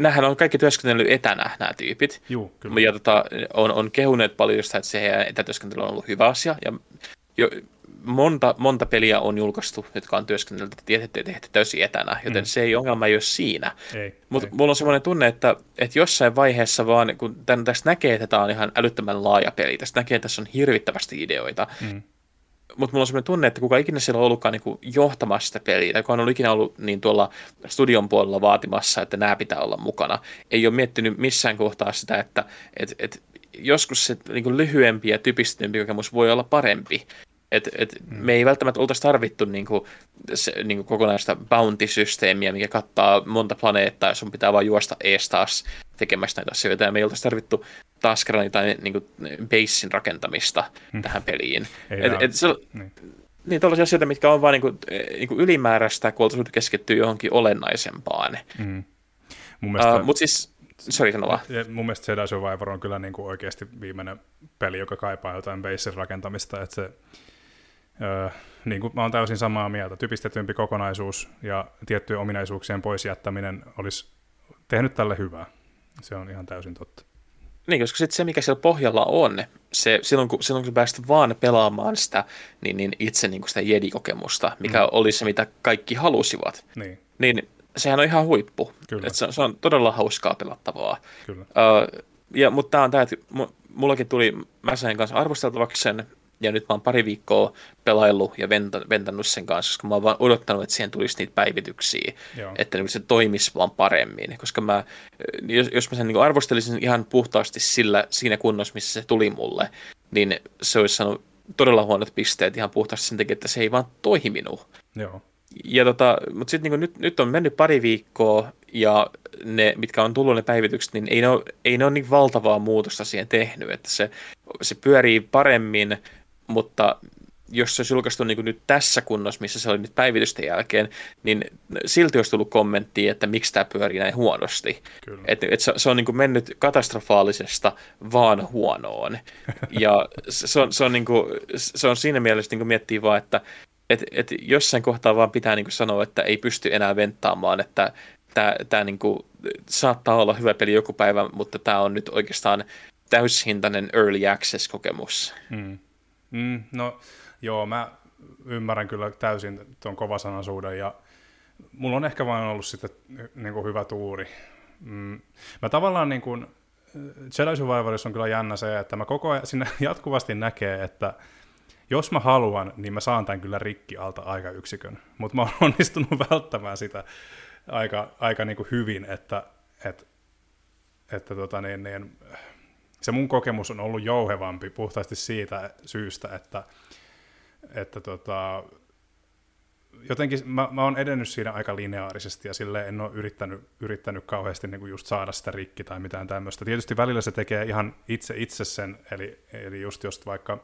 Nämähän on kaikki työskennellyt etänä, nämä tyypit. Juu, kyllä. Ja tota, on, on kehuneet paljon sitä, että se heidän etätyöskentely on ollut hyvä asia. Ja jo monta, monta peliä on julkaistu, jotka on työskennellyt ja tehty täysin etänä, joten mm. se ei ongelma ei ole siinä. Mutta mulla on semmoinen tunne, että, että jossain vaiheessa vaan, kun tämän, tästä näkee, että tämä on ihan älyttömän laaja peli, tästä näkee, että tässä on hirvittävästi ideoita, mm. mutta mulla on semmoinen tunne, että kuka ikinä siellä on ollutkaan niin kuin johtamassa sitä peliä, tai kuka on ollut ikinä ollut niin tuolla studion puolella vaatimassa, että nämä pitää olla mukana, ei ole miettinyt missään kohtaa sitä, että et, et joskus se niin kuin lyhyempi ja typistyneempi kokemus voi olla parempi. Et, et hmm. Me ei välttämättä oltaisi tarvittu niinku, se, niinku kokonaista bounty-systeemiä, mikä kattaa monta planeettaa, jos on pitää vaan juosta ees taas tekemässä näitä asioita. Ja me ei oltaisi tarvittu taas kerran jotain niinku, basin rakentamista hmm. tähän peliin. Et, et se, niin. niin tällaisia asioita, mitkä on vaan niinku, niinku ylimääräistä, kun oltaisiin keskittyä johonkin olennaisempaan. Hmm. Mun mielestä... uh, mut siis, Sori, sano vaan. Mun mielestä Jedi Survivor on kyllä niinku oikeasti viimeinen peli, joka kaipaa jotain basin rakentamista, että se... Öö, niin kuin mä oon täysin samaa mieltä, typistetympi kokonaisuus ja tiettyjen ominaisuuksien pois jättäminen olisi tehnyt tälle hyvää. Se on ihan täysin totta. Niin, koska sitten se, mikä siellä pohjalla on, se, silloin, kun, silloin kun pääsit vaan pelaamaan sitä, niin, niin itse niin kuin sitä jedikokemusta, mikä mm. oli se, mitä kaikki halusivat, niin, niin sehän on ihan huippu. Se, se on todella hauskaa pelattavaa. Kyllä. Öö, ja, mutta tämä on tämä, että mullakin tuli Mäsänen kanssa arvosteltavaksi sen, ja nyt mä oon pari viikkoa pelaillut ja ventannut sen kanssa, koska mä oon vaan odottanut, että siihen tulisi niitä päivityksiä, Joo. että se toimisi vaan paremmin. Koska mä, jos, jos mä sen niin arvostelisin ihan puhtaasti sillä, siinä kunnossa, missä se tuli mulle, niin se olisi saanut todella huonot pisteet ihan puhtaasti sen takia, että se ei vaan toiminut. Joo. Ja tota, mutta sitten niin nyt, nyt on mennyt pari viikkoa, ja ne, mitkä on tullut ne päivitykset, niin ei ne ole, ei ne ole niin valtavaa muutosta siihen tehnyt, että se, se pyörii paremmin. Mutta jos se olisi julkaistu niin kuin nyt tässä kunnossa, missä se oli nyt päivitysten jälkeen, niin silti olisi tullut kommenttia, että miksi tämä pyörii näin huonosti. Että et se, se on niin kuin mennyt katastrofaalisesta vaan huonoon. Ja se on, se on, niin kuin, se on siinä mielessä, niin kuin miettii vaan, että et, et jossain kohtaa vaan pitää niin kuin sanoa, että ei pysty enää venttaamaan, että tämä niin kuin saattaa olla hyvä peli joku päivä, mutta tämä on nyt oikeastaan täyshintainen early access-kokemus. Hmm. Mm, no joo, mä ymmärrän kyllä täysin tuon kovasanaisuuden ja mulla on ehkä vain ollut sitten niin kuin hyvä tuuri. Mm. Mä tavallaan niin kuin, Jedi Survivorissa on kyllä jännä se, että mä koko ajan siinä jatkuvasti näkee, että jos mä haluan, niin mä saan tämän kyllä rikki alta aika yksikön, mutta mä oon onnistunut välttämään sitä aika, aika niin kuin hyvin, että, että, että tota niin, niin, se mun kokemus on ollut jouhevampi puhtaasti siitä syystä, että, että tota, jotenkin mä, mä oon edennyt siinä aika lineaarisesti ja silleen en ole yrittänyt, yrittänyt kauheasti niin kuin just saada sitä rikki tai mitään tämmöistä. Tietysti välillä se tekee ihan itse itse sen, eli, eli just jos vaikka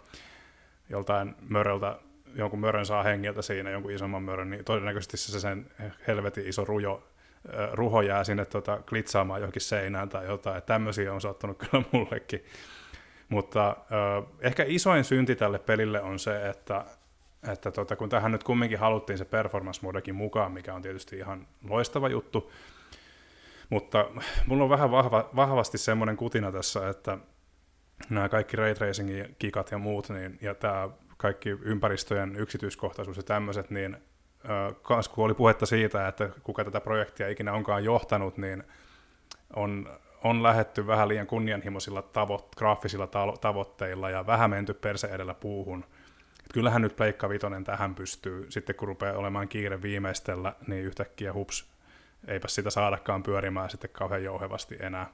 joltain möröltä, jonkun mörön saa hengiltä siinä, jonkun isomman mörön, niin todennäköisesti se sen helvetin iso rujo, ruho jää sinne tota, klitsaamaan johonkin seinään tai jotain. Että tämmöisiä on sattunut kyllä mullekin. Mutta ö, ehkä isoin synti tälle pelille on se, että, että tota, kun tähän nyt kumminkin haluttiin se performance-modekin mukaan, mikä on tietysti ihan loistava juttu, mutta mulla on vähän vahva, vahvasti semmoinen kutina tässä, että nämä kaikki ray tracingin kikat ja muut, niin, ja tämä kaikki ympäristöjen yksityiskohtaisuus ja tämmöiset, niin äh, kun oli puhetta siitä, että kuka tätä projektia ikinä onkaan johtanut, niin on, on lähetty vähän liian kunnianhimoisilla tavo- graafisilla talo- tavoitteilla ja vähän menty perse edellä puuhun. Et kyllähän nyt Pleikka Vitonen tähän pystyy, sitten kun rupeaa olemaan kiire viimeistellä, niin yhtäkkiä hups, eipä sitä saadakaan pyörimään sitten kauhean jouhevasti enää.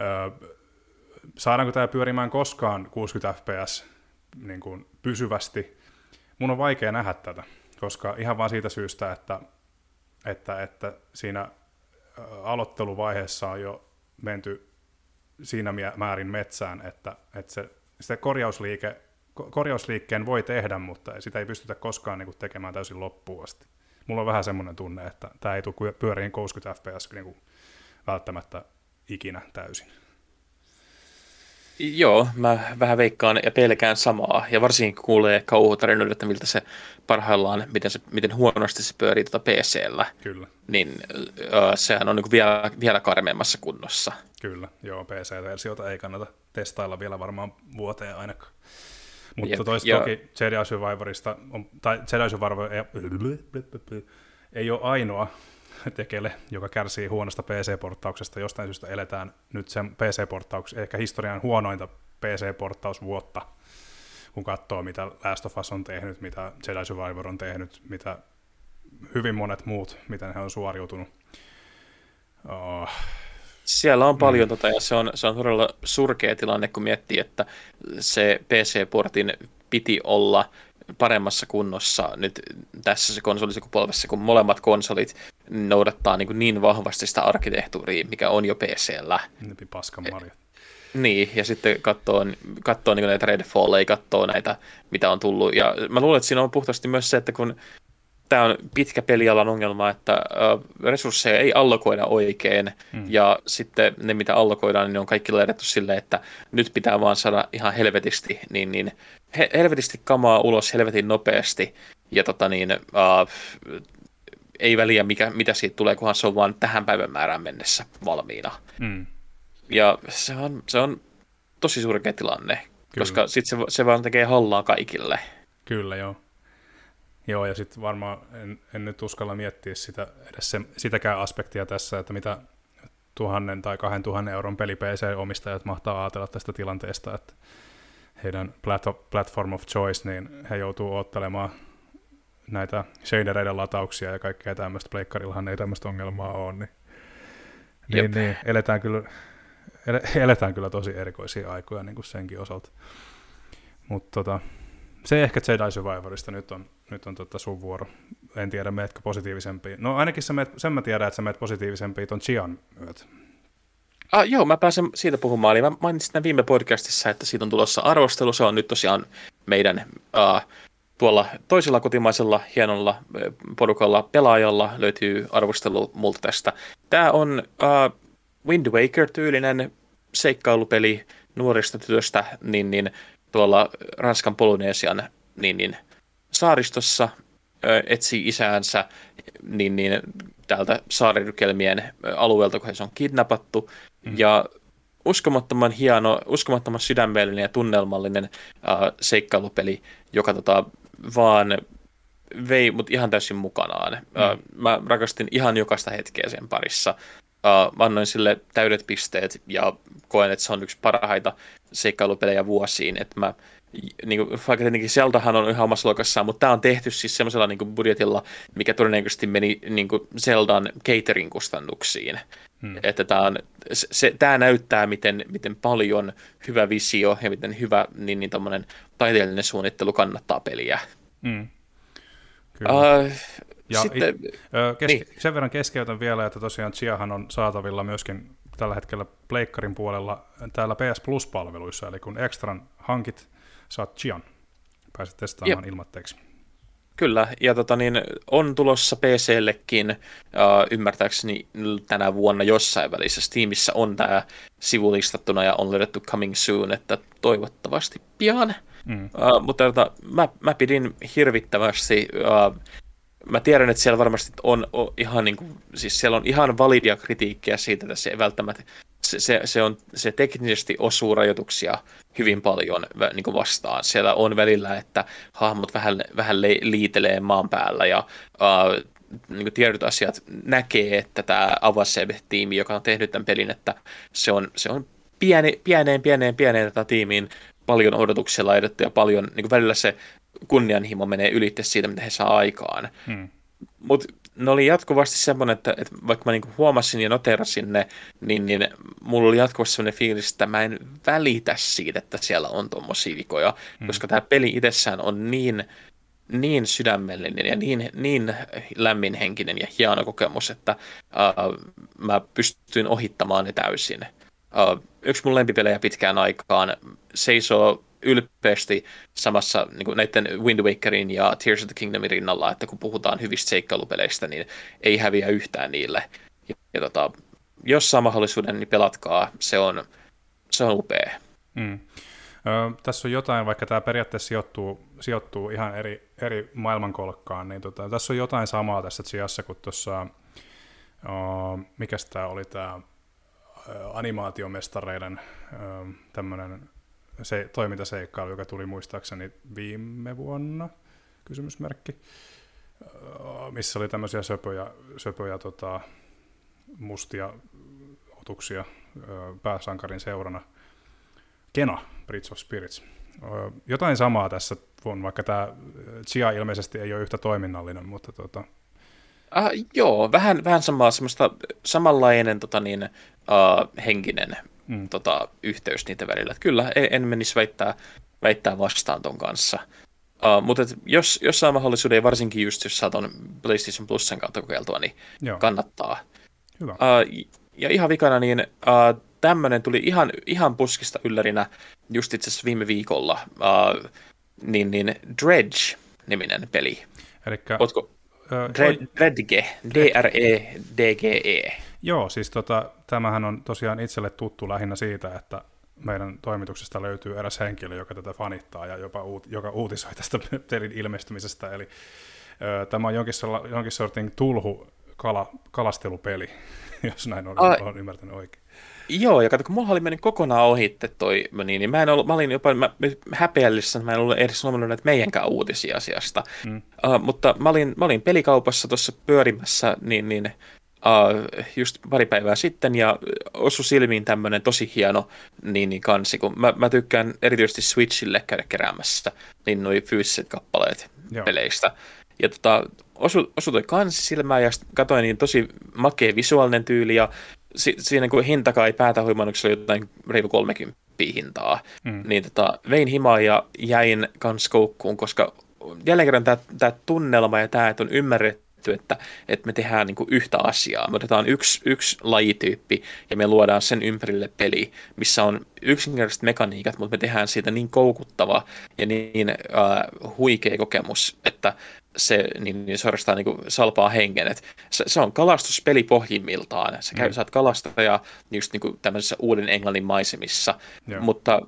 Öö, Saadaanko tämä pyörimään koskaan kuusikymmentä fps niin kuin pysyvästi? Mun on vaikea nähdä tätä, koska ihan vaan siitä syystä, että, että, että siinä aloitteluvaiheessa on jo menty siinä määrin metsään, että, että se, sitä korjausliike, korjausliikkeen voi tehdä, mutta sitä ei pystytä koskaan niin kuin tekemään täysin loppuun asti. Mulla on vähän semmoinen tunne, että tämä ei tule pyöriin kuusikymmentä fps niin kuin välttämättä ikinä täysin. Joo, mä vähän veikkaan ja pelkään samaa, ja varsinkin kuulee kauhutarinoita, että miltä se parhaillaan, miten, se, miten huonosti se pyörii tuota P C-llä, Kyllä. niin ö, sehän on niin kuin vielä, vielä karmeemmassa kunnossa. Kyllä, joo, P C-versiota ei kannata testailla vielä varmaan vuoteen ainakaan. Mutta Jep, toista ja... toki Jedi Survivorista, on, tai Jedi Survivor ei, ei ole ainoa tekele, joka kärsii huonosta P C-porttauksesta. Jostain syystä eletään nyt sen P C-porttauksen, ehkä historian huonointa P C-porttausvuotta, kun katsoo, mitä Last of Us on tehnyt, mitä Jedi Survivor on tehnyt, mitä hyvin monet muut, miten he on suoriutunut. Oh. Siellä on paljon mm. tota, ja se on, se on todella surkea tilanne, kun miettii, että se P C-portin piti olla paremmassa kunnossa nyt tässä se konsolisukupolvessa, kun molemmat konsolit noudattaa niin, kuin niin vahvasti sitä arkkitehtuuria, mikä on jo P C-llä. Nipi paskan marja. Niin, ja sitten katsoo, katsoo niin näitä Redfalleja, katsoo näitä, mitä on tullut. Ja mä luulen, että siinä on puhtaasti myös se, että kun tämä on pitkä pelialan ongelma, että resursseja ei allokoida oikein, mm. ja sitten ne, mitä allokoidaan, niin ne on kaikki laitettu silleen, että nyt pitää vaan saada ihan helvetisti, niin, niin he, helvetisti kamaa ulos helvetin nopeasti, ja tota niin, äh, ei väliä, mikä, mitä siitä tulee, kunhan se on vaan tähän päivän määrään mennessä valmiina. Mm. Ja se on, se on tosi surkea tilanne, Kyllä. koska sitten se, se vaan tekee hallaa kaikille. Kyllä, joo. Joo, ja sitten varmaan en, en nyt uskalla miettiä sitä, edes se, sitäkään aspektia tässä, että mitä tuhannen tai kahden tuhannen euron peli-P C-omistajat mahtaa ajatella tästä tilanteesta, että heidän platform of choice, niin he joutuu odottelemaan näitä shadereiden latauksia ja kaikkea tämmöistä. Pleikkarillahan ei tämmöistä ongelmaa ole, niin, niin, niin eletään, kyllä, ele, eletään kyllä tosi erikoisia aikoja niin kuin senkin osalta. Mutta tota, se ehkä Jedi Survivorista nyt on. Nyt on tota sun vuoro. En tiedä, meetkö positiivisempiin. No ainakin sä meet, sen mä tiedän, että sä meet positiivisempiin ton Chian myötä. Ah, joo, mä pääsen siitä puhumaan. Eli mä mainitsin tämän viime podcastissa, että siitä on tulossa arvostelu. Se on nyt tosiaan meidän äh, tuolla toisella kotimaisella hienolla porukalla pelaajalla löytyy arvostelu multa tästä. Tää on äh, Wind Waker-tyylinen seikkailupeli nuorista tytöstä niin, niin, tuolla Ranskan Polynesian niin, niin, saaristossa etsii isäänsä niin, niin, täältä saarirykelmien alueelta, kun se on kidnappattu. Mm. Ja uskomattoman hieno, uskomattoman sydämellinen ja tunnelmallinen äh, seikkailupeli, joka tota, vaan vei mut ihan täysin mukanaan. Mm. Äh, mä rakastin ihan jokaista hetkeä sen parissa. Äh, mä annoin sille täydet pisteet ja koen, että se on yksi parhaita seikkailupelejä vuosiin. Että mä niin kuin, vaikka tietenkin Zeldahan on yhä omassa luokassaan, mutta tämä on tehty siis semmoisella niin kuin budjetilla, mikä todennäköisesti meni niin kuin Zeldan catering kustannuksiin. Hmm. Että tämä, on, se, tämä näyttää, miten, miten paljon hyvä visio ja miten hyvä niin, niin tommoinen taiteellinen suunnittelu kannattaa peliä. Hmm. Kyllä. Uh, ja sitten, it, ö, keske, niin. Sen verran keskeytän vielä, että tosiaan Chiahan on saatavilla myöskin tällä hetkellä pleikkarin puolella täällä P S Plus-palveluissa, eli kun Extran hankit, saat Chian. Pääset testaamaan yep. ilmatteeksi. Kyllä, ja tota niin, on tulossa P C:llekin uh, ymmärtääkseni tänä vuonna jossain välissä. Steamissa on tämä sivu listattuna ja on löydetty coming soon, että toivottavasti pian. Mm. Uh, mutta tota, mä, mä pidin hirvittävästi... Uh, Mä tiedän, että siellä varmasti on ihan niin kuin, siis siellä on ihan validia kritiikkiä siitä, että se välttämättä se, se, se on se teknisesti osuu rajoituksia hyvin paljon niin kuin vastaan. Siellä on välillä, että hahmot vähän vähän liitelee maan päällä ja äh, niin kuin tiedyt asiat näkee, että tämä Avaseb-tiimi, joka on tehnyt tämän pelin, että se on se on pieni, pieneen pieneen pieneen tätä tiimiin paljon odotuksia laitettu ja paljon niin kuin välillä se kunnianhimo menee ylitse siitä, mitä he saa aikaan. Hmm. Mutta ne oli jatkuvasti semmoinen, että, että vaikka mä niinku huomasin ja noterasin ne, niin, niin mulla oli jatkuvasti semmoinen fiilis, että mä en välitä siitä, että siellä on tuommoisia vikoja, hmm. koska tämä peli itsessään on niin, niin sydämellinen ja niin, niin lämminhenkinen ja hieno kokemus, että uh, mä pystyin ohittamaan ne täysin. Uh, yksi mun lempipelejä pitkään aikaan seisoo ylpeästi samassa niin kuin näiden Wind Wakerin ja Tears of the Kingdomin rinnalla, että kun puhutaan hyvistä seikkailupeleistä, niin ei häviä yhtään niille. Ja, ja tota, jos saa mahdollisuuden, niin pelatkaa. Se on, se on upea. Mm. Ö, tässä on jotain, vaikka tämä periaatteessa sijoittuu, sijoittuu ihan eri, eri maailmankolkkaan, niin tota, tässä on jotain samaa tässä sijassa kuin tuossa, oh, mikäs tämä oli tämä animaatiomestareiden tämmöinen se toimintaseikkailu, joka tuli muistaakseni viime vuonna, kysymysmerkki, missä oli tämmöisiä söpöjä, söpöjä tota, mustia otuksia pääsankarin seurana. Kena, Bridge of Spirits. Jotain samaa tässä on, vaikka tämä Chia ilmeisesti ei ole yhtä toiminnallinen, mutta... Tota... Ah, joo, vähän, vähän samaa, semmoista samanlainen tota niin, uh, henkinen... Mm. Tota, yhteys niitä välillä. Että kyllä, en menisi väittää, väittää vastaan ton kanssa. Uh, mutta jos, jos saa mahdollisuuden, ja varsinkin just jos saa ton PlayStation Plusen kautta kokeiltua, niin Joo. kannattaa. Hyvä. Uh, ja ihan vikana, niin uh, tämmönen tuli ihan, ihan puskista yllärinä just itse asiassa viime viikolla. Uh, niin, niin Dredge-niminen peli. Elikkä... Ootko? Dredge, D R E D G E. Joo, siis tota, tämähän on tosiaan itselle tuttu lähinnä siitä, että meidän toimituksesta löytyy eräs henkilö, joka tätä fanittaa ja jopa uut, joka uutisoi tästä pelin ilmestymisestä. Eli ö, tämä on jonkin, jonkin sortin tulhu kala, kalastelupeli, jos näin on, ah, on ymmärtänyt oikein. Joo, ja kato, kun mulla oli mennyt kokonaan ohitte toi, niin, niin mä, en ollut, mä olin jopa mä, häpeällisessä, mä en ollut edes huomannut näitä meidänkään uutisia asiasta. Mm. Uh, mutta mä olin, mä olin pelikaupassa tuossa pyörimässä, niin... niin Uh, just pari päivää sitten, ja osui silmiin tämmöinen tosi hieno niin, niin kansi, kun mä, mä tykkään erityisesti Switchille käydä keräämässä niin noi fyysiset kappaleet Joo. peleistä. Ja tota, osui osu toi kansi silmään, ja katsoin niin tosi makea visuaalinen tyyli, ja si, siinä kun hintakaan ei päätä huimannut, kun se oli jotain reilu kolmekymmentä hintaa, mm. niin tota, vein himaa ja jäin kans koukkuun, koska jälleen kerran tää, tää tunnelma ja tää, että on ymmärretty, Että, että me tehdään niin kuin yhtä asiaa. Me otetaan yksi, yksi lajityyppi ja me luodaan sen ympärille peli, missä on yksinkertaiset mekaniikat, mutta me tehdään siitä niin koukuttava ja niin äh, huikea kokemus, että se niin, niin suorastaan niin kuin salpaa hengen. Se, se on kalastuspeli pohjimmiltaan. Sä, käy, mm. sä oot kalastaja just niin kuin tämmöisessä uuden Englannin maisemissa, yeah. mutta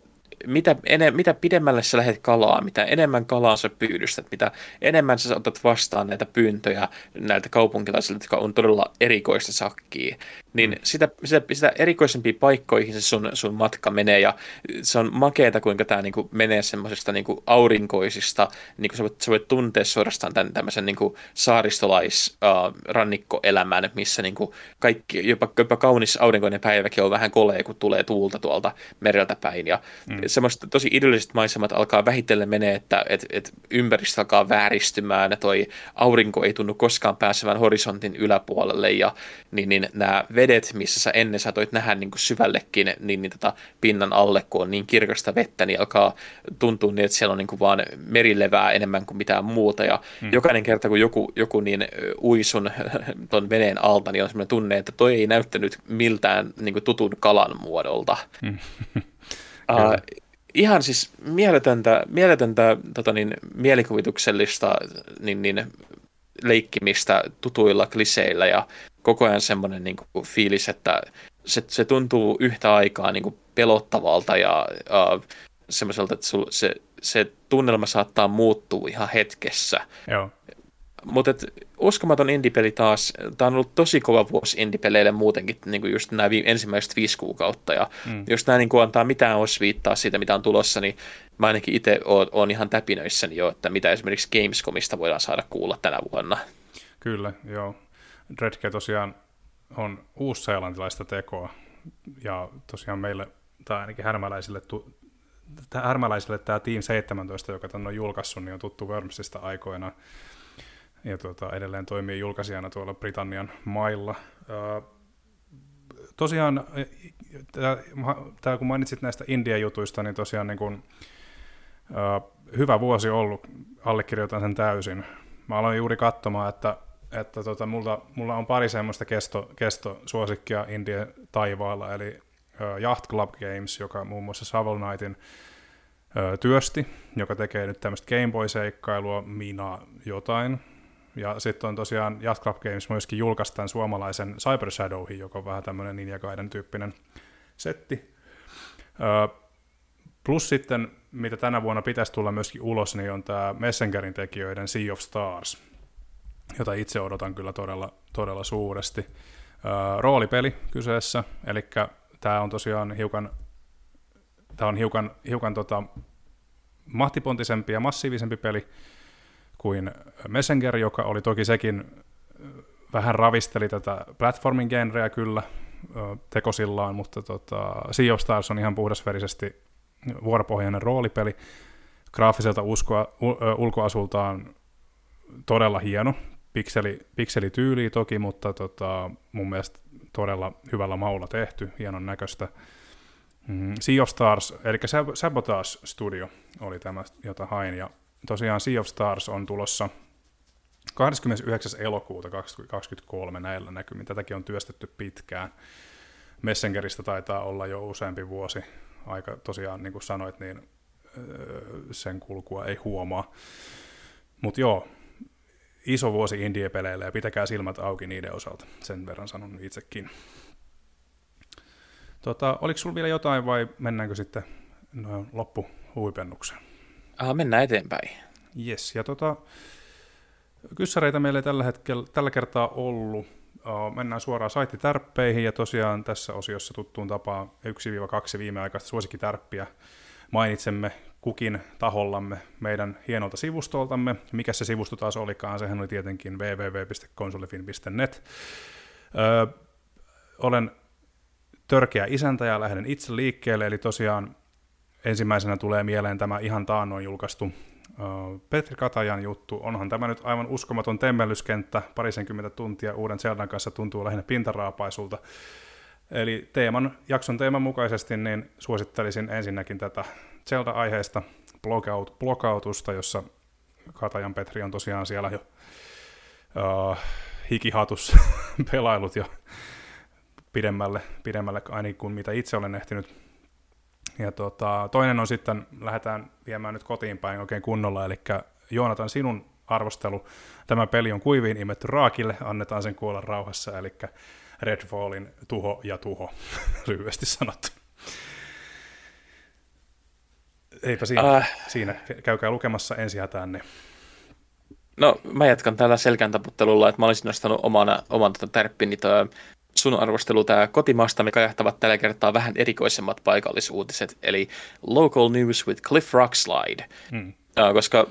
Mitä, ene, mitä pidemmälle sä lähdet kalaa, mitä enemmän kalaa sä pyydystät, mitä enemmän sä otat vastaan näitä pyyntöjä näiltä kaupunkilaisilta, jotka on todella erikoista sakkia, niin sitä, sitä, sitä erikoisempiin paikkoihin se sun, sun matka menee, ja se on makeeta, kuinka tämä niinku menee semmoisesta niinku aurinkoisista, niinku sä, voit, sä voit tuntea suorastaan tämän, tämmöisen niinku saaristolaisrannikkoelämän, äh, missä niinku kaikki, jopa, jopa kaunis aurinkoinen päiväkin on vähän kolea, kun tulee tuulta tuolta mereltä päin, ja mm. semmoista tosi idylliset maisemat alkaa vähitellen menee, että et, et ympäristö alkaa vääristymään, toi aurinko ei tunnu koskaan pääsevän horisontin yläpuolelle ja niin, niin nämä vedet, missä sä ennen saatoit nähdä niin kuin syvällekin niin, niin tota pinnan alle, kun on niin kirkasta vettä, niin alkaa tuntua niin, että siellä on niin kuin vaan merilevää enemmän kuin mitään muuta ja mm. jokainen kerta, kun joku, joku niin ui sun ton veneen alta, niin on semmoinen tunne, että toi ei näyttänyt miltään niin kuin tutun kalan muodolta. Mm. Uh, ihan siis mieletöntä, mieletöntä tota niin, mielikuvituksellista niin, niin, leikkimistä tutuilla kliseillä ja koko ajan semmoinen niin kuin fiilis, että se, se tuntuu yhtä aikaa niin kuin pelottavalta ja uh, semmoiselta, että sul, se, se tunnelma saattaa muuttua ihan hetkessä. Joo. Mutta uskomaton indie-peli taas, tämä on ollut tosi kova vuosi indie-peleille muutenkin, niin kuin just nämä ensimmäiset viisi kuukautta, ja mm. jos nämä niin kuin antaa mitään osviittaa siitä, mitä on tulossa, niin mä ainakin itse olen ihan täpinöissäni jo, että mitä esimerkiksi Gamescomista voidaan saada kuulla tänä vuonna. Kyllä, joo. Dreadcare tosiaan on uusseelantilaista tekoa, ja tosiaan meille, tai ainakin härmäläisille, tu- härmäläisille tämä Team seitsemäntoista, joka tämän on julkaissut, niin on tuttu Wormsista aikoinaan. Ja tuota, edelleen toimii julkaisijana tuolla Britannian mailla. Ää, tosiaan, tää, kun mainitsit näistä India-jutuista, niin tosiaan niin kun, ää, hyvä vuosi ollut, allekirjoitan sen täysin. Mä aloin juuri katsomaan, että, että tota, multa, mulla on pari semmoista kesto, kestosuosikkia Indian taivaalla, eli ää, Yacht Club Games, joka muun muassa Shovel Knightin työsti, joka tekee nyt tämmöistä Game Boy-seikkailua, Mina jotain. Ja sitten on tosiaan Yacht Club Games myöskin julkaisi tämän suomalaisen Cyber Shadowhin, joka on vähän tämmöinen Ninja Gaiden tyyppinen setti. Plus sitten, mitä tänä vuonna pitäisi tulla myöskin ulos, niin on tämä Messengerin tekijöiden Sea of Stars, jota itse odotan kyllä todella, todella suuresti. Roolipeli kyseessä, eli tämä on tosiaan hiukan Tämä on hiukan, hiukan tota, mahtipontisempi ja massiivisempi peli kuin Messenger, joka oli toki sekin vähän ravisteli tätä platforming-genreä kyllä tekosillaan, mutta tota, Sea of Stars on ihan puhdasverisesti vuoropohjainen roolipeli. Graafiselta uskoa, ulkoasultaan todella hieno, pikseli, pikselityyliä toki, mutta tota, mun mielestä todella hyvällä maulla tehty, hienon näköistä. Mm-hmm. Sea of Stars, eli Sabotage Studio oli tämä, jota hain, ja tosiaan Sea of Stars on tulossa kahdeskymmenesyhdeksäs elokuuta kaksituhattakaksikymmentäkolme näillä näkymin. Tätäkin on työstetty pitkään. Messengeristä taitaa olla jo useampi vuosi. Aika tosiaan, niin kuin sanoit, niin sen kulkua ei huomaa. Mutta joo, iso vuosi indie-peleillä, ja pitäkää silmät auki niiden osalta. Sen verran sanon itsekin. Tota, oliko sulla vielä jotain vai mennäänkö sitten noin loppuhuipennukseen? Ah, mennään eteenpäin. Jes, ja tota, kyssäreitä meillä ei tällä, hetkellä, tällä kertaa ollut. Uh, mennään suoraan saittitärppeihin ja tosiaan tässä osiossa tuttuun tapaan yksi kaksi viimeaikaista suosikkitärppiä mainitsemme kukin tahollamme meidän hienolta sivustoltamme. Mikä se sivusto taas olikaan? Sehän oli tietenkin double-u double-u double-u piste konsolifin piste net. Uh, olen... törkeä isäntä ja lähden itse liikkeelle, eli tosiaan ensimmäisenä tulee mieleen tämä ihan taannoin julkaistu Petri Katajan juttu. Onhan tämä nyt aivan uskomaton temmellyskenttä, parisenkymmentä tuntia uuden Zeldan kanssa tuntuu lähinnä pintaraapaisuulta. Eli teeman, jakson teeman mukaisesti niin suosittelisin ensinnäkin tätä Zelda-aiheista blogout, blogautusta, jossa Katajan Petri on tosiaan siellä jo uh, hikihatussa pelailut jo pidemmälle, pidemmälle ainakin kuin mitä itse olen ehtinyt. Ja tota, toinen on sitten, lähdetään viemään nyt kotiin päin oikein kunnolla, eli Joonatan, sinun arvostelu. Tämä peli on kuiviin imetty raakille, annetaan sen kuolla rauhassa, eli Redfallin tuho ja tuho, lyhyesti sanottu. Eipä siinä, uh. siinä. Käykää lukemassa ensi hätään ne. No, mä jatkan täällä selkään taputtelulla, että mä olisin nostanut omana, oman tota tärppini toi sun arvostelu tämä kotimaasta, me kajahtavat tällä kertaa vähän erikoisemmat paikallisuutiset, eli Local News with Cliff Rockslide, hmm. koska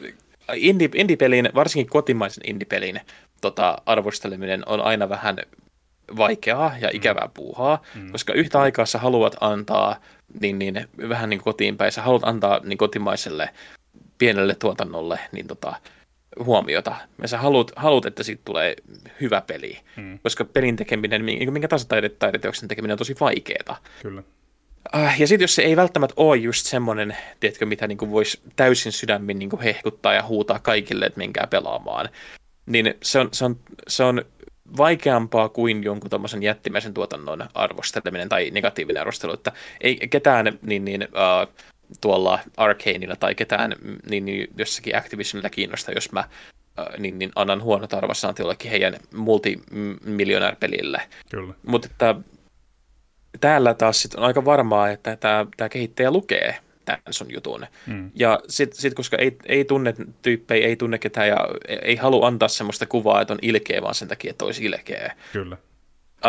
indie, indie-pelin, varsinkin kotimaisen indie-pelin tota, arvosteleminen on aina vähän vaikeaa ja ikävää hmm. puuhaa, hmm. koska yhtä aikaa sä haluat antaa niin, niin vähän niin kotiin päin. Sä haluat antaa niin kotimaiselle pienelle tuotannolle niin tota, huomiota. Ja sä haluat, haluat, että siitä tulee hyvä peli, mm. koska pelin tekeminen, minkä tahansa taideteoksen tekeminen on tosi vaikeeta. Kyllä. Ja sitten jos se ei välttämättä ole just semmoinen, tiedätkö, mitä niin voisi täysin sydämin niin hehkuttaa ja huutaa kaikille, että menkää pelaamaan, niin se on, se on, se on vaikeampaa kuin jonkun tommoisen jättimäisen tuotannon arvosteleminen tai negatiivinen arvostelu, että ei ketään niin, niin, äh, tuolla Arcaneilla tai ketään niin, niin, jossakin Activisionilla kiinnostaa, jos mä äh, niin, niin annan huonot arvosanat jollekin heidän multimiljonäärpelille. Kyllä. Mutta täällä taas sit on aika varmaa, että tämä kehittäjä lukee tämän sun jutun. Mm. Ja sitten sit, koska ei, ei tunne tyyppejä, ei tunne ketään ja ei halua antaa semmoista kuvaa, että on ilkeä, vaan sen takia, että olisi ilkeä. Kyllä.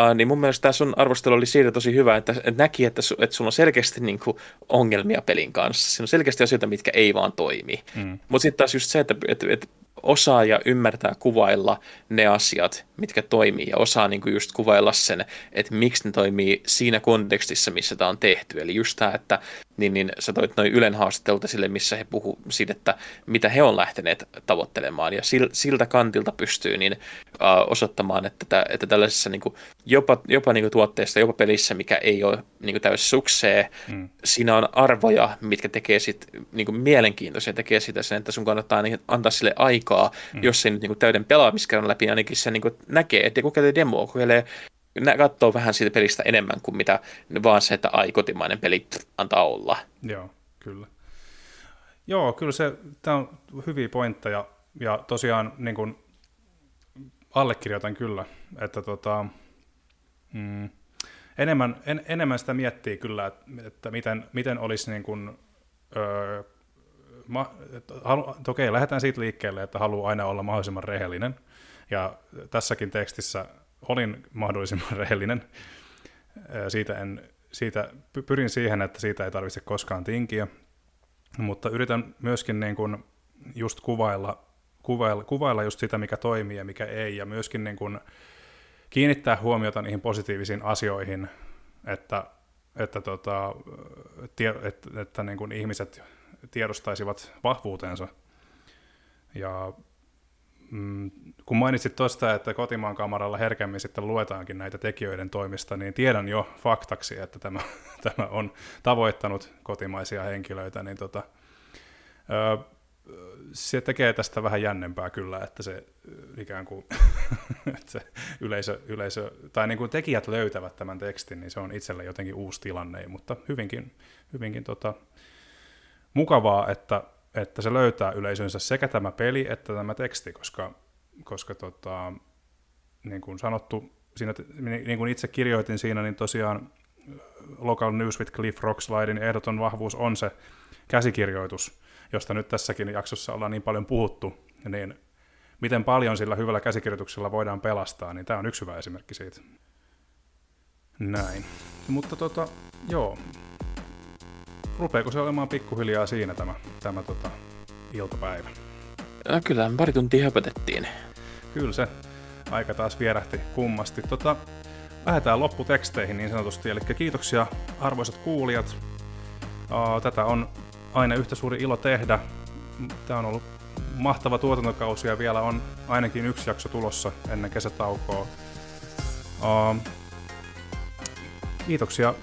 Uh, niin mun mielestä tämä sun arvostelu oli siitä tosi hyvä, että näki, että, su, että sulla on selkeästi niinku ongelmia pelin kanssa. Siinä on selkeästi asioita, mitkä ei vaan toimi. Mm. Mutta sitten taas just se, että et, et osaa ja ymmärtää kuvailla ne asiat, mitkä toimii, ja osaa niinku just kuvailla sen, että miksi ne toimii siinä kontekstissa, missä tämä on tehty. Eli just tämä, että niin, niin, sä toit noin Ylen haastattelta sille, missä he puhuu siitä, että mitä he on lähteneet tavoittelemaan, ja sil, siltä kantilta pystyy niin, uh, osoittamaan, että, tä, että tällaisessa niinku, jopa, jopa niinku tuotteessa, jopa pelissä, mikä ei ole niinku täysi suksee, mm. siinä on arvoja, mitkä tekee sit niinku mielenkiintoisia, tekee sitä sen, että sun kannattaa niinku antaa sille aikaa, mm. jos ei nyt niinku täyden pelaamiskerran läpi, ainakin se niinku näkee, että kokeilee demoa, kokeilee katsoo vähän siitä pelistä enemmän kuin mitä vaan se, että ai, kotimainen peli antaa olla. Joo, kyllä. Joo, kyllä se, tämä on hyviä pointteja, ja tosiaan niin kuin allekirjoitan kyllä, että tota, mm, enemmän, en, enemmän sitä miettii kyllä, että, että miten, miten olisi niin kuin, öö, ma, halu, okei, lähdetään siitä liikkeelle, että haluaa aina olla mahdollisimman rehellinen, ja tässäkin tekstissä olin mahdollisimman rehellinen. Siitä en, siitä, pyrin siihen, että siitä ei tarvitse koskaan tinkiä, mutta yritän myöskin niin kuin just kuvailla, kuvailla, kuvailla just sitä, mikä toimii ja mikä ei, ja myöskin niin kuin kiinnittää huomiota niihin positiivisiin asioihin, että, että, tota, tie, että, että niin kuin ihmiset tiedostaisivat vahvuutensa. Ja Mm, kun mainitsit tuosta, että kotimaan kamaralla herkemmin sitten luetaankin näitä tekijöiden toimista, niin tiedän jo faktaksi, että tämä, tämä on tavoittanut kotimaisia henkilöitä, niin tota, ö, se tekee tästä vähän jännempää kyllä, että se ikään kuin että se yleisö, yleisö, tai niin kuin tekijät löytävät tämän tekstin, niin se on itselle jotenkin uusi tilanne, mutta hyvinkin, hyvinkin tota, mukavaa, että että se löytää yleisönsä sekä tämä peli että tämä teksti, koska, koska tota, niin kuin sanottu, siinä, niin kuin itse kirjoitin siinä, niin tosiaan Local News with Cliff Rocksliden ehdoton vahvuus on se käsikirjoitus, josta nyt tässäkin jaksossa ollaan niin paljon puhuttu, niin miten paljon sillä hyvällä käsikirjoituksella voidaan pelastaa, niin tämä on yksi hyvä esimerkki siitä. Näin. Mutta tota, joo. Rupeeko se olemaan pikkuhiljaa siinä tämä, tämä tota, iltapäivä? No kyllä, pari tuntia höpötettiin. Kyllä se aika taas vierähti kummasti. Tota, lähdetään lopputeksteihin niin sanotusti. Eli kiitoksia arvoisat kuulijat. Tätä on aina yhtä suuri ilo tehdä. Tämä on ollut mahtava tuotantokausi ja vielä on ainakin yksi jakso tulossa ennen kesätaukoa. Kiitoksia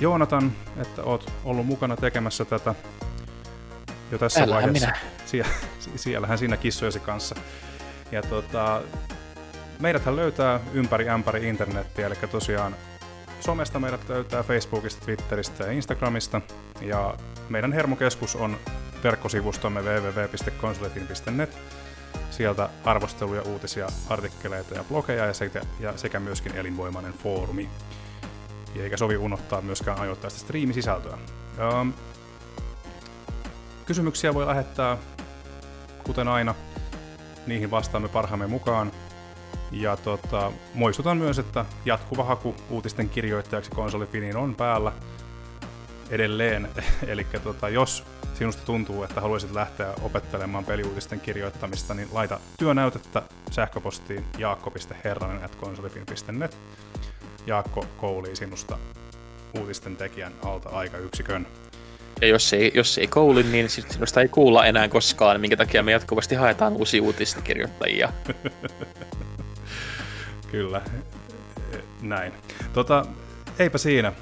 Joonatan, että oot ollut mukana tekemässä tätä jo tässä Älä vaiheessa. Sie- siellähän siinä kissojasi kanssa. Ja tota, meidäthän löytää ympäri ämpäri internettiä, eli tosiaan somesta meidät löytää Facebookista, Twitteristä ja Instagramista. Ja meidän hermokeskus on verkkosivustomme double-u double-u double-u piste konsolifin piste net. Sieltä arvosteluja, uutisia, artikkeleita ja blogeja ja sekä, ja sekä myöskin elinvoimainen foorumi. Eikä sovi unohtaa myöskään ajoittaista striimisisältöä. Ähm, kysymyksiä voi lähettää, kuten aina. Niihin vastaamme parhaamme mukaan. Ja tota, muistutan myös, että jatkuva haku uutisten kirjoittajaksi KonsoliFINiin on päällä edelleen. Eli tota, jos sinusta tuntuu, että haluaisit lähteä opettelemaan peliuutisten kirjoittamista, niin laita työnäytettä sähköpostiin jaakko piste herranen at konsolifin piste net. Jaakko koulii sinusta uutisten tekijän alta aikayksikön. Ja jos ei, jos ei kouli, niin sinusta ei kuulla enää koskaan, minkä takia me jatkuvasti haetaan uusia uutiskirjoittajia. Kyllä, näin. Tota, eipä siinä.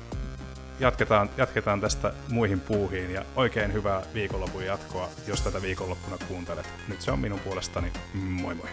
Jatketaan, jatketaan tästä muihin puuhiin ja oikein hyvää viikonlopun jatkoa, jos tätä viikonloppuna kuuntelet. Nyt se on minun puolestani. Moi moi!